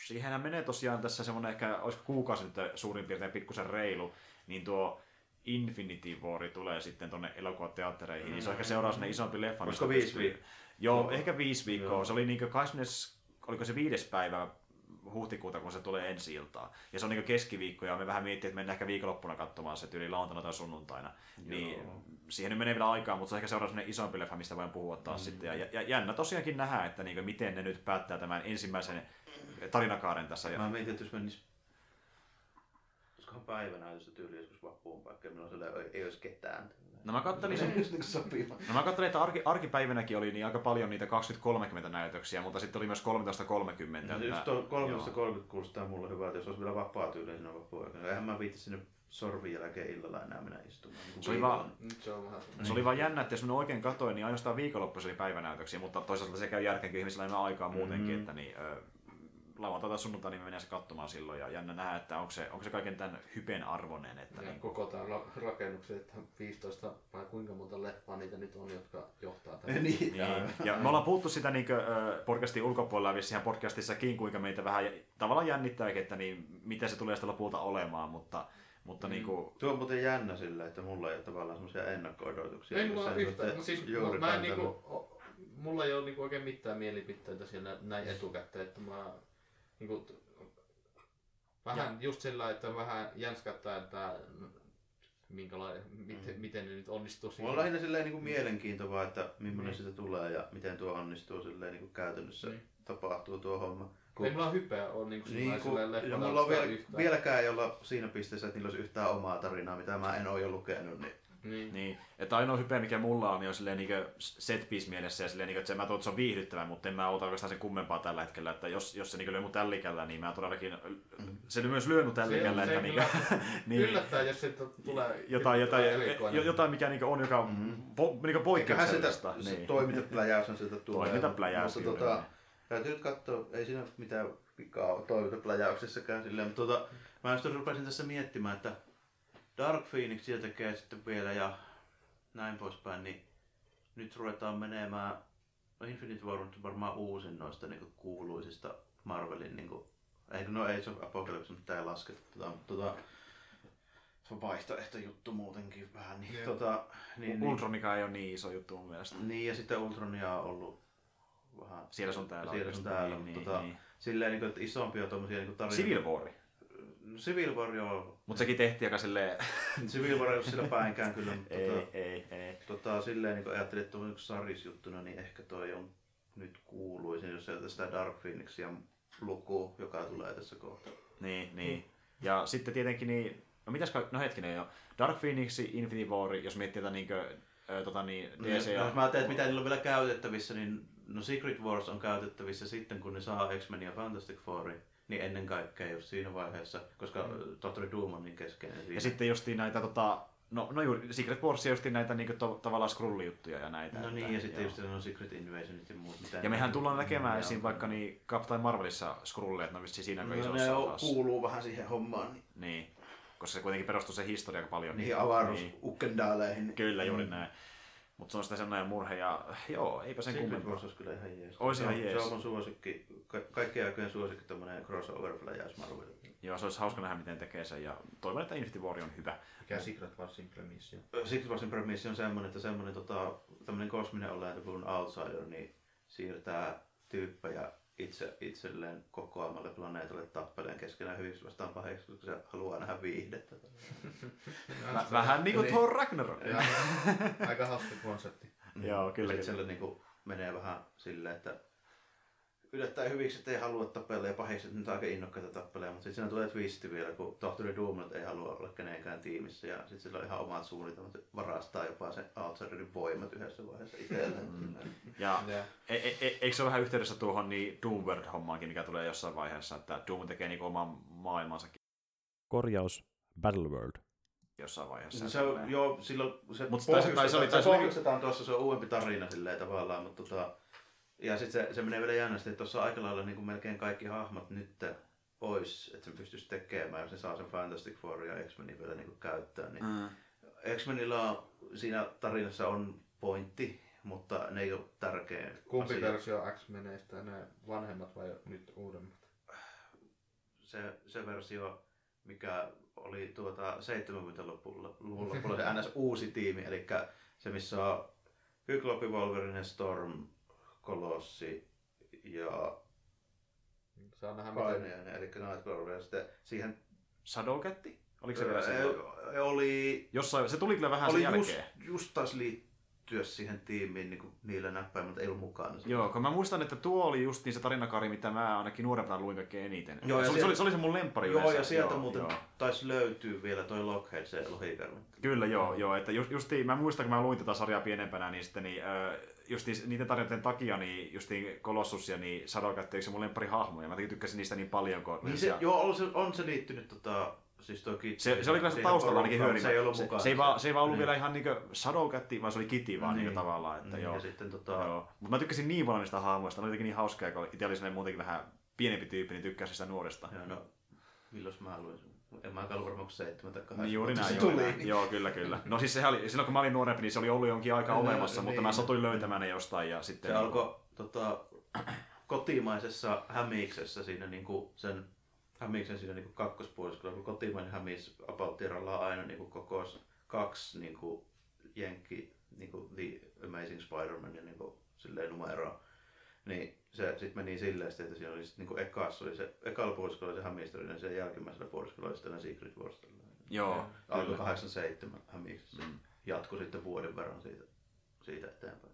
siihenhän menee tosiaan tässä semmoinen ehkä olisiko kuukausi nyt suurin piirtein pikkusen reilu, niin tuo Infinity War tulee sitten tuonne elokuvateattereihin, mm-hmm. niin se on ehkä seuraa sinne isompi leffa. Olisiko viisi viikkoa? Joo, no. ehkä viisi viikkoa. Joo. Se oli niin kuin kaksikymmentä, oliko se viides päivä huhtikuuta, kun se tulee ensi iltaan. Ja se on niin keskiviikko, ja me vähän miettii, että mennään ehkä viikonloppuna katsomaan se tyyli lauantaina tai sunnuntaina. Niin siihen nyt menee vielä aikaa, mutta se on ehkä seuraa sellainen isompi leffa, mistä voin puhua taas mm. sitten. Ja, ja jännä tosiaankin nähdä, että niin kuin, miten ne nyt päättää tämän ensimmäisen tarinakaaren tässä. Mä mietin, että jos menisi... Olisikohan päivänä josta tyyli joskus vappuun paikkaan, milloin ei olisi ketään. No mä kattelin, no mä kattelin että arki, arkipäivänäkin oli niin aika paljon niitä kaksikymmentä kolmekymmentä näytöksiä, mutta sitten oli myös kolmetoista kolmekymmentä. No, just kolmetoista kolmekymmentä kuulostaa mulle hyvältä, jos olisi vielä vapaa tyyli siinä vapaa-aikana. Eihän mä viitsi sinne sorvin jälkeen illalla enää mennä istumaan. Niin se, oli vaan, se, se oli vaan jännä, että jos minä oikein katsoin, niin ainoastaan viikonloppuisin oli päivänäytöksiä, mutta toisaalta se käy järkeenkin ihmisillä enemmän aikaa muutenkin, mm. että niin, lauantai tai sunnuntai, niin me mennään se katsomaan silloin ja jännä nähdä, että onko se, onko se kaiken tämän hypen arvoinen. Että niin... Koko tämän rakennuksen, että viisitoista vai kuinka monta leffaa niitä nyt on, jotka johtaa tämän. Niin. Ja me ollaan puhuttu sitä niin kuin, podcastin ulkopuolella vissiin podcastissakin, kuinka meitä vähän tavallaan jännittääkin, että niin, mitä se tulee sitä lopulta olemaan. Mutta, mutta mm. niin kuin... Tuo on muuten jännä sillä, että mulla ei ole tavallaan semmoisia ennakko-odotuksia. Ei mulla yhtään. No, siis, mä en niinku, mulla ei ole niinku oikein mitään mielipiteitä siellä näin etukäteen, että mä... Niin kuin, vähän ja. Just sillä, että vähän jänskättää, että minkäla- miten, mm. miten ne nyt onnistuu siinä. On lähinnä silleen niin kuin mielenkiintoa, että millainen mm. sitä tulee ja miten tuo onnistuu silleen niin kuin käytännössä mm. tapahtuu tuo homma. Kun... Ei mulla hypeä ole niin kuin niin silleen leffalla. Mulla on vielä, vieläkään ei olla siinä pisteessä, että niillä olisi yhtään omaa tarinaa, mitä mä en ole jo lukenut. Niin... Niin. Niin. Että ainoa hypeä mikä mulla on, niin on silleen niinku setpiece mielessä ja silleen niinku, että mä toivon, että se on viihdyttävä, mutta en mä ota oikeastaan sen kummempaa tällä hetkellä, että jos, jos se niinku lyö mun tällikällä, niin mä todellakin, se myös lyö mun tällikällä. Se, se että kyllä, niin, yllättää, jos se tulee jotain, jotain, jotain, jotain mikä niinku on, joka mm-hmm. po, niinku poikkeuksellista. Niin. Toimintapläjäys on sieltä tulee. Toimintapläjäys. Mutta tota, täytyy nyt katsoa, ei siinä mitään toivotopläjäyksessäkään silleen. Tuota, mä just rupesin tässä miettimään, että Dark Phoenixia tekee sitten vielä ja näin poispäin, niin nyt ruvetaan menemään Infinity War on varmaan uusin noista niin kuuluisista Marvelin, niin kuin, eikö no Age of Apocalypse, mutta ei lasketa, tuota, tuota, se on vaihtoehto juttu muutenkin vähän. Niin, tuota, niin, Ultronikaan niin, ei ole niin iso juttu mun mielestä. Niin, ja sitten Ultronia on ollut vähän... Siellä sun täällä. Siellä sun täällä, niin, mutta niin, tuota, niin. Silleen, niin kuin, että isompia tommosia niin tarinoita. Civil War. No Civil War joo. Mut sekin tehtiin aika silleen... Civil War ei ole sillä päinkään kyllä, mutta ei, tota, ei, ei. Tota, silleen niin kun ajattelin, että tuollainen sarisjuttuna, niin ehkä toi on nyt kuuluisin, jos ei ole sitä Dark Phoenixia lukua, joka tulee tässä kohtaa. Niin, niin. Ja sitten tietenkin niin... No mitäs kaikki... No hetkinen jo. Dark Phoenix, Infinity War, jos miettii tätä niinkö... Äh, tota niin... D C ja... No, jos mä ajattelin, että mitä niillä on vielä käytettävissä, niin... No Secret Wars on käytettävissä sitten, kun ne saa X-Men ja Fantastic Fourin. Niin ennen kaikkea just siinä vaiheessa, koska mm. tohtori Doom on niin keskeinen siinä. Ja sitten justiin näitä, tota, no, no juuri Secret Warsia justiin näitä niinku to, tavallaan Skrulli-juttuja ja näitä. No niin, että, ja sitten just no Secret Invasionit ja muut. Ja mehän tullaan näkemään esiin vaikka niin Captain Marvelissa Skrulleet, no vissi siinäkö no, isossa on taas. Kuuluu vähän siihen hommaan. Niin. niin, koska se kuitenkin perustuu se historia paljon. Niin, niin avaruusukendaaleihin. Niin. Kyllä, juuri mm. näin. Mutta se on sitä sellainen murhe ja joo, eipä sen kummempaa. Secret Wars olisi kyllä ihan jees. Ois ihan jees. Se on mun suosikki, ka- kaikkien aikojen suosikki tommonen crossover-fläjäys Marvel. Joo, se olisi hauska nähdä miten tekee sen ja toivon, että Infinity War on hyvä. Mikä Secret Warsin premissi on? Secret Warsin premissi on semmonen, että semmonen tota, tämmönen kosminen oleen kuin Outsider niin siirtää tyyppejä itse, itselleen kokoamalle planeetalle tappeleen keskenään hyviksi vastaan paheiksi, koska se haluaa nähdä viihdettä. Vähän niinku niin. Thor Ragnarok. Aika hauska konsepti. Joo, kyllä. Sitten sille niinku menee vähän silleen, että yllättäen hyviksi, ettei halua tappelemaan ja pahiksi, että nyt aika innokkaita tappelemaan. Mutta sitten siinä tulee twisti vielä, kun tohtori Doom ei halua olla kenenkään tiimissä. Ja sitten sillä on ihan omat suunnitelmat, varastaa jopa sen Outsiderin voimat yhdessä vaiheessa itselleen. Mm. Ja yeah. e- e- eikö se ole vähän yhteydessä tuohon niin Doom World-hommaankin, mikä tulee jossain vaiheessa, että Doom tekee niin oman maailmansakin? Korjaus Battle World. Jossain vaiheessa. No se on, joo, silloin se pohjustetaan tuossa, se on uudempi tarina silleen tavallaan, mutta tota... Ja sitten se, se menee vielä jännästi, että tuossa aika lailla niin melkein kaikki hahmot nyt olisi, että se pystyisi tekemään, jos ne saa sen Fantastic Four ja X-Menin vielä niin käyttöön. Niin mm. X-Menillä on, siinä tarinassa on pointti, mutta ne ei ole tärkeä Kumpi asia. Versio X-Meneistä, ne vanhemmat vai nyt uudemmat? Se, se versio, mikä oli tuota seitsemänkymmentäluvun lopulla se ns. Uusi tiimi, eli se missä on Kyklopi, Wolverine, Storm, Kolossi ja Painiainen, eli Nightcrawler ja sitten siihen... Shadowcatti? Oliko se vielä se? Ei, oli... Jossain, se tuli kyllä vähän sen jälkeen. Oli just, just taas liittyä siihen tiimiin niin niillä näppäimillä, mutta ei ollut mukana. Joo, kun mä muistan, että tuo oli just niin se tarinakari, mitä mä ainakin nuorempana luin kaikkein eniten. Joo, se, oli, se, oli, se oli se mun lemppari joo, yleensä. Joo, ja sieltä joo, muuten joo. Taisi löytyä vielä toi Lockhead, se lohikärmi. Kyllä joo, joo että just, just mä muistan, kun mä luin tätä sarjaa pienempänä, niin sitten... Niin, öö, justi niiden tarinoiden takia niin justi Colossus ja niin Shadowcat yksi mun lemparihahmoja. Mä tykkäsin niistä niin paljon kuin niin se, joo on se, on se liittynyt tota siis toki se, se oli kyllä taustalla ainakin hyörin. Se ei ollut mukaan. Se, se ei vaan se ei vaan ollut niin. Vielä ihan niinku Shadowcat, vaan se oli Kitty vaan niin. Niinku tavallaan että niin, joo. Ja sitten tota joo. Mut mä tykkäsin niin paljon niistä hahmoista. Ne oli jotenkin niin hauskaa, kun itse oli sellainen muutenkin vähän pienempi tyyppi, niin tykkäsin sitä nuoresta. Joo no millois mä haluaisin. En mä aika varmaan seitsemän tai kahdeksan. Niin juuri näin, juuri näin. Joo, kyllä, kyllä. No siis sehän oli, silloin kun mä olin nuorempi, niin se oli ollut jonkin aikaa olemassa, niin, mutta mä satuin löytämään ne jostain. Ja sitten... Se alkoi tota, kotimaisessa hämiksessä siinä niinku sen hämiksen siinä niinku kakkospuoliskolla, kun kotimainen hämis apauttieralla aina niinku kokosi kaksi niinku jenkki niinku The Amazing Spider-Man ja niinku silleen numeroa. Niin se sit meni silleen, että siinä oli sit niinku ekas oli se ekalla puoliskolla se hämistorinen ja sen jälkimmäisellä puoliskolla oli sitten Secret Wars. Joo. Alkoi kahdeksankymmentäseitsemän hämiksessä. Mm. Jatkui sitten vuoden verran siitä, siitä eteenpäin.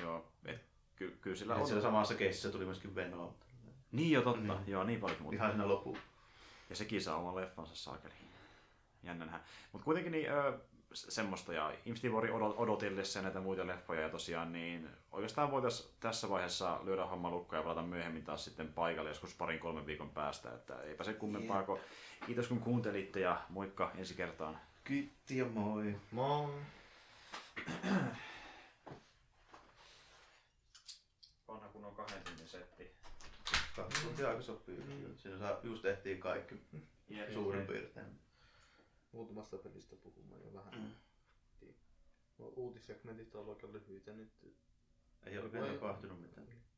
Joo. Et, ky- kyllä sillä on. Siellä samassa keississä tuli myöskin Venom. Niin jo totta. Mm. Joo, niin paljon muuta. Ihan siinä lopuun. Ja sekin saa oman leffansa saakeli. Jännä nähdä. Mut kuitenkin niin... Öö... semmoista ja Infinity Warin odotellessa ja näitä muita leffoja ja tosiaan niin oikeastaan voitaisiin tässä vaiheessa lyödä homma lukkoon ja palata myöhemmin taas sitten paikalle joskus parin kolmen viikon päästä, että eipä se kummempaa kuin kiitos kun kuuntelitte ja moikka ensi kertaan. Kiitti ja moi. Moi. Vanha kun on kahden tunnin setti. se aika sopii. Mm. Siinä saa just tehtiin kaikki yeah, suurin yeah. piirtein. Muutamasta pelistä puhumaan jo vähän. Mm. No, uutissegmentit on aika lyhyitä nyt. Ei ole vielä tapahtunut mitään.